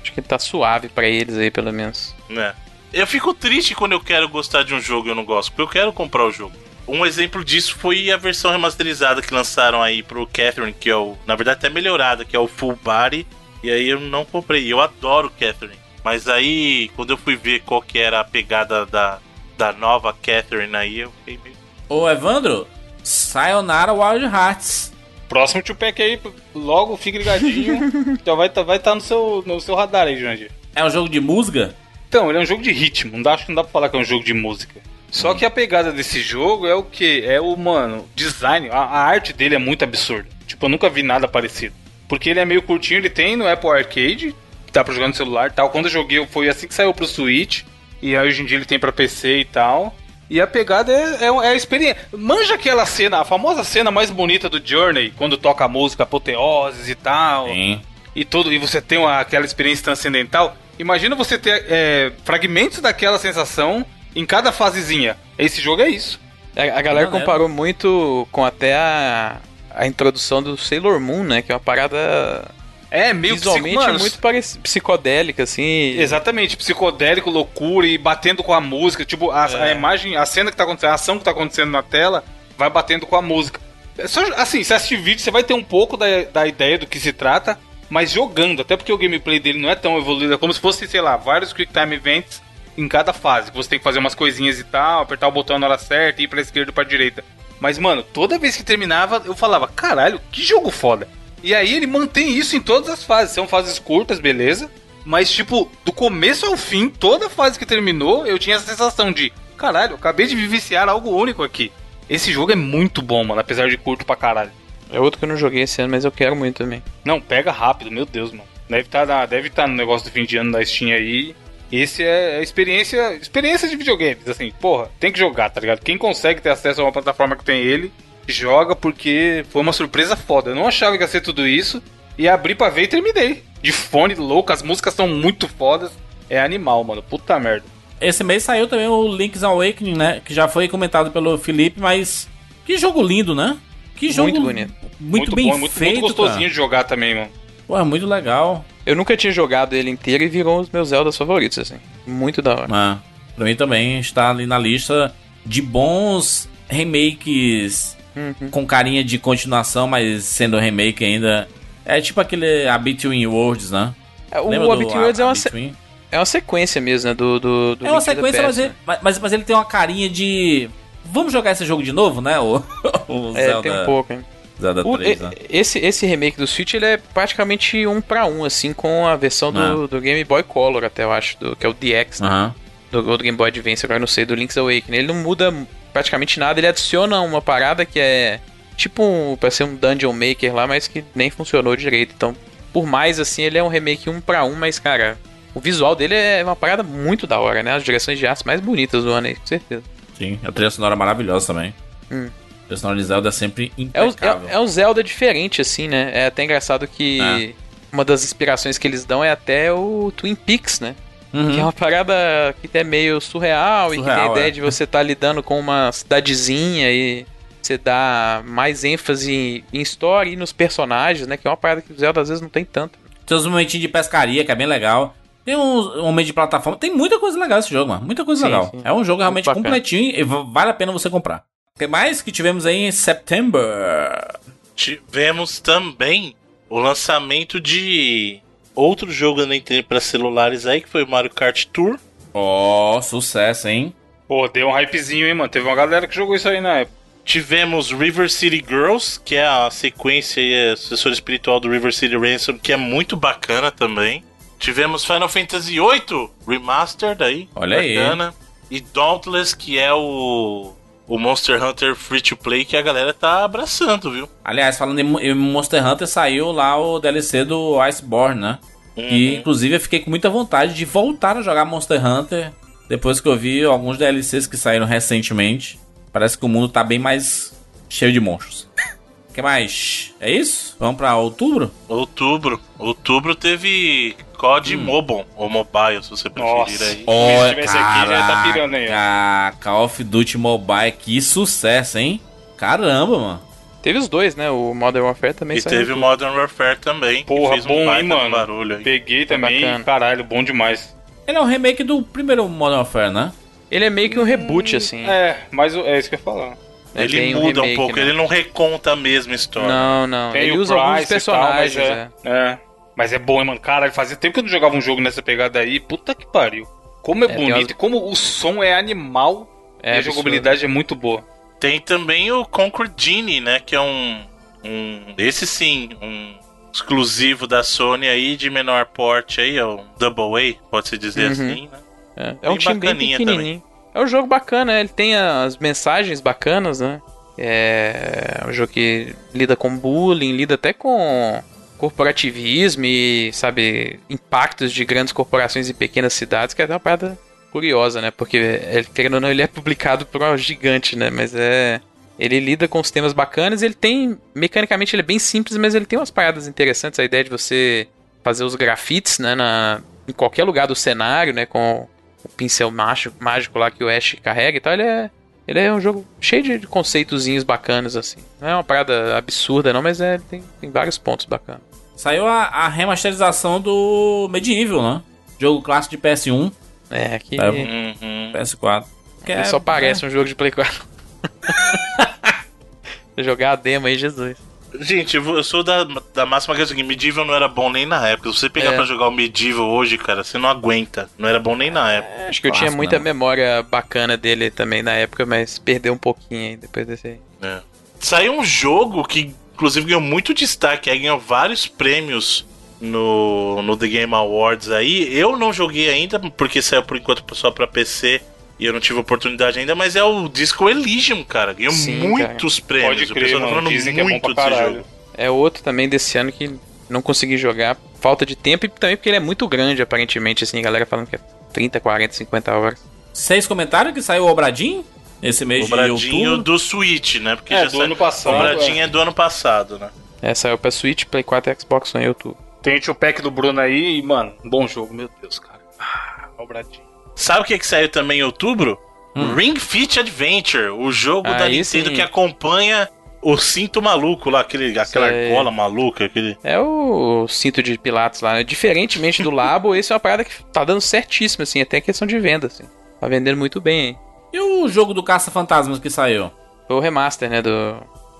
Acho que tá suave pra eles aí, pelo menos. É. Eu fico triste quando eu quero gostar de um jogo e eu não gosto, porque eu quero comprar o jogo. Um exemplo disso foi a versão remasterizada que lançaram aí pro Catherine, que é o... Na verdade, até melhorada, que é o Full Body. E aí eu não comprei. Eu adoro Catherine. Mas aí, quando eu fui ver qual que era a pegada da, da nova Catherine aí, eu fiquei meio... Ô, Evandro, Sayonara Wild Hearts. Próximo two-pack aí, logo, fique ligadinho. Já vai estar vai tá no, seu, no seu radar aí, Jandir. É um jogo de música? Então, ele é um jogo de ritmo. Não dá, acho que não dá pra falar que é um jogo de música. Só que a pegada desse jogo é o que? É o, mano, design, a, a arte dele é muito absurda. Tipo, eu nunca vi nada parecido. Porque ele é meio curtinho, ele tem no Apple Arcade, dá pra jogar no celular e tal. Quando eu joguei, foi assim que saiu pro Switch. E aí hoje em dia ele tem pra P C e tal. E a pegada é, é, é a experiência. Manja aquela cena, a famosa cena mais bonita do Journey, quando toca a música Apoteoses e tal. Sim. E, tudo, e você tem uma, aquela experiência transcendental. Imagina você ter é, fragmentos daquela sensação em cada fasezinha. Esse jogo é isso. A, a galera comparou muito com até a, a introdução do Sailor Moon, né? Que é uma parada... É, meio visualmente psico, mano, muito parec- psicodélica, assim. Exatamente. Psicodélico, loucura e batendo com a música. Tipo, a, é. a imagem, a cena que tá acontecendo, a ação que tá acontecendo na tela vai batendo com a música. É só, assim, se assistir vídeo, você vai ter um pouco da, da ideia do que se trata, mas jogando. Até porque o gameplay dele não é tão evoluído. É como se fosse, sei lá, vários Quick Time Events em cada fase, que você tem que fazer umas coisinhas e tal, apertar o botão na hora certa, ir pra esquerda ou pra direita. Mas, mano, toda vez que terminava, eu falava, caralho, que jogo foda. E aí ele mantém isso em todas as fases. São fases curtas, beleza? Mas, tipo, do começo ao fim, toda fase que terminou, eu tinha essa sensação de, caralho, eu acabei de vivenciar algo único aqui. Esse jogo é muito bom, mano, apesar de curto pra caralho. É outro que eu não joguei esse ano, mas eu quero muito também. Não, pega rápido, meu Deus, mano. Deve tá, deve tá no negócio do fim de ano da Steam aí. Esse é a experiência, experiência de videogames, assim, porra, tem que jogar, tá ligado? Quem consegue ter acesso a uma plataforma que tem ele, joga, porque foi uma surpresa foda. Eu não achava que ia ser tudo isso, e abri pra ver e terminei. De fone louco, as músicas são muito fodas, é animal, mano, puta merda. Esse mês saiu também o Link's Awakening, né, que já foi comentado pelo Felipe, mas que jogo lindo, né? Que jogo muito bonito. muito, muito bem bom, muito, feito, muito gostosinho, cara, de jogar também, mano. Pô, é muito legal. Eu nunca tinha jogado ele inteiro e virou um dos meus Zeldas favoritos, assim. Muito da hora. Ah, pra mim também está ali na lista de bons remakes, uhum, com carinha de continuação, mas sendo remake ainda. É tipo aquele A Between Worlds, né? É, o Lembra A Between Worlds é uma... Se... É uma sequência mesmo, né? Do, do, do é uma sequência, P S, mas, ele, né? mas, mas ele tem uma carinha de... Vamos jogar esse jogo de novo, né? O, o é, Zelda... tem um pouco, hein? Zelda o, três, né? esse, esse remake do Switch, ele é praticamente um pra um, assim, com a versão ah. do, do Game Boy Color, até eu acho, do, que é o D X, né? Ah. Do, do Game Boy Advance, agora eu não sei, do Link's Awakening. Ele não muda praticamente nada, ele adiciona uma parada que é tipo um, pra ser um Dungeon Maker lá, mas que nem funcionou direito. Então, por mais, assim, ele é um remake um pra um, mas, cara... O visual dele é uma parada muito da hora, né? As direções de arte mais bonitas do ano aí, com certeza. Sim, a trilha sonora é maravilhosa também. Hum. A trilha sonora de Zelda é sempre impecável. É, é, é um Zelda diferente, assim, né? É até engraçado que é. uma das inspirações que eles dão é até o Twin Peaks, né? Uhum. Que é uma parada que é meio surreal, surreal e que tem a ideia é. de você estar tá lidando com uma cidadezinha e você dá mais ênfase em história e nos personagens, né? Que é uma parada que o Zelda às vezes não tem tanto. Tem uns momentinhos de pescaria que é bem legal. Tem um momento de plataforma. Tem muita coisa legal esse jogo, mano. Muita coisa sim, legal. Sim. É um jogo realmente completinho e vale a pena você comprar. O que mais que tivemos aí em setembro? Tivemos também o lançamento de outro jogo dentro para celulares aí, que foi o Mario Kart Tour. Ó, oh, sucesso, hein? Pô, deu um hypezinho, hein, mano? Teve uma galera que jogou isso aí na época. Tivemos River City Girls, que é a sequência e a sucessora espiritual do River City Ransom, que é muito bacana também. Tivemos Final Fantasy oito Remastered aí, olha bacana. Aí. E Dauntless, que é o, o Monster Hunter Free to Play, que a galera tá abraçando, viu? Aliás, falando em Monster Hunter, saiu lá o D L C do Iceborne, né? Uhum. E, inclusive, eu fiquei com muita vontade de voltar a jogar Monster Hunter, depois que eu vi alguns D L Cs que saíram recentemente. Parece que o mundo tá bem mais cheio de monstros. O que mais? É isso? Vamos pra outubro? Outubro. Outubro teve... C O D hum. Mobile, ou Mobile, se você preferir. Nossa, aí. Oh, se tivesse aqui, já tá pirando aí. Ah, Call of Duty Mobile, que sucesso, hein? Caramba, mano. Teve os dois, né? O Modern Warfare também e saiu. E teve o Modern Warfare também. Porra, fez bom, um hein, mano? Barulho aí. Peguei tá também, bacana. Caralho, bom demais. Ele é um remake do primeiro Modern Warfare, né? Ele é meio que um reboot, hum, assim. É, mas é isso que eu ia falar. É, ele muda um, remake, um pouco, né? Ele não reconta a mesma história. Não, não. Tem ele usa alguns personagens, tal, é. é. é. Mas é bom, hein, mano? Caralho, fazia tempo que eu não jogava um jogo nessa pegada aí. Puta que pariu. Como é, é bonito, as... como o som é animal é, e a jogabilidade é muito boa. Tem também o Conquer Genie, né? Que é um, um... Esse sim, um exclusivo da Sony aí, de menor porte aí. É um Double A, pode-se dizer uhum. assim, né? É, é um time bem pequenininho. Também. É um jogo bacana, ele tem as mensagens bacanas, né? É um jogo que lida com bullying, lida até com... corporativismo e, sabe, impactos de grandes corporações em pequenas cidades, que é até uma parada curiosa, né? Porque, ele, querendo ou não, ele é publicado por um gigante, né? Mas é... Ele lida com os temas bacanas, ele tem... Mecanicamente ele é bem simples, mas ele tem umas paradas interessantes. A ideia de você fazer os grafites, né? Na, em qualquer lugar do cenário, né? Com o pincel mágico, mágico lá que o Ash carrega e tal. Ele é, ele é um jogo cheio de conceitozinhos bacanas, assim. Não é uma parada absurda, não, mas é, tem, tem vários pontos bacanas. Saiu a, a remasterização do Medieval, né? Jogo clássico de P S um. É, que... Tá, uhum. P S quatro. Que é, só parece é. um jogo de Play quatro. Jogar a demo aí, Jesus. Gente, eu sou da, da máxima questão que Medieval não era bom nem na época. Se você pegar é. pra jogar o Medieval hoje, cara, você não aguenta. Não era bom nem na época. É, acho que eu clássico, tinha muita né? memória bacana dele também na época, mas perdeu um pouquinho aí depois desse aí. É. Saiu um jogo que... Inclusive ganhou muito destaque, aí ganhou vários prêmios no, no The Game Awards aí. Eu não joguei ainda, porque saiu por enquanto só pra P C e eu não tive oportunidade ainda, mas é o Disco Elysium, cara. Ganhou Sim, muitos cara. prêmios. Pode crer, o pessoal tá falando muito é desse caralho. jogo. É outro também desse ano que não consegui jogar, falta de tempo, e também porque ele é muito grande, aparentemente, assim, a galera falando que é trinta, quarenta, cinquenta horas. Seis comentários que saiu o Obra Dinn? Esse mês de outubro do Switch, né? Porque é, já do ano passado. O Bradinho é. é do ano passado, né? É, saiu pra Switch, Play quatro e Xbox One em outubro. Tem o pack do Bruno aí e, mano, bom jogo, meu Deus, cara. Ah, o Bradinho. Sabe o que, que saiu também em outubro? Hum. Ring Fit Adventure, o jogo ah, da Nintendo sim. que acompanha o cinto maluco lá, aquele, aquela é... argola maluca. Aquele... É o cinto de Pilatos lá, né? Diferentemente do Labo, esse é uma parada que tá dando certíssimo, assim, até questão de venda, assim. Tá vendendo muito bem, hein? E o jogo do Caça-Fantasmas que saiu? Foi o remaster, né, do...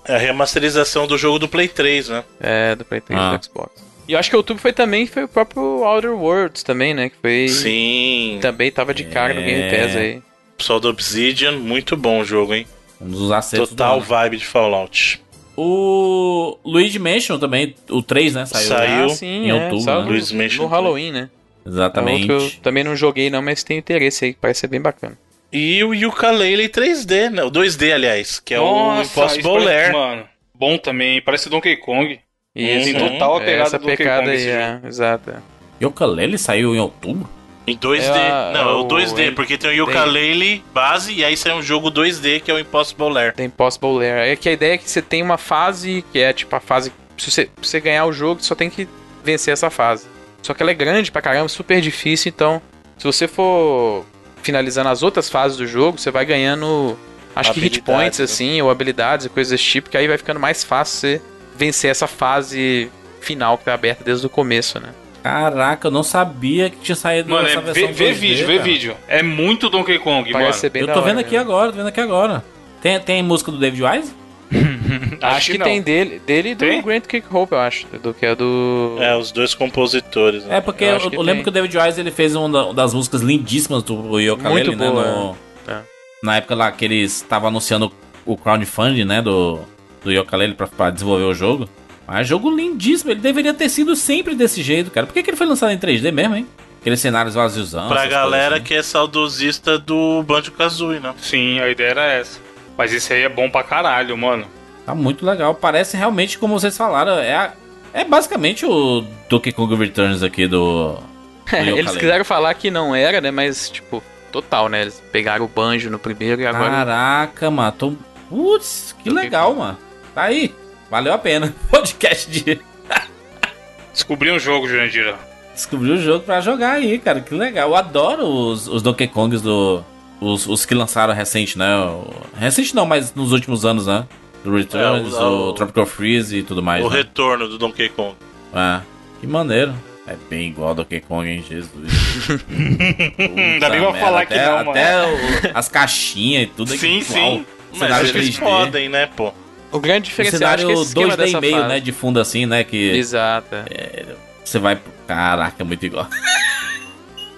É a remasterização do jogo do Play três, né? É, do Play três ah. do Xbox. E eu acho que o outubro foi também, foi o próprio Outer Worlds também, né? Que foi... Sim. Também tava de cara é... no Game Pass aí. Pessoal do Obsidian, muito bom o jogo, hein? Um dos acertos. Total do vibe de Fallout. O Luigi Mansion também, o três, né? Saiu, saiu ah, sim, em é, outubro. Saiu né? Luigi Mansion no Halloween, né? Exatamente. Eu também não joguei não, mas tenho interesse aí, que parece ser bem bacana. E o Yooka-Laylee três D, né? O dois D, aliás, que é Nossa, o Impossible Lair. Mano, bom também, parece Donkey Kong. Isso, tem total a pegada essa do Donkey Kong aí, é, exato. Yooka-Laylee saiu em outubro? Em dois D. É, não, é o dois D, é, porque tem o Yooka-Laylee base e aí sai um jogo dois D que é o Impossible Lair. Tem Impossible Lair. É que a ideia é que você tem uma fase que é tipo a fase... Se você, pra você ganhar o jogo, você só tem que vencer essa fase. Só que ela é grande pra caramba, super difícil, então... Se você for... finalizando as outras fases do jogo, você vai ganhando, acho que hit points, né? Assim, ou habilidades e coisas desse tipo, que aí vai ficando mais fácil você vencer essa fase final que tá aberta desde o começo, né? Caraca, eu não sabia que tinha saído mano, essa é, versão. Vê, vê vídeo, vê vídeo. É muito Donkey Kong, Parece mano. Bem eu tô vendo hora, aqui né? agora, tô vendo aqui agora. Tem, tem música do David Wise? acho, acho que, que tem dele, dele e do tem? Grant Kirkhope, eu acho, do que é do... É, os dois compositores, né? É, porque eu, eu, que eu lembro que o David Wise, ele fez uma das músicas lindíssimas do Yooka-Laylee, né? No, é. Na época lá que eles estavam anunciando o crowdfunding, né, do, do Yooka-Laylee pra, pra desenvolver o jogo. Mas jogo lindíssimo, ele deveria ter sido sempre desse jeito, cara. Por que, que ele foi lançado em três D mesmo, hein? Aqueles cenários vaziosão. Pra galera coisas, que é saudosista do Banjo-Kazooie, né? Sim, a ideia era essa. Mas esse aí é bom pra caralho, mano. Tá muito legal. Parece realmente, como vocês falaram, é, a, é basicamente o Donkey Kong Returns aqui do... do é, eles quiseram falar que não era, né? Mas, tipo, total, né? Eles pegaram o banjo no primeiro e agora... Caraca, mano. Tô... Putz, que Donkey legal, Kong. Mano. Tá aí. Valeu a pena. Podcast de... Descobri um jogo, Jandira. Descobri um jogo pra jogar aí, cara. Que legal. Eu adoro os, os Donkey Kongs do... Os, os que lançaram recente, né? Recente não, mas nos últimos anos, né? Do Returns, é, o, o, o Tropical Freeze e tudo mais. O né? retorno do Donkey Kong. Ah, que maneiro. É bem igual ao Donkey Kong, hein? Jesus. Ainda bem pra falar até, que não, mano. Até o, as caixinhas e tudo. Sim, sim. O mas acho que eles podem, né, pô? O grande diferencial é que esse esquema dois D dessa e meio, fase. Né? De fundo assim, né? Que exato. É, você vai... Caraca, é muito igual.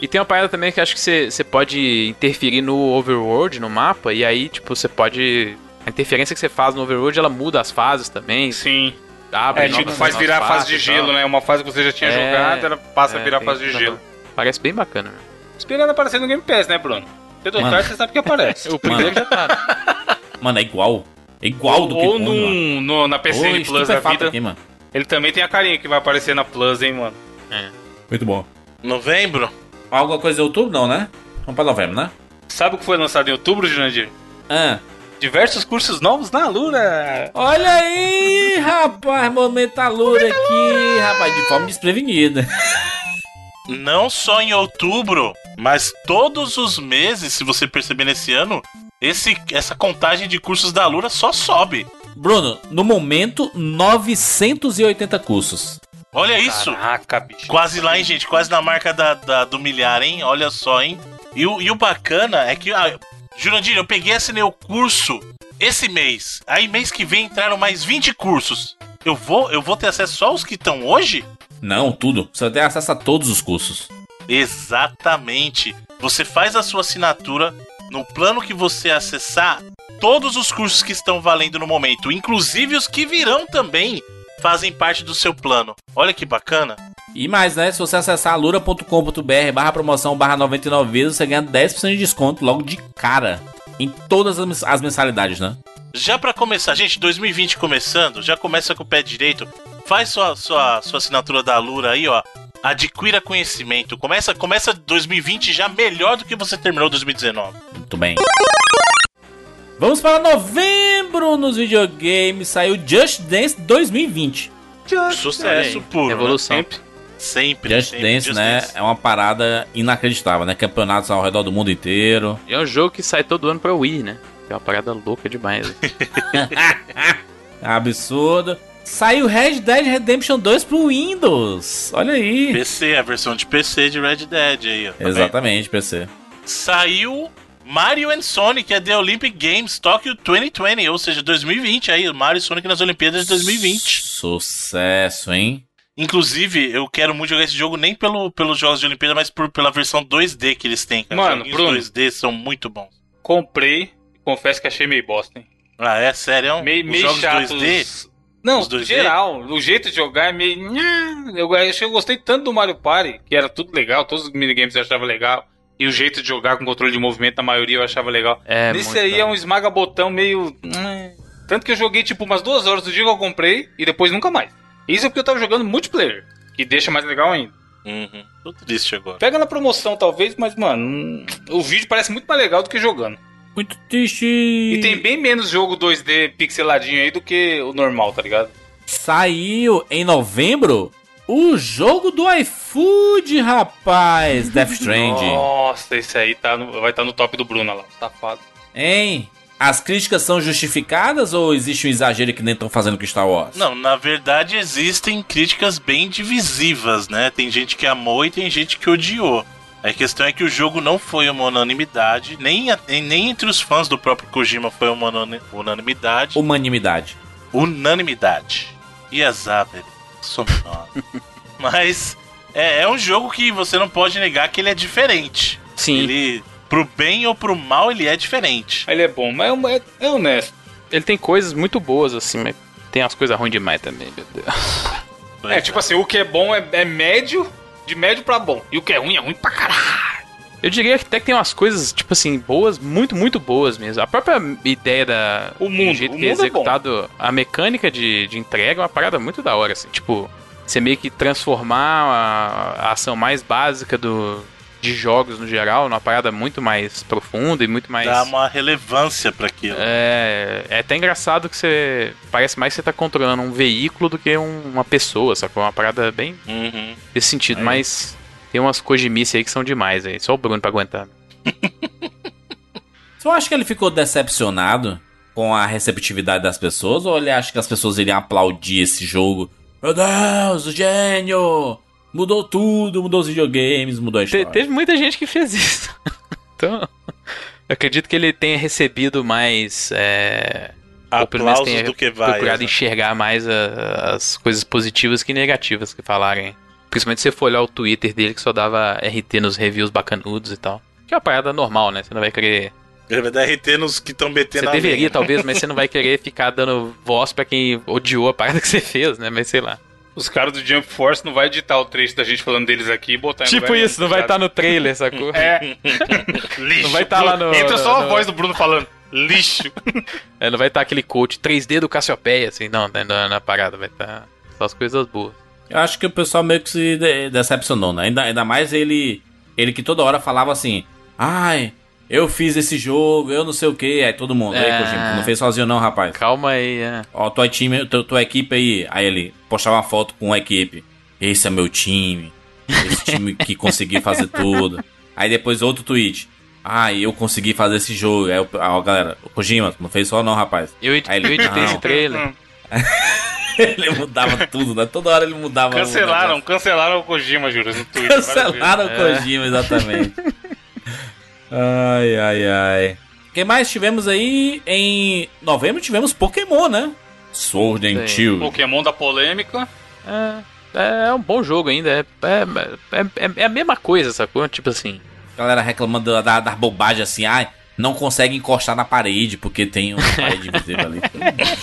E tem uma parada também que acho que você pode interferir no overworld, no mapa, e aí, tipo, você pode... A interferência que você faz no overworld, ela muda as fases também. Sim. Abre, é, tipo, faz virar a fase de gelo, né? Uma fase que você já tinha é, jogado, ela passa é, a virar a fase de não, gelo. Parece bem bacana, né? Esperando aparecer no Game Pass, né, Bruno? Pedro Card, você sabe que aparece. O primeiro já tá. Mano, é igual. É igual ou, do que Ou no, no, na P C N Plus da vida. Aqui, mano. Ele também tem a carinha que vai aparecer na Plus, hein, mano? É. Muito bom. Novembro? Alguma coisa em outubro não, né? Vamos pra novembro, né? Sabe o que foi lançado em outubro, Jurandir? Ah. Diversos cursos novos na Alura. Olha aí, rapaz, momento Alura aqui, rapaz, de forma desprevenida. Não só em outubro, mas todos os meses, se você perceber nesse ano, esse, essa contagem de cursos da Alura só sobe. Bruno, no momento, novecentos e oitenta cursos. Olha isso! Caraca, bicho. Quase lá, hein, gente? Quase na marca da, da, do milhar, hein? Olha só, hein? E o, e o bacana é que... Ah, Jurandir, eu peguei e assinei o curso esse mês. Aí, mês que vem, entraram mais vinte cursos. Eu vou, eu vou ter acesso só aos que estão hoje? Não, tudo. Você tem acesso a todos os cursos. Exatamente. Você faz a sua assinatura no plano que você acessar. Todos os cursos que estão valendo no momento, inclusive os que virão também... fazem parte do seu plano. Olha que bacana. E mais, né? Se você acessar alura ponto com ponto br barra promoção barra noventa e nove vidas, você ganha dez por cento de desconto logo de cara. Em todas as mensalidades, né? Já pra começar, gente, dois mil e vinte começando, já começa com o pé direito. Faz sua, sua, sua assinatura da Alura aí, ó. Adquira conhecimento. Começa, começa dois mil e vinte já melhor do que você terminou dois mil e dezenove. Muito bem. Vamos para novembro nos videogames. Saiu Just Dance dois mil e vinte. Just Sucesso puro. Evolução. Né? Sempre. Sempre. Just sempre, Dance, Just né? Dance. É uma parada inacreditável, né? Campeonatos ao redor do mundo inteiro. É um jogo que sai todo ano pra Wii, né? É uma parada louca demais. Né? absurdo. Saiu Red Dead Redemption dois pro Windows. Olha aí. P C, a versão de P C de Red Dead aí. Ó. Exatamente, P C. Saiu Mario and Sonic at the Olympic Games Tóquio dois mil e vinte, ou seja, dois mil e vinte aí. Mario e Sonic nas Olimpíadas de dois mil e vinte. Sucesso, hein? Inclusive, eu quero muito jogar esse jogo, nem pelo, pelos jogos de Olimpíada, mas por, pela versão dois D que eles têm. Cara. Mano, os Bruno, dois D são muito bons. Comprei, confesso que achei meio bosta, hein? Ah, é? Sério? É um, meio, os meio jogos chato, dois D? Os... Não, dois D? Geral, o jeito de jogar é meio... Eu, eu gostei tanto do Mario Party, que era tudo legal, todos os minigames eu achava legal. E o jeito de jogar com controle de movimento, na maioria, eu achava legal. É, nesse aí legal. É um esmaga-botão meio... Tanto que eu joguei tipo umas duas horas do dia que eu comprei e depois nunca mais. Isso é porque eu tava jogando multiplayer, que deixa mais legal ainda. Uhum, tô triste agora. Pega na promoção talvez, mas mano, o vídeo parece muito mais legal do que jogando. Muito triste. E tem bem menos jogo dois D pixeladinho aí do que o normal, tá ligado? Saiu em novembro o jogo do iFood, rapaz. Death Stranding. Nossa, esse aí tá no, vai estar tá no top do Bruno lá, safado. Hein? As críticas são justificadas ou existe um exagero que nem estão fazendo com Star Wars? Não, na verdade existem críticas bem divisivas, né? Tem gente que amou e tem gente que odiou. A questão é que o jogo não foi uma unanimidade, nem, nem entre os fãs do próprio Kojima foi uma unanimidade. Unanimidade. Unanimidade. E azar, velho. Somos nós. Mas é, é um jogo que você não pode negar que ele é diferente. Sim. Ele... Pro bem ou pro mal, ele é diferente. Ele é bom, mas é honesto. Ele tem coisas muito boas, assim, mas tem umas coisas ruins demais também, meu Deus. É, é, tipo assim, o que é bom é, é médio, de médio pra bom. E o que é ruim é ruim pra caralho. Eu diria que até que tem umas coisas, tipo assim, boas, muito, muito boas mesmo. A própria ideia da... O mundo, do jeito o que mundo é executado, é a mecânica de, de entrega é uma parada muito da hora, assim. Tipo, você meio que transformar a, a ação mais básica do... de jogos no geral, numa parada muito mais profunda e muito mais... Dá uma relevância pra aquilo. É, é até engraçado que você... Parece mais que você tá controlando um veículo do que um, uma pessoa, sacou? Uma parada bem... Uhum. Nesse sentido, é. Mas tem umas cojimices aí que são demais, aí. Só o Bruno pra aguentar. Você acha que ele ficou decepcionado com a receptividade das pessoas? Ou ele acha que as pessoas iriam aplaudir esse jogo? Meu Deus, o gênio! Mudou tudo, mudou os videogames, mudou a história. Te, teve muita gente que fez isso. Então, eu acredito que ele tenha recebido mais... É, aplausos tenha do que vai. Procurado enxergar mais a, as coisas positivas que negativas que falarem. Principalmente se você for olhar o Twitter dele, que só dava R T nos reviews bacanudos e tal. Que é uma parada normal, né? Você não vai querer... Ele vai dar R T nos que estão metendo a Você deveria, linha. Talvez, mas você não vai querer ficar dando voz pra quem odiou a parada que você fez, né? Mas sei lá. Os caras do Jump Force não vai editar o trecho da gente falando deles aqui e botar... Tipo isso, não vai estar tá no trailer, sacou? É. Lixo. Não vai estar tá lá no... Entra só no... a voz do Bruno falando, lixo. É, não vai estar tá aquele coach três D do Cassiopeia, assim, não, na, na parada, vai estar tá só as coisas boas. Eu acho que o pessoal meio que se de- decepcionou, né? Ainda, ainda mais ele, ele que toda hora falava assim, ai... Eu fiz esse jogo, eu não sei o que. Aí todo mundo, é... aí, Kojima, não fez sozinho não, rapaz. Calma aí, é. Ó, tua, time, tua, tua equipe aí. Aí ele postava uma foto com a equipe. Esse é meu time. Esse time que conseguiu fazer tudo. Aí depois outro tweet. Ah, eu consegui fazer esse jogo. Aí eu, ó, galera, Kojima, não fez só não, rapaz. Eu editei esse trailer. Ele mudava tudo, né? Toda hora ele mudava. Cancelaram, mudava. cancelaram o Kojima, juro. No Twitter, cancelaram o Kojima, é. Exatamente. Ai, ai, ai. O que mais tivemos aí? Em novembro tivemos Pokémon, né? Sword and Shield. Pokémon da polêmica. É, é um bom jogo ainda. É, é, é, é a mesma coisa, sacou? Tipo assim. Galera reclamando da, da, da bobagem assim. Ai, não consegue encostar na parede porque tem uma parede visível ali.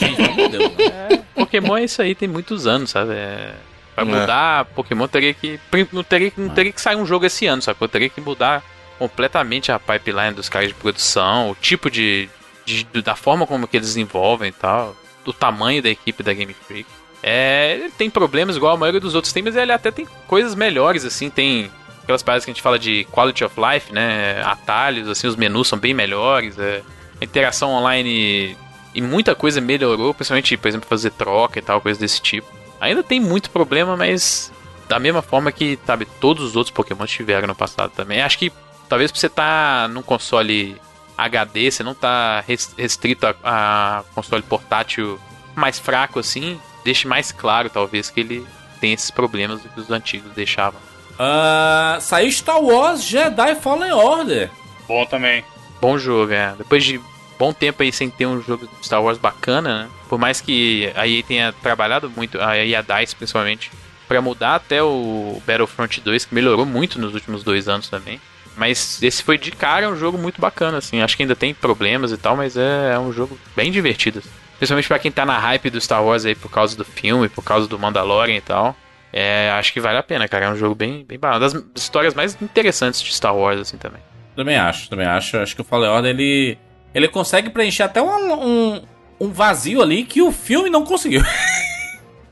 Gente, meu Deus, né? É, Pokémon é isso aí, tem muitos anos, sabe? É... Pra mudar, é. Pokémon teria que. Não teria, não teria que sair um jogo esse ano, sacou? Teria que mudar completamente a pipeline dos caras de produção, o tipo de, de, da forma como que eles desenvolvem e tal, do tamanho da equipe da Game Freak. É, ele tem problemas igual a maioria dos outros tem, mas ele até tem coisas melhores, assim, tem aquelas paradas que a gente fala de quality of life, né, atalhos, assim, os menus são bem melhores, é, a interação online e muita coisa melhorou, principalmente, por exemplo, fazer troca e tal, coisa desse tipo. Ainda tem muito problema, mas da mesma forma que, sabe, todos os outros Pokémon tiveram no passado também. Acho que talvez pra você tá num console H D, você não tá restrito a, a console portátil mais fraco assim, deixe mais claro, talvez, que ele tem esses problemas do que os antigos deixavam. Uh, saiu Star Wars Jedi Fallen Order. Bom também. Bom jogo, é. Depois de bom tempo aí sem ter um jogo de Star Wars bacana, né? Por mais que a E A tenha trabalhado muito, a E A DICE principalmente, pra mudar até o Battlefront dois, que melhorou muito nos últimos dois anos também. Mas esse foi de cara um jogo muito bacana, assim. Acho que ainda tem problemas e tal, mas é, é um jogo bem divertido. Assim. Principalmente pra quem tá na hype do Star Wars aí por causa do filme, por causa do Mandalorian e tal. É, acho que vale a pena, cara. É um jogo bem, bem bacana. Uma das histórias mais interessantes de Star Wars, assim, também. Também acho, também acho. Acho que o Fallen Order, ele... Ele consegue preencher até um, um, um vazio ali que o filme não conseguiu.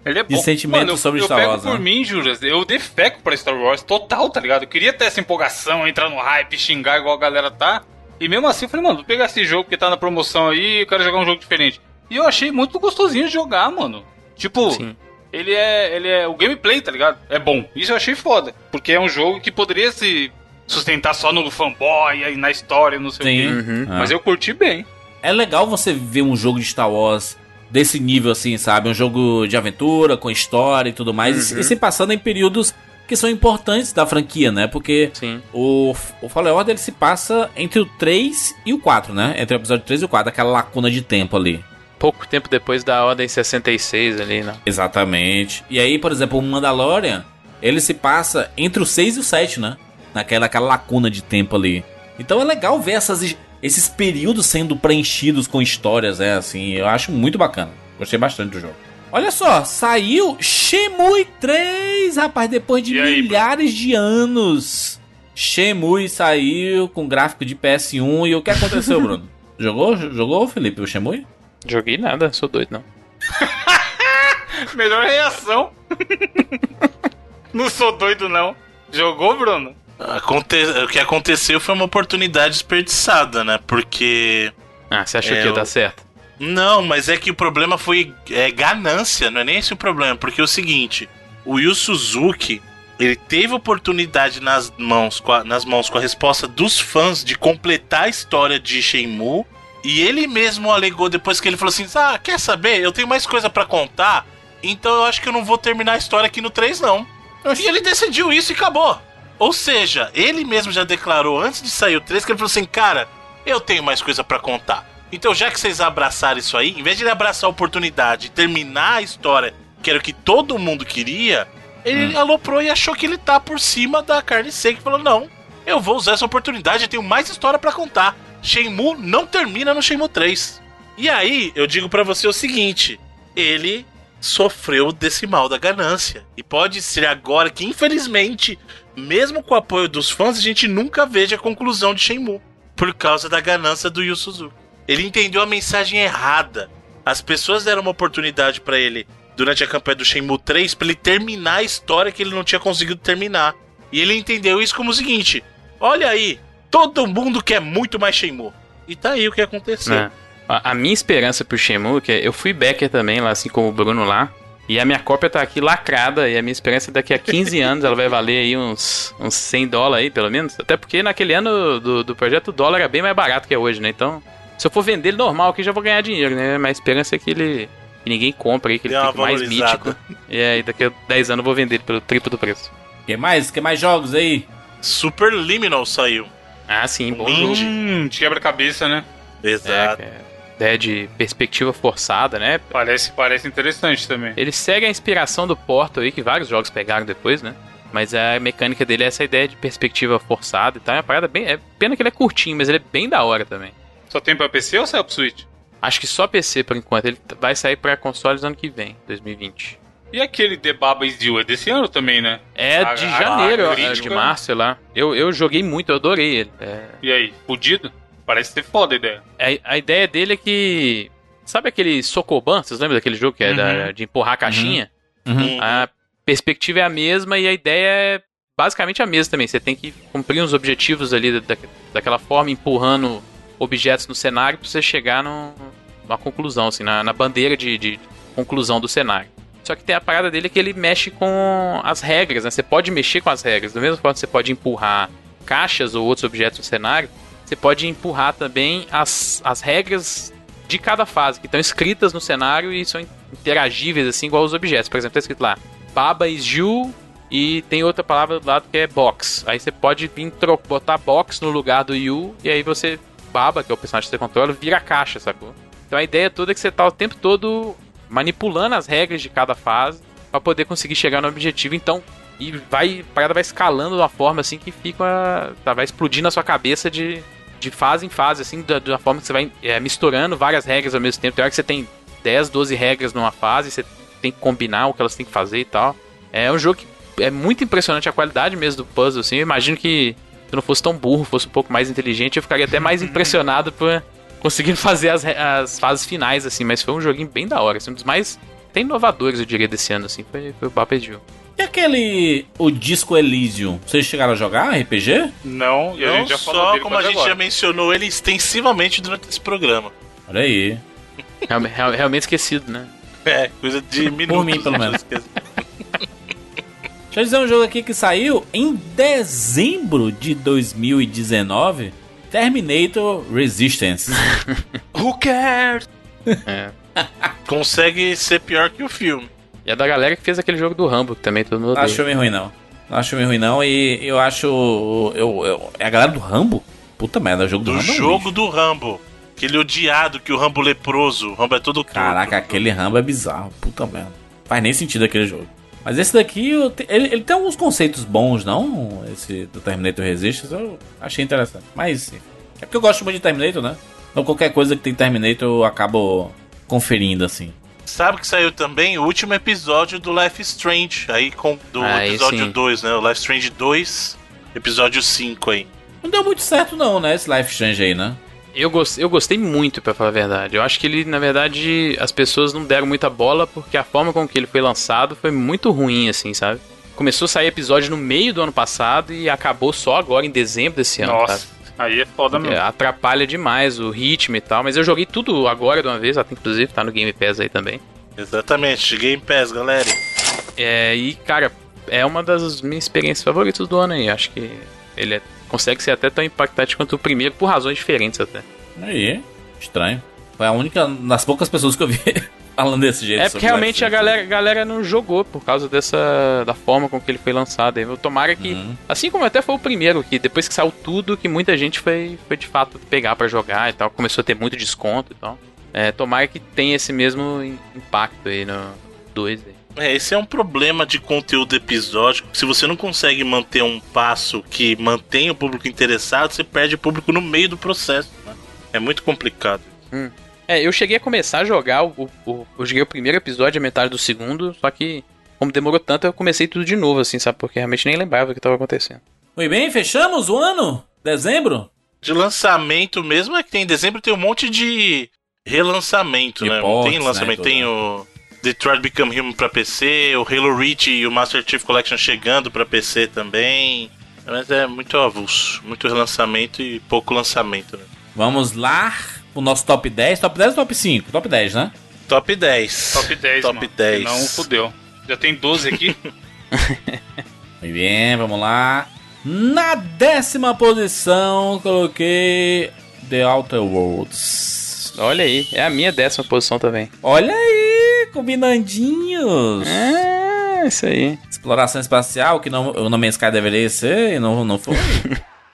Ele é bom. De sentimento. Mano, eu, sobre eu Star Wars. Eu pego por né? mim, Júlias. Eu defeco pra Star Wars total, tá ligado? Eu queria ter essa empolgação, entrar no hype, xingar igual a galera tá. E mesmo assim eu falei, mano, vou pegar esse jogo que tá na promoção aí, eu quero jogar um jogo diferente. E eu achei muito gostosinho de jogar, mano. Tipo, Sim. ele é, ele é... O gameplay, tá ligado? É bom. Isso eu achei foda. Porque é um jogo que poderia se... sustentar só no fanboy, aí na história, não sei o quê. Uhum. Mas eu curti bem. É legal você ver um jogo de Star Wars desse nível assim, sabe? Um jogo de aventura, com história e tudo mais. Uhum. E, e se passando em períodos que são importantes da franquia, né? Porque Sim. o, o Fallen Order, ele se passa entre o três e o quatro, né? Entre o episódio três e o quatro, aquela lacuna de tempo ali. Pouco tempo depois da Ordem sessenta e seis ali, né? Exatamente. E aí, por exemplo, o Mandalorian, ele se passa entre o seis e o sete, né? Naquela aquela lacuna de tempo ali. Então é legal ver essas, esses períodos sendo preenchidos com histórias, é, né? Assim, eu acho muito bacana. Gostei bastante do jogo. Olha só, saiu Shenmue três, rapaz, depois de aí, milhares bro? de anos. Shenmue saiu com gráfico de P S um. E o que aconteceu, Bruno? Jogou, jogou, Felipe, o Shenmue? Joguei nada, sou doido, não. Melhor reação. Não sou doido, não. Jogou, Bruno? Aconte... O que aconteceu foi uma oportunidade desperdiçada, né? Porque... Ah, você achou é, que ia dar certo? Não, mas é que o problema foi é, ganância, não é nem esse o problema. Porque é o seguinte, o Yu Suzuki, ele teve oportunidade nas mãos, com a, nas mãos com a resposta dos fãs de completar a história de Shenmue. E ele mesmo alegou depois que ele falou assim, ah, quer saber? Eu tenho mais coisa pra contar, então eu acho que eu não vou terminar a história aqui no três, não. E ele decidiu isso e acabou. Ou seja, ele mesmo já declarou antes de sair o três que ele falou assim, cara, eu tenho mais coisa pra contar. Então já que vocês abraçaram isso aí, em vez de ele abraçar a oportunidade e terminar a história, que era o que todo mundo queria, ele hum. aloprou e achou que ele tá por cima da carne seca e falou, não, eu vou usar essa oportunidade, eu tenho mais história pra contar. Shenmue não termina no Shenmue três. E aí, eu digo pra você o seguinte, ele sofreu desse mal da ganância. E pode ser agora que, infelizmente... Mesmo com o apoio dos fãs, a gente nunca veja a conclusão de Shenmue por causa da ganância do Yu Suzuki. Ele entendeu a mensagem errada. As pessoas deram uma oportunidade pra ele durante a campanha do Shenmue três pra ele terminar a história que ele não tinha conseguido terminar. E ele entendeu isso como o seguinte: olha aí, todo mundo quer muito mais Shenmue. E tá aí o que aconteceu. É. A, a minha esperança pro Shenmue, que eu fui backer também, lá, assim como o Bruno lá. E a minha cópia tá aqui lacrada, e a minha esperança daqui a quinze anos ela vai valer aí uns, uns cem dólares aí, pelo menos. Até porque naquele ano do, do projeto o dólar era bem mais barato que é hoje, né? Então, se eu for vender ele normal aqui, já vou ganhar dinheiro, né? Minha esperança é que ele que ninguém compra aí, que ele fique mais mítico. E aí, daqui a dez anos eu vou vender ele pelo triplo do preço. Que mais? Que mais jogos aí? Super Liminal saiu. Ah, sim, bom jogo. Hum, quebra-cabeça, né? Exato. É, é... ideia de perspectiva forçada, né? Parece, parece interessante também. Ele segue a inspiração do Portal aí, que vários jogos pegaram depois, né? Mas a mecânica dele é essa ideia de perspectiva forçada e tal. É uma parada bem... É pena que ele é curtinho, mas ele é bem da hora também. Só tem pra P C ou saiu pro Switch? Acho que só P C por enquanto. Ele vai sair pra consoles ano que vem, dois mil e vinte. E aquele The Baba Is You é desse ano também, né? É a, de janeiro, a, a de março, sei lá. Eu, eu joguei muito, eu adorei ele. É... E aí, fudido? Parece ser foda a ideia. A, a ideia dele é que... Sabe aquele Sokoban? Vocês lembram daquele jogo que é uhum. da, de empurrar a caixinha? Uhum. Uhum. A perspectiva é a mesma e a ideia é basicamente a mesma também. Você tem que cumprir uns objetivos ali da, daquela forma, empurrando objetos no cenário pra você chegar no, numa conclusão, assim, na, na bandeira de, de conclusão do cenário. Só que tem a parada dele que ele mexe com as regras, né? Você pode mexer com as regras. Da mesma forma que você pode empurrar caixas ou outros objetos no cenário, você pode empurrar também as, as regras de cada fase, que estão escritas no cenário e são interagíveis, assim, igual os objetos. Por exemplo, tá escrito lá, Baba is you, e tem outra palavra do lado que é box. Aí você pode vir tro- botar box no lugar do you, e aí você, Baba, que é o personagem que você controla, vira caixa, sacou? Então a ideia toda é que você tá o tempo todo manipulando as regras de cada fase pra poder conseguir chegar no objetivo, então... E vai, a parada vai escalando de uma forma assim que fica. Uma, tá, vai explodindo a sua cabeça de, de fase em fase, assim, da, da forma que você vai é, misturando várias regras ao mesmo tempo. Tem hora que você tem dez, doze regras numa fase, você tem que combinar o que elas têm que fazer e tal. É um jogo que é muito impressionante a qualidade mesmo do puzzle, assim. Eu imagino que se eu não fosse tão burro, fosse um pouco mais inteligente, eu ficaria até mais impressionado por conseguir fazer as, as fases finais, assim. Mas foi um joguinho bem da hora, assim, um dos mais até inovadores, eu diria, desse ano, assim. Foi, foi o Bapedil. E aquele... o Disco Elysium? Vocês chegaram a jogar R P G? Não, eu não já só dele, como a gente agora. Já mencionou ele extensivamente durante esse programa. Olha aí. Real, real, realmente esquecido, né? É, coisa de minutos. Por mim, pelo menos. Deixa eu dizer um jogo aqui que saiu em dezembro de dois mil e dezenove. Terminator Resistance. Who cares? É. Consegue ser pior que o filme. E é da galera que fez aquele jogo do Rambo, que também todo mundo odeia. Não acho meio ruim, não. Não acho meio ruim, não. E eu acho... Eu, eu, é a galera do Rambo? Puta merda, o jogo do, do Rambo. O jogo é do Rambo. Aquele odiado que o Rambo leproso. O Rambo é todo torto. Caraca, aquele Rambo é bizarro. Puta merda. Faz nem sentido aquele jogo. Mas esse daqui, eu te, ele, ele tem alguns conceitos bons, não? Esse do Terminator Resistance, eu achei interessante. Mas é porque eu gosto muito de Terminator, né? Então qualquer coisa que tem Terminator, eu acabo conferindo, assim. Sabe que saiu também o último episódio do Life Strange, aí com do ah, episódio dois, né? O Life Strange dois, episódio cinco aí. Não deu muito certo não, né? Esse Life Strange aí, né? Eu, gost, eu gostei muito, pra falar a verdade. Eu acho que ele, na verdade, as pessoas não deram muita bola porque a forma com que ele foi lançado foi muito ruim, assim, sabe? Começou a sair episódio no meio do ano passado e acabou só agora, em dezembro desse ano, nossa, sabe? Aí é foda mesmo. Atrapalha demais o ritmo e tal, mas eu joguei tudo agora de uma vez, até inclusive tá no Game Pass aí também. Exatamente, Game Pass, galera. É, e cara, é uma das minhas experiências favoritas do ano aí, acho que ele é, consegue ser até tão impactante quanto o primeiro, por razões diferentes até. Aí, estranho. Foi a única, das poucas pessoas que eu vi falando desse jeito. É porque realmente a galera, a galera não jogou por causa dessa... da forma com que ele foi lançado. Eu tomara que... Uhum. Assim como até foi o primeiro, que depois que saiu tudo, que muita gente foi, foi de fato pegar pra jogar e tal. Começou a ter muito desconto e tal. É, tomara que tenha esse mesmo impacto aí no dois. É, esse é um problema de conteúdo episódico. Se você não consegue manter um passo que mantém o público interessado, você perde o público no meio do processo, né? É muito complicado. Hum. É, eu cheguei a começar a jogar, o, o, eu joguei o primeiro episódio, a metade do segundo, só que, como demorou tanto, eu comecei tudo de novo, assim, sabe? Porque realmente nem lembrava o que estava acontecendo. Muito bem, fechamos o ano? Dezembro? De lançamento mesmo, é que tem em dezembro tem um monte de relançamento, de né? Ports, tem lançamento, né, tem o Detroit Become Human pra P C, o Halo Reach e o Master Chief Collection chegando pra P C também, mas é muito avulso, muito relançamento e pouco lançamento, né? Vamos lá... O nosso top dez, top dez ou top cinco? Top dez, né? Top dez. Top dez, top mano. dez. Não, fudeu. Já tem doze aqui. Muito bem, vamos lá. Na décima posição, coloquei The Outer Worlds. Olha aí, é a minha décima posição também. Olha aí, combinandinhos. É, isso aí. Exploração espacial, que não, o nome Sky deveria ser e não, não foi.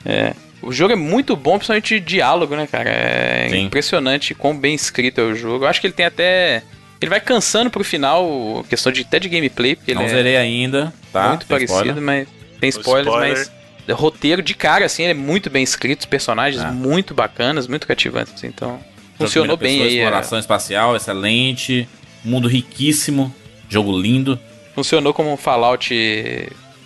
É. O jogo é muito bom, principalmente de diálogo, né, cara? É Sim. impressionante quão bem escrito é o jogo. Eu acho que ele tem até... Ele vai cansando pro final, questão de até de gameplay, porque não ele zerei é ainda, tá? Muito tem parecido, spoiler. Mas... Tem spoilers, spoiler. Mas... Roteiro de cara, assim, ele é muito bem escrito, os personagens ah. muito bacanas, muito cativantes, assim, então... Jogo funcionou bem pessoa, aí. Exploração é... espacial, excelente, mundo riquíssimo, jogo lindo. Funcionou como um Fallout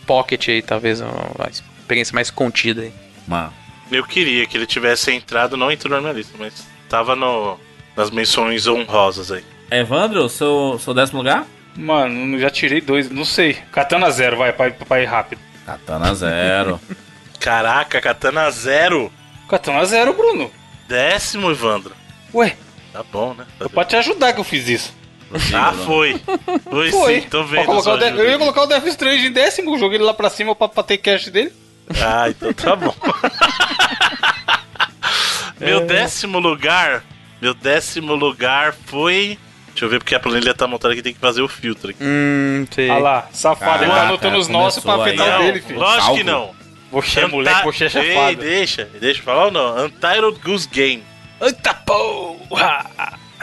Pocket aí, talvez uma experiência mais contida aí. Mano. Eu queria que ele tivesse entrado, não entrou na minha lista, mas tava no, nas menções honrosas aí. Evandro, seu, seu décimo lugar? Mano, já tirei dois, não sei. Katana Zero, vai, pra, pra ir rápido. Katana Zero. Caraca, Katana Zero. Katana Zero, Bruno. Décimo, Evandro. Ué? Tá bom, né? Tá eu pra te ajudar que eu fiz isso. Ah, foi. Foi, foi. Sim, tô vendo. De... Eu ia colocar o Death Strange em décimo, joguei ele lá pra cima pra, pra ter cash dele. Ah, então tá bom. Meu décimo lugar Meu décimo lugar foi... Deixa eu ver, porque a planilha tá montada aqui, tem que fazer o filtro aqui. Hum, sei. Olha ah lá, safado. Ele tá anotando os nossos pra afetar o dele, filho. Lógico Salvo. que não. Você é Anta... moleque, você é safado. Ei, deixa, deixa eu falar ou não? Untitled Goose Game. Eita porra!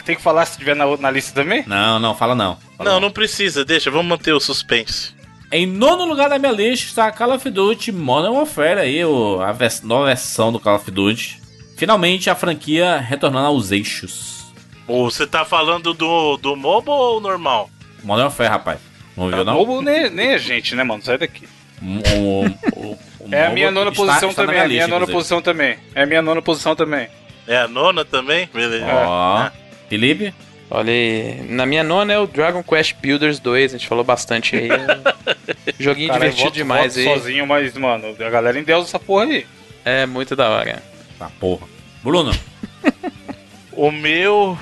Tem que falar se tiver na, na lista também? Não, não, fala não. Fala não, não, não precisa, deixa, vamos manter o suspense. Em nono lugar da minha lista está Call of Duty Modern Warfare, aí, a vers- nova versão do Call of Duty. Finalmente a franquia retornando aos eixos. Ô, você tá falando do, do MOBA ou normal? Modern Warfare, rapaz. Não viu, não? MOBA nem, nem é gente, né, mano? Sai daqui. O, o, o é a minha nona está, posição está também. É a minha nona posição também. É a minha nona posição também. É a nona também? Beleza. Ó. É. Felipe? Olha aí. Na minha nona é o Dragon Quest Builders dois. A gente falou bastante aí. Joguinho cara, divertido voto, demais voto aí. Sozinho, mas, mano, a galera endeusa essa porra aí. É muito da hora. Tá porra. Bruno? O meu...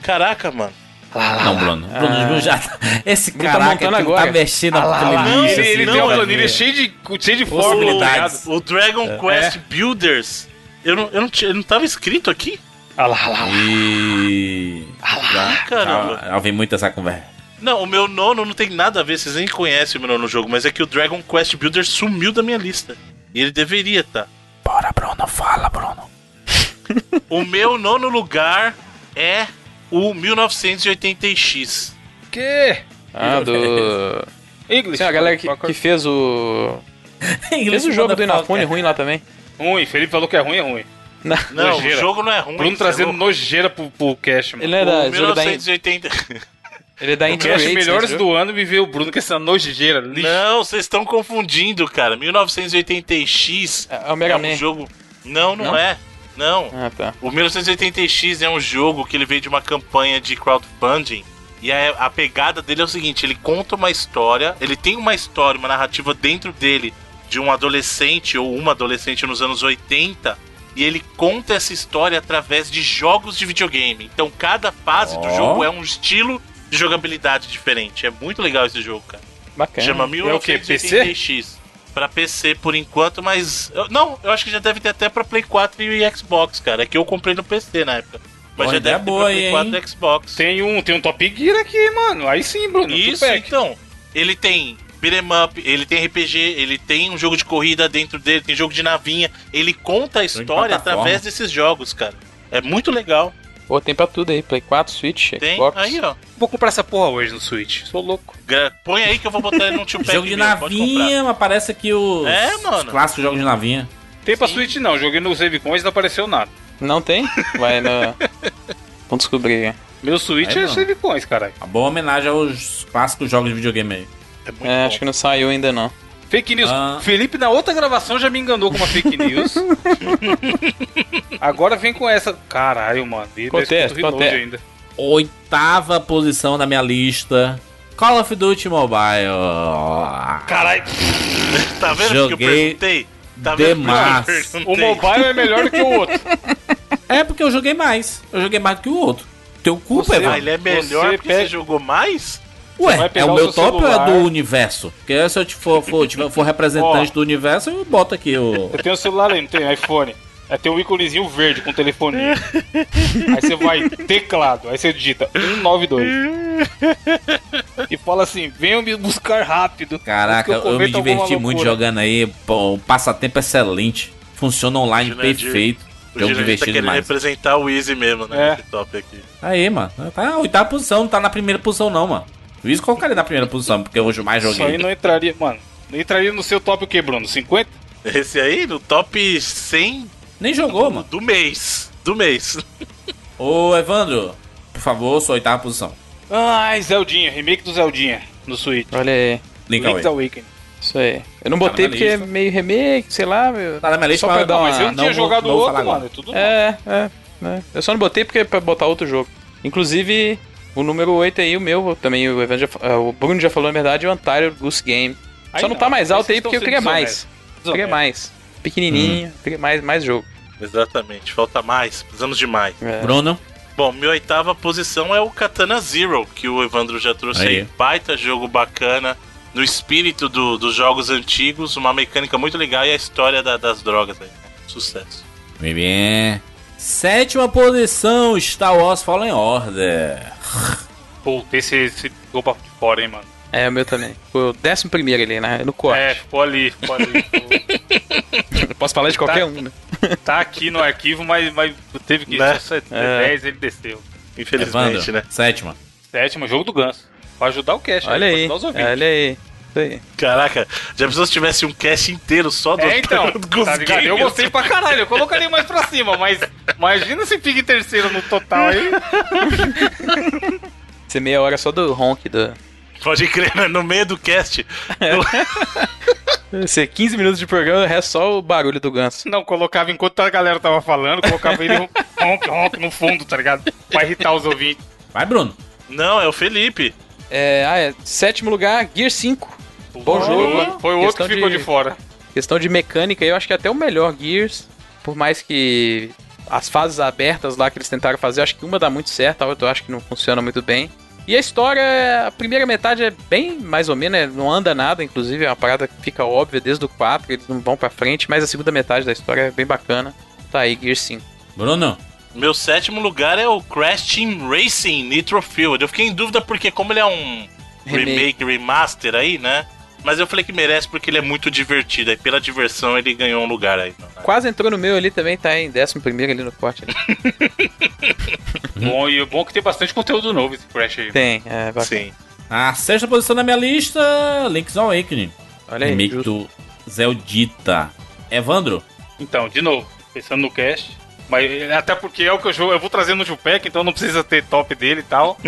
Caraca, mano. Ah, não, Bruno. Bruno ah, já tá... Esse cara tá, tá mexendo ah, a planilha. Ele, ele tem uma planilha cheia de, cheia de possibilidades. O, o Dragon é. Quest Builders. Eu não, eu, não, eu não tava escrito aqui? Ah lá, ah lá. E... Ah lá, já, caramba. Já, já ouvi muito essa conversa. Não, o meu nono não tem nada a ver. Vocês nem conhecem o meu nono jogo. Mas é que o Dragon Quest Builders sumiu da minha lista. E ele deveria tá. Bora, Bruno. Fala, Bruno. O meu nono lugar é... O mil novecentos e oitenta X. Que? Ah, do... English. Sim, a galera que, que fez o... fez o jogo do Inafune ruim lá também. Ruim. Felipe falou que é ruim, é ruim. Não, não o jogo não é ruim. Bruno trazendo é nojeira pro, pro Cash, mano. Ele é da... mil novecentos e oitenta... Ele é da Internet. Os melhores do ano me veio o Bruno com essa nojeira. Lixo. Não, vocês estão confundindo, cara. mil novecentos e oitenta X é, é, o Mega é um Man. Jogo... Não, não, não é. Não, ah, tá. O mil novecentos e oitenta X é um jogo que ele veio de uma campanha de crowdfunding. E a, a pegada dele é o seguinte, ele conta uma história, ele tem uma história, uma narrativa dentro dele de um adolescente ou uma adolescente nos anos oitenta. E ele conta essa história através de jogos de videogame. Então cada fase oh. do jogo é um estilo de jogabilidade diferente. É muito legal esse jogo, cara. Bacana. Chama mil novecentos e oitenta X. Pra P C por enquanto, mas... Eu, não, eu acho que já deve ter até pra Play quatro e Xbox, cara. É que eu comprei no P C na época. Mas Olha já deve boa, ter pra Play quatro e Xbox. Tem um, tem um Top Gear aqui, mano. Aí sim, Bruno. Isso, então. Ele tem beat'em up, ele tem R P G, ele tem um jogo de corrida dentro dele, tem jogo de navinha. Ele conta a história através desses jogos, cara. É muito legal. Pô, tem pra tudo aí. Play quatro, Switch, tem? Xbox. Aí, ó. Vou comprar essa porra hoje no Switch. Sou louco. Gra- Põe aí que eu vou botar ele num tio Jogo de meu, navinha, mas parece que os, é, mano. os clássicos jogos de navinha. Tem pra Sim. Switch não. Joguei no Save Coins e não apareceu nada. Não tem? Vai na... Vamos descobrir. Meu Switch aí, é Save Coins, caralho. Uma boa homenagem aos clássicos jogos de videogame aí. É, muito é bom. Acho que não saiu ainda não. Fake news. Ah. Felipe, na outra gravação, já me enganou com uma fake news. Agora vem com essa. Caralho, mano. Conteste, conteste. Ainda. Oitava posição da minha lista. Call of Duty Mobile. Caralho. Tá vendo o que eu perguntei? Tá vendo demais. Que eu perguntei? O mobile é melhor do que o outro. É porque eu joguei mais. Eu joguei mais do que o outro. Teu culpa, velho. Ah, ele é melhor você porque pega... você jogou mais? Ué, é o meu top ou é do universo? Porque se eu for, for, tipo, for representante oh. do universo, eu boto aqui o... Eu tenho um celular aí, não tem iPhone. Aí tem um íconezinho verde com um telefoninho. Aí você vai, teclado, aí você digita um nove dois. E fala assim, venham me buscar rápido. Caraca, eu, eu me diverti muito jogando aí. Pô, o passatempo é excelente. Funciona online o perfeito. O jogo divertido tá demais. Representar o Easy mesmo, né? É. Esse top aqui. Aí, mano. Tá na oitava posição, não tá na primeira posição não, mano. Isso colocaria na primeira posição, porque hoje mais joguei. Isso aí não entraria, mano. Não entraria no seu top o que, Bruno? cinquenta? Esse aí, no top cem... Nem jogou, do, mano. Do mês. Do mês. Ô, Evandro, por favor, sua oitava posição. Ai, Zeldinha. Remake do Zeldinha no Switch. Olha aí. Link Link's Awakening. Isso aí. Eu não botei tá porque lista. É meio remake, sei lá. Meu... Tá na minha lista, só pra dar uma... Mas eu não, não tinha vou, jogado o outro, mano. É, tudo é, é, é. Eu só não botei porque é pra botar outro jogo. Inclusive... O número oito aí, o meu, também o, Evan já, o Bruno já falou, na verdade, o Antario Goose Game. Aí só não, não tá mais alto aí porque eu queria mais. Eu queria mais. Pequenininho, hum. queria mais, mais jogo. Exatamente, falta mais, precisamos de mais. É. Bruno? Bom, minha oitava posição é o Katana Zero, que o Evandro já trouxe aí. aí. Baita jogo bacana, no espírito do, dos jogos antigos, uma mecânica muito legal e a história da, das drogas aí. Sucesso. Muito bem. Sétima posição, Star Wars Fallen Order. Puta, esse, esse ficou pra fora, hein, mano. É, o meu também. Foi o décimo primeiro ali, né? No corte. É, ficou ali, ficou ali. Ficou... Posso falar de qualquer tá, um, né? Tá aqui no arquivo, mas, mas teve que... Né? Só dez, é. Ele desceu. Infelizmente, Evandro, né? Sétima. Sétima, jogo do Ganso. Pra ajudar o cast. Olha aí, os olha aí. Aí. Caraca, já pensou se tivesse um cast inteiro só do... É, então, tá ligado? Eu gostei pra caralho, eu colocaria mais pra cima, mas imagina se fica em terceiro no total aí. Isso é meia hora só do honk do... Pode crer, né? No meio do cast. Ser é. quinze minutos de programa, o resto só o barulho do Ganso. Não, colocava enquanto a galera tava falando, colocava ele um honk, honk no fundo, tá ligado? Pra irritar os ouvintes. Vai, Bruno. Não, é o Felipe. É, ah, é, sétimo lugar, Gear cinco. Bom jogo. Foi o outro que ficou de, de fora. Questão de mecânica, eu acho que é até o melhor Gears. Por mais que as fases abertas lá que eles tentaram fazer, acho que uma dá muito certo, a outra eu acho que não funciona muito bem. E a história, a primeira metade é bem mais ou menos, né, não anda nada, inclusive é uma parada que fica óbvia desde o quatro, eles não vão pra frente, mas a segunda metade da história é bem bacana. Tá aí, Gears cinco. Bruno? Meu sétimo lugar é o Crash Team Racing Nitro Fueled. Eu fiquei em dúvida porque como ele é um remake, remake remaster aí, né? Mas eu falei que merece porque ele é muito divertido. Aí pela diversão ele ganhou um lugar aí. Né? Quase entrou no meu ali também, tá em décimo primeiro ali no corte. Bom, e o bom é que tem bastante conteúdo novo esse Crash aí. Tem, é bacana. Sim. A sexta posição da minha lista, Link's Awakening. Olha aí. Remake do Zeldita. Evandro? Então, de novo, pensando no cast... Mas, até porque é o que eu jogo, eu vou trazer no Jupac, então não precisa ter top dele e tal.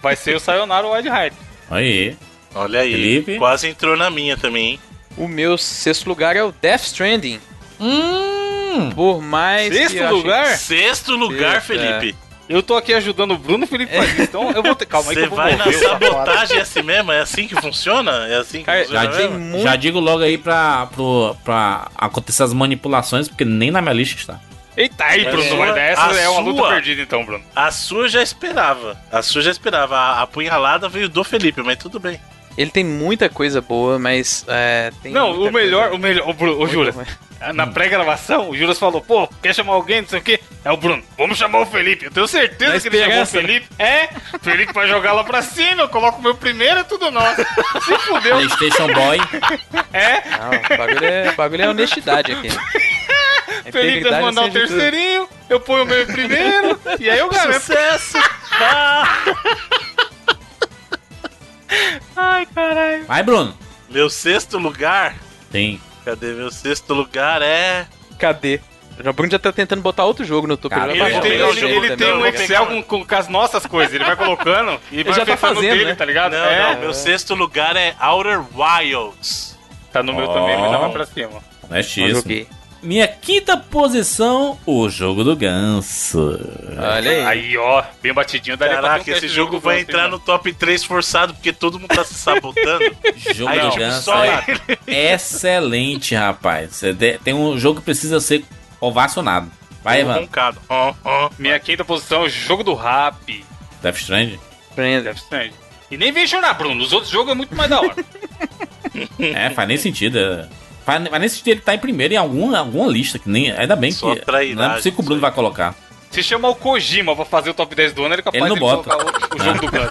Vai ser o Sayonara Wild Hearts. Aí. Olha aí, Felipe. Quase entrou na minha também, hein? O meu sexto lugar é o Death Stranding. Hum! Por mais. Sexto que lugar? Achei... Sexto lugar, Sexta. Felipe. Eu tô aqui ajudando o Bruno, Felipe faz é. Então eu vou ter. Calma aí, você vai na sabotagem, é assim mesmo? É assim que funciona? É assim que Cara, funciona? Já, muito... já digo logo aí pra, pro, pra acontecer as manipulações, porque nem na minha lista está. Eita, aí, Bruno, é, mas essa é uma sua, luta perdida então, Bruno. A sua já esperava, a sua já esperava. A, a punhalada veio do Felipe, mas tudo bem. Ele tem muita coisa boa, mas... É, tem não, o melhor, o melhor, o melhor, o Júlio, na pré-gravação, o Júlio falou, pô, quer chamar alguém, não sei o quê. É o Bruno, vamos chamar o Felipe, eu tenho certeza mas que ele chamou o Felipe. É, o Felipe vai jogar lá pra cima, eu coloco o meu primeiro, é tudo nosso. Se fudeu. PlayStation Boy. É. Não, o bagulho é, o bagulho é honestidade aqui. Felipe deve mandar o terceirinho, tudo. Eu ponho o meu primeiro, e aí eu garanto. Sucesso! Ah. Ai, caralho. Vai, Bruno. Meu sexto lugar? Tem. Cadê? Meu sexto lugar é... Cadê? O Bruno já tá tentando botar outro jogo no topo. Cara, ele, ele, ele, ele, ele, ele tem um Excel com, com, com as nossas coisas, ele vai colocando e ele vai já tá fazendo dele, né? Tá ligado? Não, é. não, meu sexto lugar é Outer Wilds. Tá no oh. meu também, mas tava pra cima. Não é X. Minha quinta posição, o jogo do Ganso. Olha aí. Aí, ó, bem batidinho. Daria Caraca, pra um esse jogo, jogo vai entrar assim, no top três forçado, porque todo mundo tá se sabotando. Jogo aí, do tipo, Ganso é excelente, rapaz. Tem um jogo que precisa ser ovacionado. Vai, mano. Roncado. Oh, oh. Minha quinta posição, o jogo do rap. Death Stranding? Death Stranding. E nem vem chorar, Bruno. Os outros jogos é muito mais da hora. É, faz nem sentido, é... Mas nesse dia ele tá em primeiro em alguma, alguma lista, que nem. Ainda bem Só que. Trairagem, não é possível que o Bruno vai colocar. Se chamar o Kojima pra fazer o top dez do ano, ele é capaz ele não de bota. colocar o, o jogo do Ganso.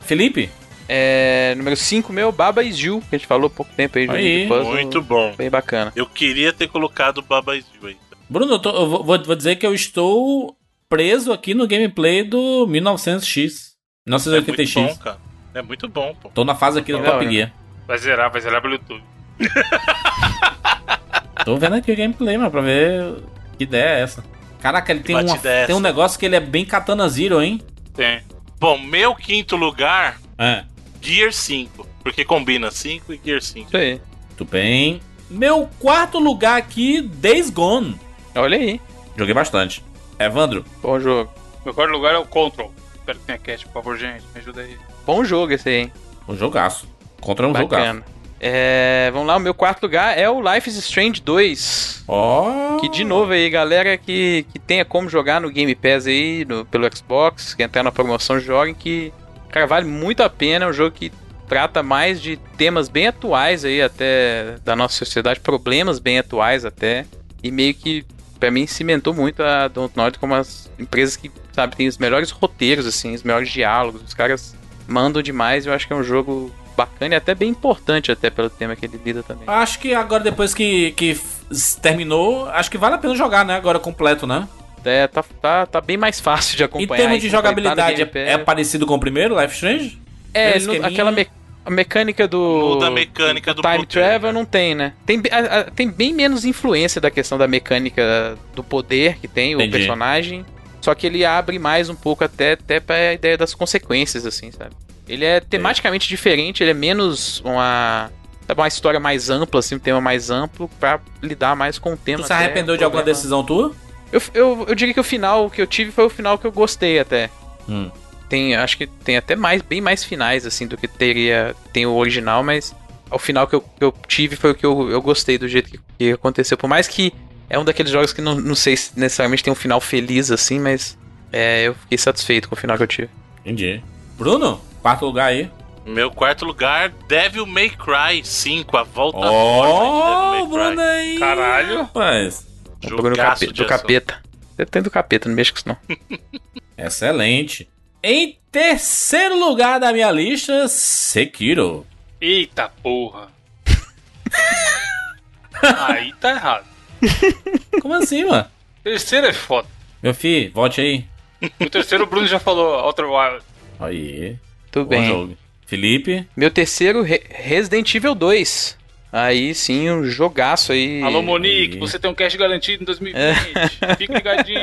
Felipe? É, número cinco, meu, Baba e Gil, que a gente falou há pouco tempo aí, aí puzzle, muito bom. Bem bacana. Eu queria ter colocado o Baba e Gil aí. Bruno, eu, tô, eu vou, vou dizer que eu estou preso aqui no gameplay do mil e novecentos X. mil novecentos e oitenta X. É muito bom, cara. É muito bom, pô. Tô na fase aqui do Top Gear. Vai zerar, vai zerar pelo YouTube. Tô vendo aqui o gameplay, mano, pra ver que ideia é essa. Caraca, ele tem, uma, tem um negócio que ele é bem Katana Zero, hein? Tem. Bom, meu quinto lugar é Gear cinco. Porque combina cinco e Gear cinco. Isso aí. Tudo bem. Meu quarto lugar aqui, Days Gone. Olha aí. Joguei bastante. Evandro? Bom jogo. Meu quarto lugar é o Control. Espero que tenha cast, por favor, gente. Me ajuda aí. Bom jogo esse aí, hein? Um jogaço. Control é um jogaço. É, vamos lá, o meu quarto lugar é o Life is Strange dois. Oh. Que de novo aí, galera que, que tenha como jogar no Game Pass aí, no, pelo Xbox, que entrar na promoção, joguem, que, cara, vale muito a pena. É um jogo que trata mais de temas bem atuais aí, até da nossa sociedade, problemas bem atuais até, e meio que pra mim cimentou muito a Dontnod como as empresas que, sabe, tem os melhores roteiros, assim, os melhores diálogos, os caras mandam demais. Eu acho que é um jogo bacana e até bem importante até pelo tema que ele lida também. Acho que agora, depois que, que terminou, acho que vale a pena jogar, né? Agora completo, né? É, tá, tá, tá bem mais fácil de acompanhar. Em termos de jogabilidade, é, é parecido com o primeiro, Life Strange? É, ele não, aquela me, a mecânica do... da mecânica do, do Time poder, Travel, né? Não tem, né? Tem, a, a, tem bem menos influência da questão da mecânica do poder que tem. Entendi. O personagem. Só que ele abre mais um pouco até, até pra ideia das consequências, assim, sabe? Ele é tematicamente é. diferente, ele é menos uma... uma história mais ampla, assim, um tema mais amplo pra lidar mais com o tema. Tu se arrependeu de alguma decisão tua? Eu, eu, eu diria que o final que eu tive foi o final que eu gostei até. Hum. Tem, acho que tem até mais, bem mais finais, assim, do que teria, tem o original, mas o final que eu, que eu tive foi o que eu, eu gostei do jeito que, que aconteceu. Por mais que é um daqueles jogos que não, não sei se necessariamente tem um final feliz, assim, mas é, eu fiquei satisfeito com o final que eu tive. Entendi. Bruno, quarto lugar aí. Meu quarto lugar, Devil May Cry cinco, a volta forte oh, de Devil May Cry. Bruno aí, caralho, rapaz. Do, capeta, do capeta. Tem do capeta, não mexe com isso não. Excelente. Em terceiro lugar da minha lista, Sekiro. Eita porra. Aí tá errado. Como assim, mano? Terceiro é foda. Meu filho, volte aí. O terceiro o Bruno já falou, Outer Wild. Aí. Tudo bem. Jogo. Felipe? Meu terceiro, Re- Resident Evil dois. Aí sim, um jogaço aí. Alô, Monique, aí. Você tem um cash garantido em dois mil e vinte. É. Fica ligadinho.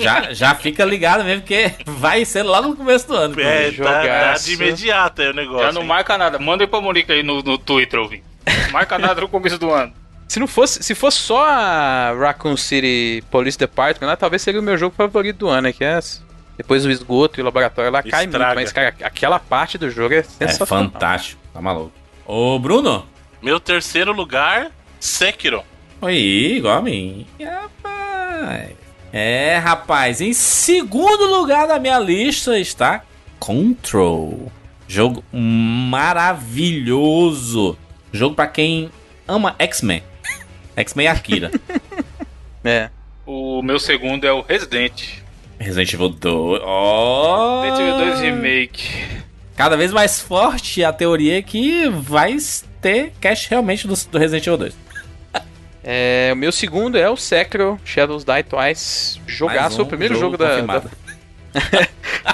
Já, já fica ligado mesmo, porque vai ser lá no começo do ano. É, tá de imediato aí o negócio. Já não hein? Marca nada. Manda aí pra Monique aí no, no Twitter, ouvinte. Não marca nada no começo do ano. Se não fosse, se fosse só a Raccoon City Police Department, lá, talvez seria o meu jogo favorito do ano, né? Que é essa. Depois o esgoto e o laboratório lá cai muito. Mas, cara, aquela parte do jogo é sensacional. É fantástico, tá maluco. Ô, Bruno... Meu terceiro lugar, Sekiro. Oi, igual a mim. Rapaz. É, rapaz. Em segundo lugar da minha lista está Control. Jogo maravilhoso. Jogo pra quem ama X-Men. X-Men e Akira. É. O meu segundo é o Resident. Resident Evil dois. Oh. Resident Evil dois Remake. Cada vez mais forte a teoria que vai... ter cash realmente do, do Resident Evil dois. É, o meu segundo é o Sekiro Shadows Die Twice. Jogaço. Um foi o primeiro jogo, jogo da... da...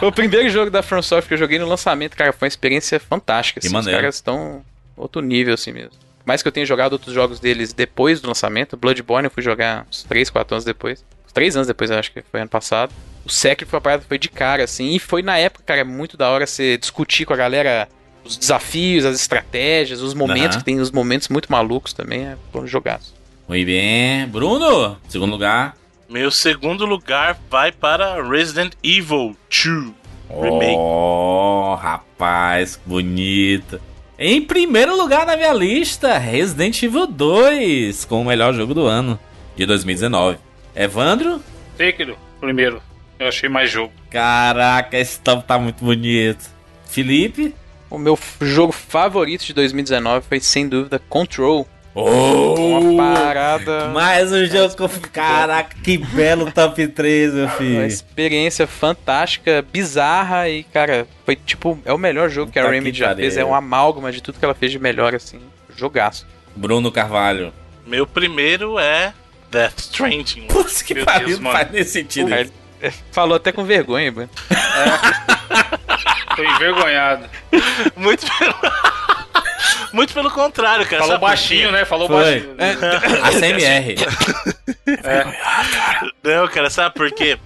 foi o primeiro jogo da FromSoft que eu joguei no lançamento, cara. Foi uma experiência fantástica. Assim, os caras estão outro nível assim mesmo. Mais que eu tenha jogado outros jogos deles depois do lançamento. Bloodborne eu fui jogar uns três, quatro anos depois. três anos depois, eu acho que foi ano passado. O Sekiro foi uma parada, foi de cara, assim. E foi na época, cara, muito da hora você discutir com a galera... os desafios, as estratégias, os momentos, uhum. que tem os momentos muito malucos também, é bom jogar. Muito bem. Bruno, segundo lugar. Meu segundo lugar vai para Resident Evil dois Remake. Oh, rapaz, bonito. Em primeiro lugar na minha lista, Resident Evil dois, com o melhor jogo do ano, de dois mil e dezenove. Evandro? Sekiro, primeiro. Eu achei mais jogo. Caraca, esse top tá muito bonito. Felipe? O meu jogo favorito de dois mil e dezenove foi, sem dúvida, Control. Oh! Uma parada... mais um jogo que eu... Caraca, que belo top três, meu filho. Uma experiência fantástica, bizarra e, cara, foi tipo... é o melhor jogo Não que tá a Remedy já fez. É um amálgama de tudo que ela fez de melhor, assim. Jogaço. Bruno Carvalho. Meu primeiro é Death Stranding. Putz, que pariu, não faz nem sentido. Pô, falou até com vergonha, mano. É... Tô envergonhado. Muito pelo... muito pelo contrário, cara. Falou baixinho, né? Falou Foi. baixinho. Né? É. A C M R. É. Não, cara, sabe por quê?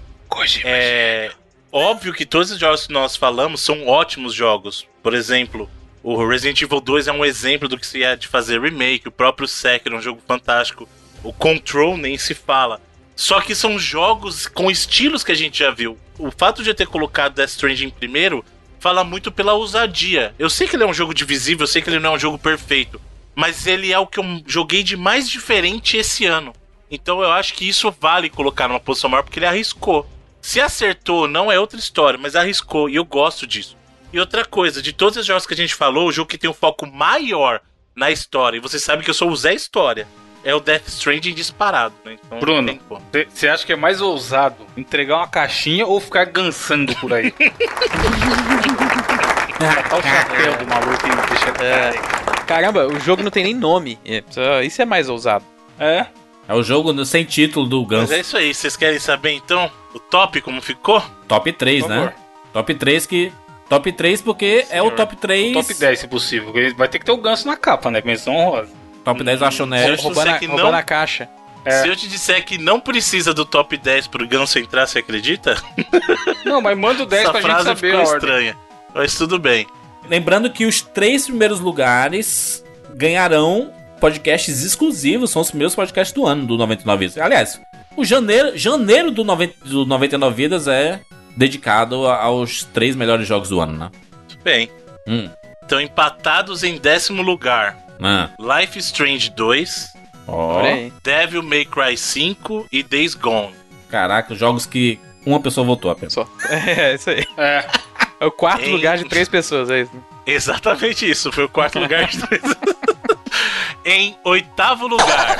É... óbvio que todos os jogos que nós falamos são ótimos jogos. Por exemplo, o Resident Evil dois é um exemplo do que se é de fazer remake. O próprio Sekiro é um jogo fantástico. O Control nem se fala. Só que são jogos com estilos que a gente já viu. O fato de eu ter colocado Death Stranding primeiro fala muito pela ousadia. Eu sei que ele é um jogo divisível, eu sei que ele não é um jogo perfeito, mas ele é o que eu joguei de mais diferente esse ano. Então eu acho que isso vale colocar numa posição maior, porque ele arriscou. Se acertou, não é outra história, mas arriscou, e eu gosto disso. E outra coisa, de todos os jogos que a gente falou, o jogo que tem um foco maior na história, e você sabe que eu sou o Zé História... é o Death Stranding disparado, né? Então, Bruno, você acha que é mais ousado entregar uma caixinha ou ficar gansando por aí? Tá o chapéu do maluco e deixa é. Caramba, o jogo não tem nem nome. Isso é mais ousado. É? É o jogo sem título do Ganso. Mas é isso aí, vocês querem saber então o top como ficou? Top três, né? Top três que... Top três porque Senhor. É o top três... O top dez, se possível. Vai ter que ter o Ganso na capa, né? Menção honrosa. Top dez eu acho honesto. Roubando na caixa. É. Se eu te disser que não precisa do top dez pro Ganso entrar, você acredita? Não, mas manda o dez essa pra gente saber. Essa frase ficou estranha. Mas tudo bem. Lembrando que os três primeiros lugares ganharão podcasts exclusivos. São os primeiros podcasts do ano do noventa e nove Vidas. Aliás, o janeiro, janeiro do, noventa, do noventa e nove Vidas é dedicado aos três melhores jogos do ano, né? Muito bem. Hum. Então, empatados em décimo lugar. Ah. Life is Strange dois. Oh. Devil May Cry cinco e Days Gone. Caraca, jogos que uma pessoa votou apenas. Só. É, isso aí. É. É o quarto em... lugar de três pessoas, é isso? Exatamente isso, foi o quarto lugar de três pessoas. Em oitavo lugar,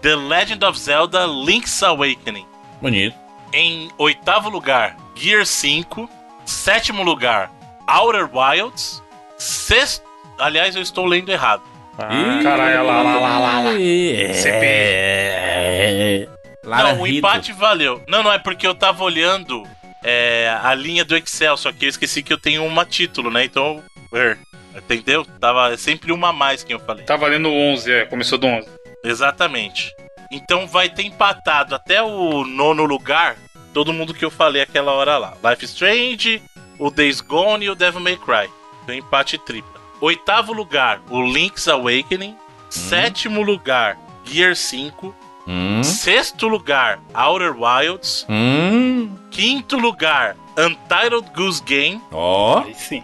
The Legend of Zelda Link's Awakening. Bonito. Em oitavo lugar, Gear cinco. Sétimo lugar, Outer Wilds. Sexto... Aliás, eu estou lendo errado. Ah, e... Caralho, lá, lá, lá, lá, lá. C P. Não, o empate valeu. Não, não, é porque eu tava olhando... É, a linha do Excel, só que eu esqueci que eu tenho uma título, né? Então, er, entendeu? Tava sempre uma a mais que eu falei. Tá valendo onze, é, começou do onze. Exatamente. Então vai ter empatado até o nono lugar todo mundo que eu falei aquela hora lá. Life Strange, o Days Gone e o Devil May Cry. Então empate tripla. Oitavo lugar, o Link's Awakening. Hum. Sétimo lugar, Gear cinco. Hum. Sexto lugar, Outer Wilds. Hum. Quinto lugar, Untitled Goose Game. Ó, oh. Sim.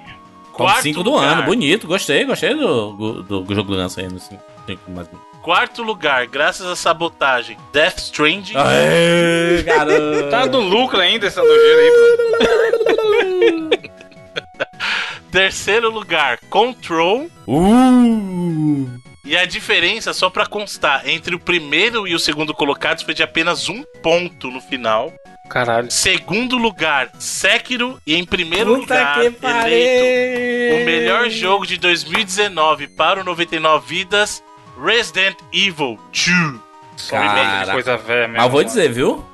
Quarto cinco do lugar, ano, bonito, gostei, gostei do, do, do jogo do Ganso aí. Mais... Quarto lugar, graças à sabotagem, Death Stranding. Aê, garoto. Tá no lucro ainda essa nojeira aí. Terceiro lugar, Control. Uh. E a diferença, só pra constar, entre o primeiro e o segundo colocados foi de apenas um ponto no final. Caralho. Segundo lugar, Sekiro. E em primeiro Puta lugar, eleito o melhor jogo de dois mil e dezenove para o noventa e nove Vidas, Resident Evil dois. Cara, que coisa velha mesmo. Mas vou dizer, viu?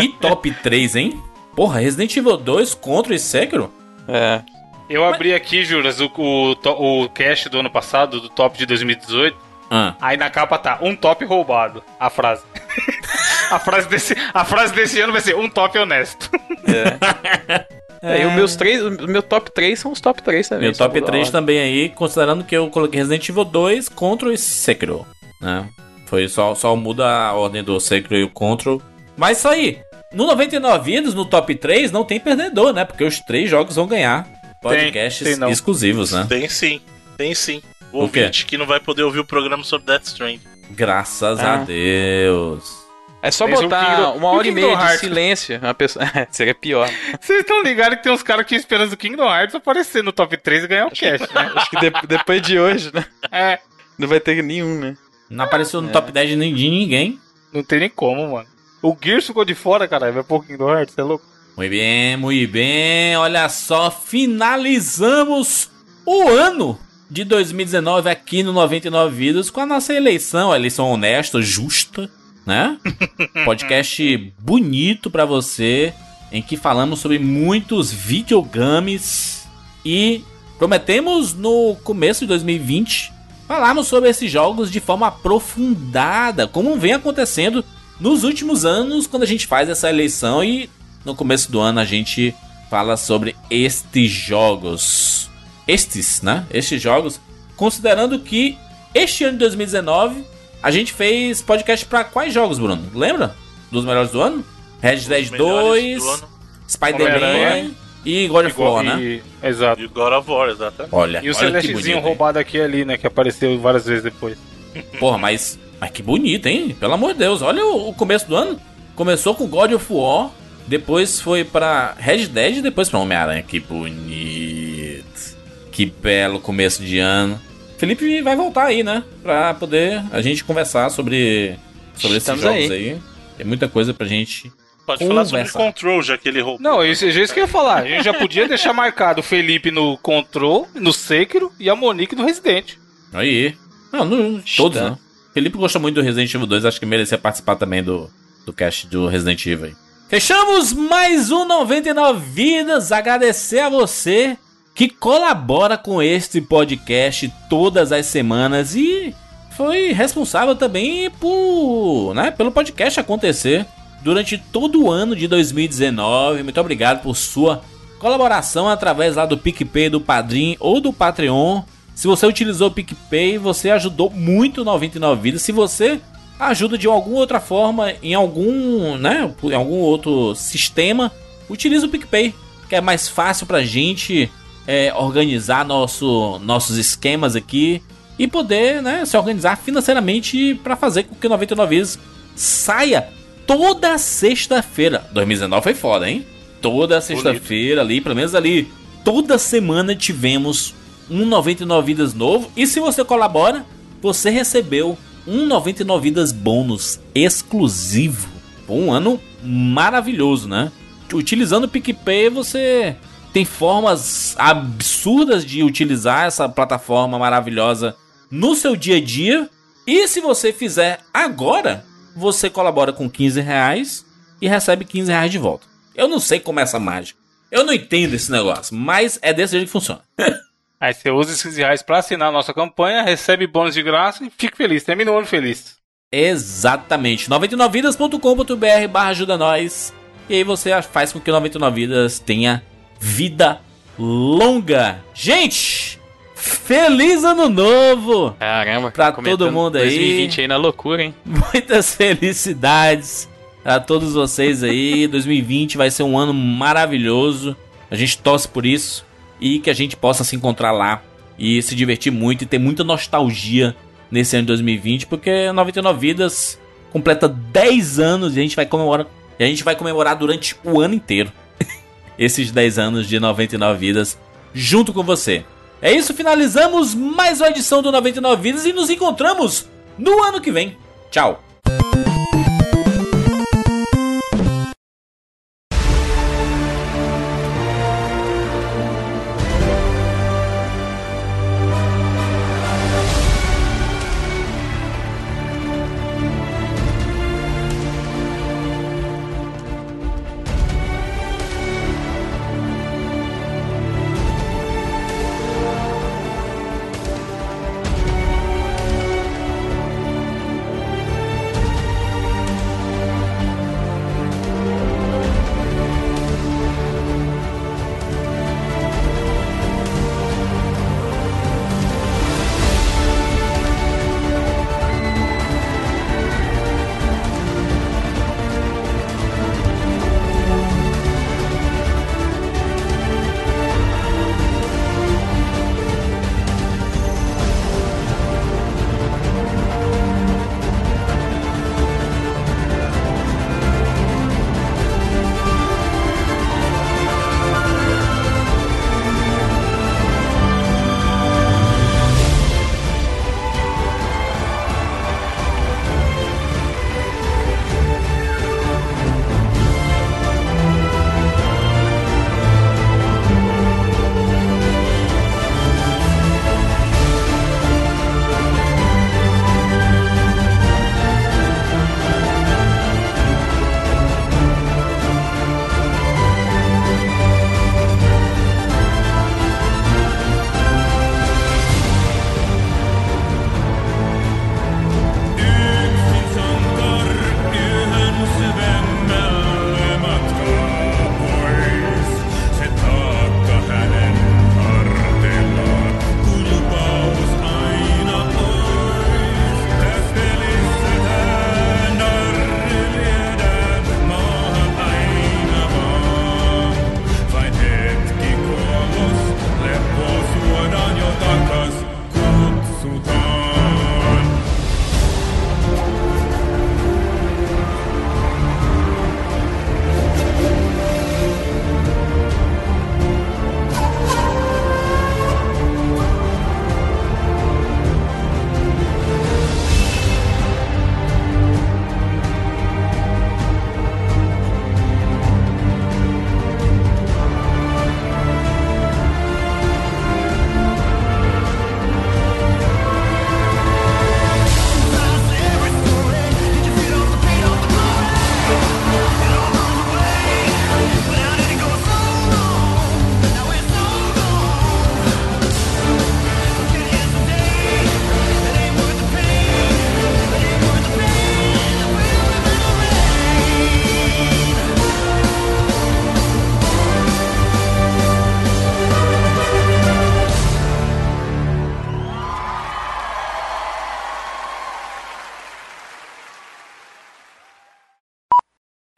Que top três, hein? Porra, Resident Evil dois contra o Sekiro? É... Eu abri aqui, Juras, o, o, o cast do ano passado, do top de dois mil e dezoito. Ah. Aí na capa tá, um top roubado. A frase. a, frase desse, a frase desse ano vai ser, um top honesto. É. é, é. E os meus três, o meu top três são os top três também. Meu top três também aí, considerando que eu coloquei Resident Evil dois, Control e Sekiro. Né? Foi só, só muda a ordem do Sekiro e o Control. Mas isso aí, no noventa e nove Vidas, no top três, não tem perdedor, né? Porque os três jogos vão ganhar. Podcasts tem, tem exclusivos, né? Tem sim, tem sim. O, o ouvinte quê? Que não vai poder ouvir o programa sobre Death Stranding. Graças ah. a Deus. É só tem botar um uma hora e meia Kingdom de Hearts. Silêncio. Uma pessoa... Seria pior. Vocês estão ligados que tem uns caras que esperam do Kingdom Hearts aparecer no top três e ganhar o cast, né? Acho que de... depois de hoje, né? É. Não vai ter nenhum, né? Não apareceu no é. top dez de ninguém. Não tem nem como, mano. O Gears ficou de fora, caralho. Vai pôr o Kingdom Hearts, é louco? Muito bem, muito bem, olha só, finalizamos o ano de dois mil e dezenove aqui no noventa e nove Vidas com a nossa eleição, a eleição honesta, justa, né? Podcast bonito pra você, em que falamos sobre muitos videogames e prometemos no começo de dois mil e vinte falarmos sobre esses jogos de forma aprofundada, como vem acontecendo nos últimos anos quando a gente faz essa eleição e... No começo do ano a gente fala sobre estes jogos. Estes, né? Estes jogos. Considerando que este ano de dois mil e dezenove a gente fez podcast pra quais jogos, Bruno? Lembra? Dos melhores do ano? Red Dead dois, Spider-Man e God of War, né? Exato. E God of War, exatamente. Olha, e o Celestezinho roubado aqui e ali, né? Que apareceu várias vezes depois. Porra, mas, mas que bonito, hein? Pelo amor de Deus. Olha o, o começo do ano. Começou com God of War. Depois foi pra Red Dead e depois pra Homem-Aranha. Que bonito. Que belo começo de ano. Felipe vai voltar aí, né? Pra poder a gente conversar sobre, sobre esses jogos aí. aí. Tem muita coisa pra gente Pode conversar. falar sobre Control, já que ele roubou. Não, isso, isso que eu ia falar. A gente já podia deixar marcado o Felipe no Control, no Sekiro e a Monique no Resident. Aí. Não, não todos, né? Felipe gosta muito do Resident Evil dois. Acho que merecia participar também do, do cast do Resident Evil aí. Fechamos mais um noventa e nove Vidas. Agradecer a você que colabora com este podcast todas as semanas e foi responsável também por, né, pelo podcast acontecer durante todo o ano de dois mil e dezenove. Muito obrigado por sua colaboração através lá do PicPay, do Padrim ou do Patreon. Se você utilizou o PicPay, você ajudou muito noventa e nove Vidas. Se você ajuda de alguma outra forma, em algum, né, em algum outro sistema, utiliza o PicPay, que é mais fácil pra gente É, organizar nosso, nossos esquemas aqui e poder, né, se organizar financeiramente para fazer com que noventa e nove Vidas saia toda sexta-feira. dois mil e dezenove foi foda, hein? Toda sexta-feira ali, pelo menos ali, toda semana tivemos um noventa e nove Vidas novo. E se você colabora, você recebeu um noventa e nove Vidas bônus exclusivo. Foi um ano maravilhoso, né? Utilizando o PicPay, você tem formas absurdas de utilizar essa plataforma maravilhosa no seu dia a dia. E se você fizer agora, você colabora com quinze reais e recebe quinze reais de volta. Eu não sei como é essa mágica. Eu não entendo esse negócio, mas é desse jeito que funciona. Aí você usa esses quinze reais para assinar a nossa campanha, recebe bônus de graça e fica feliz. Termina o ano feliz. Exatamente. noventa e nove vidas ponto com ponto br barra ajuda nós. E aí você faz com que o noventa e nove Vidas tenha vida longa. Gente, feliz ano novo. Caramba, pra todo mundo aí. dois mil e vinte aí na loucura, hein? Muitas felicidades a todos vocês aí. dois mil e vinte vai ser um ano maravilhoso. A gente torce por isso e que a gente possa se encontrar lá e se divertir muito e ter muita nostalgia nesse ano de dois mil e vinte, porque noventa e nove Vidas completa dez anos e a gente vai comemorar, e a gente vai comemorar durante o ano inteiro esses dez anos de noventa e nove Vidas junto com você. É isso, finalizamos mais uma edição do noventa e nove Vidas e nos encontramos no ano que vem. Tchau!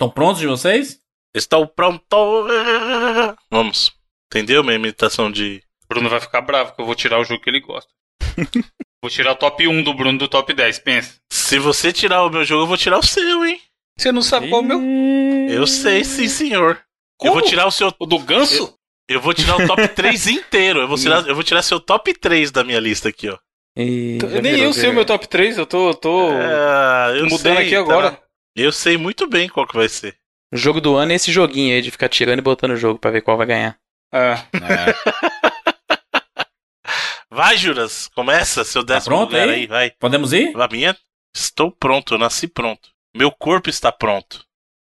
Estão prontos de vocês? Estão prontos. Vamos. Entendeu minha imitação de... Bruno vai ficar bravo que eu vou tirar o jogo que ele gosta. Vou tirar o top um do Bruno do top dez, pensa. Se você tirar o meu jogo, eu vou tirar o seu, hein? Você não sabe qual o meu? Eu sei, sim, senhor. Como? Eu vou tirar o seu... O do Ganso? Eu, eu vou tirar o top três inteiro. Eu vou tirar, eu vou tirar seu top três da minha lista aqui, ó. E... Eu nem eu sei o meu top três, eu tô, eu tô é, eu mudando sei, aqui agora. Tá. Eu sei muito bem qual que vai ser. O jogo do ano é esse joguinho aí de ficar tirando e botando o jogo pra ver qual vai ganhar. É. é. Vai, Juras, começa seu décimo tá lugar aí? aí, vai. Podemos ir? A minha? Estou pronto, eu nasci pronto. Meu corpo está pronto.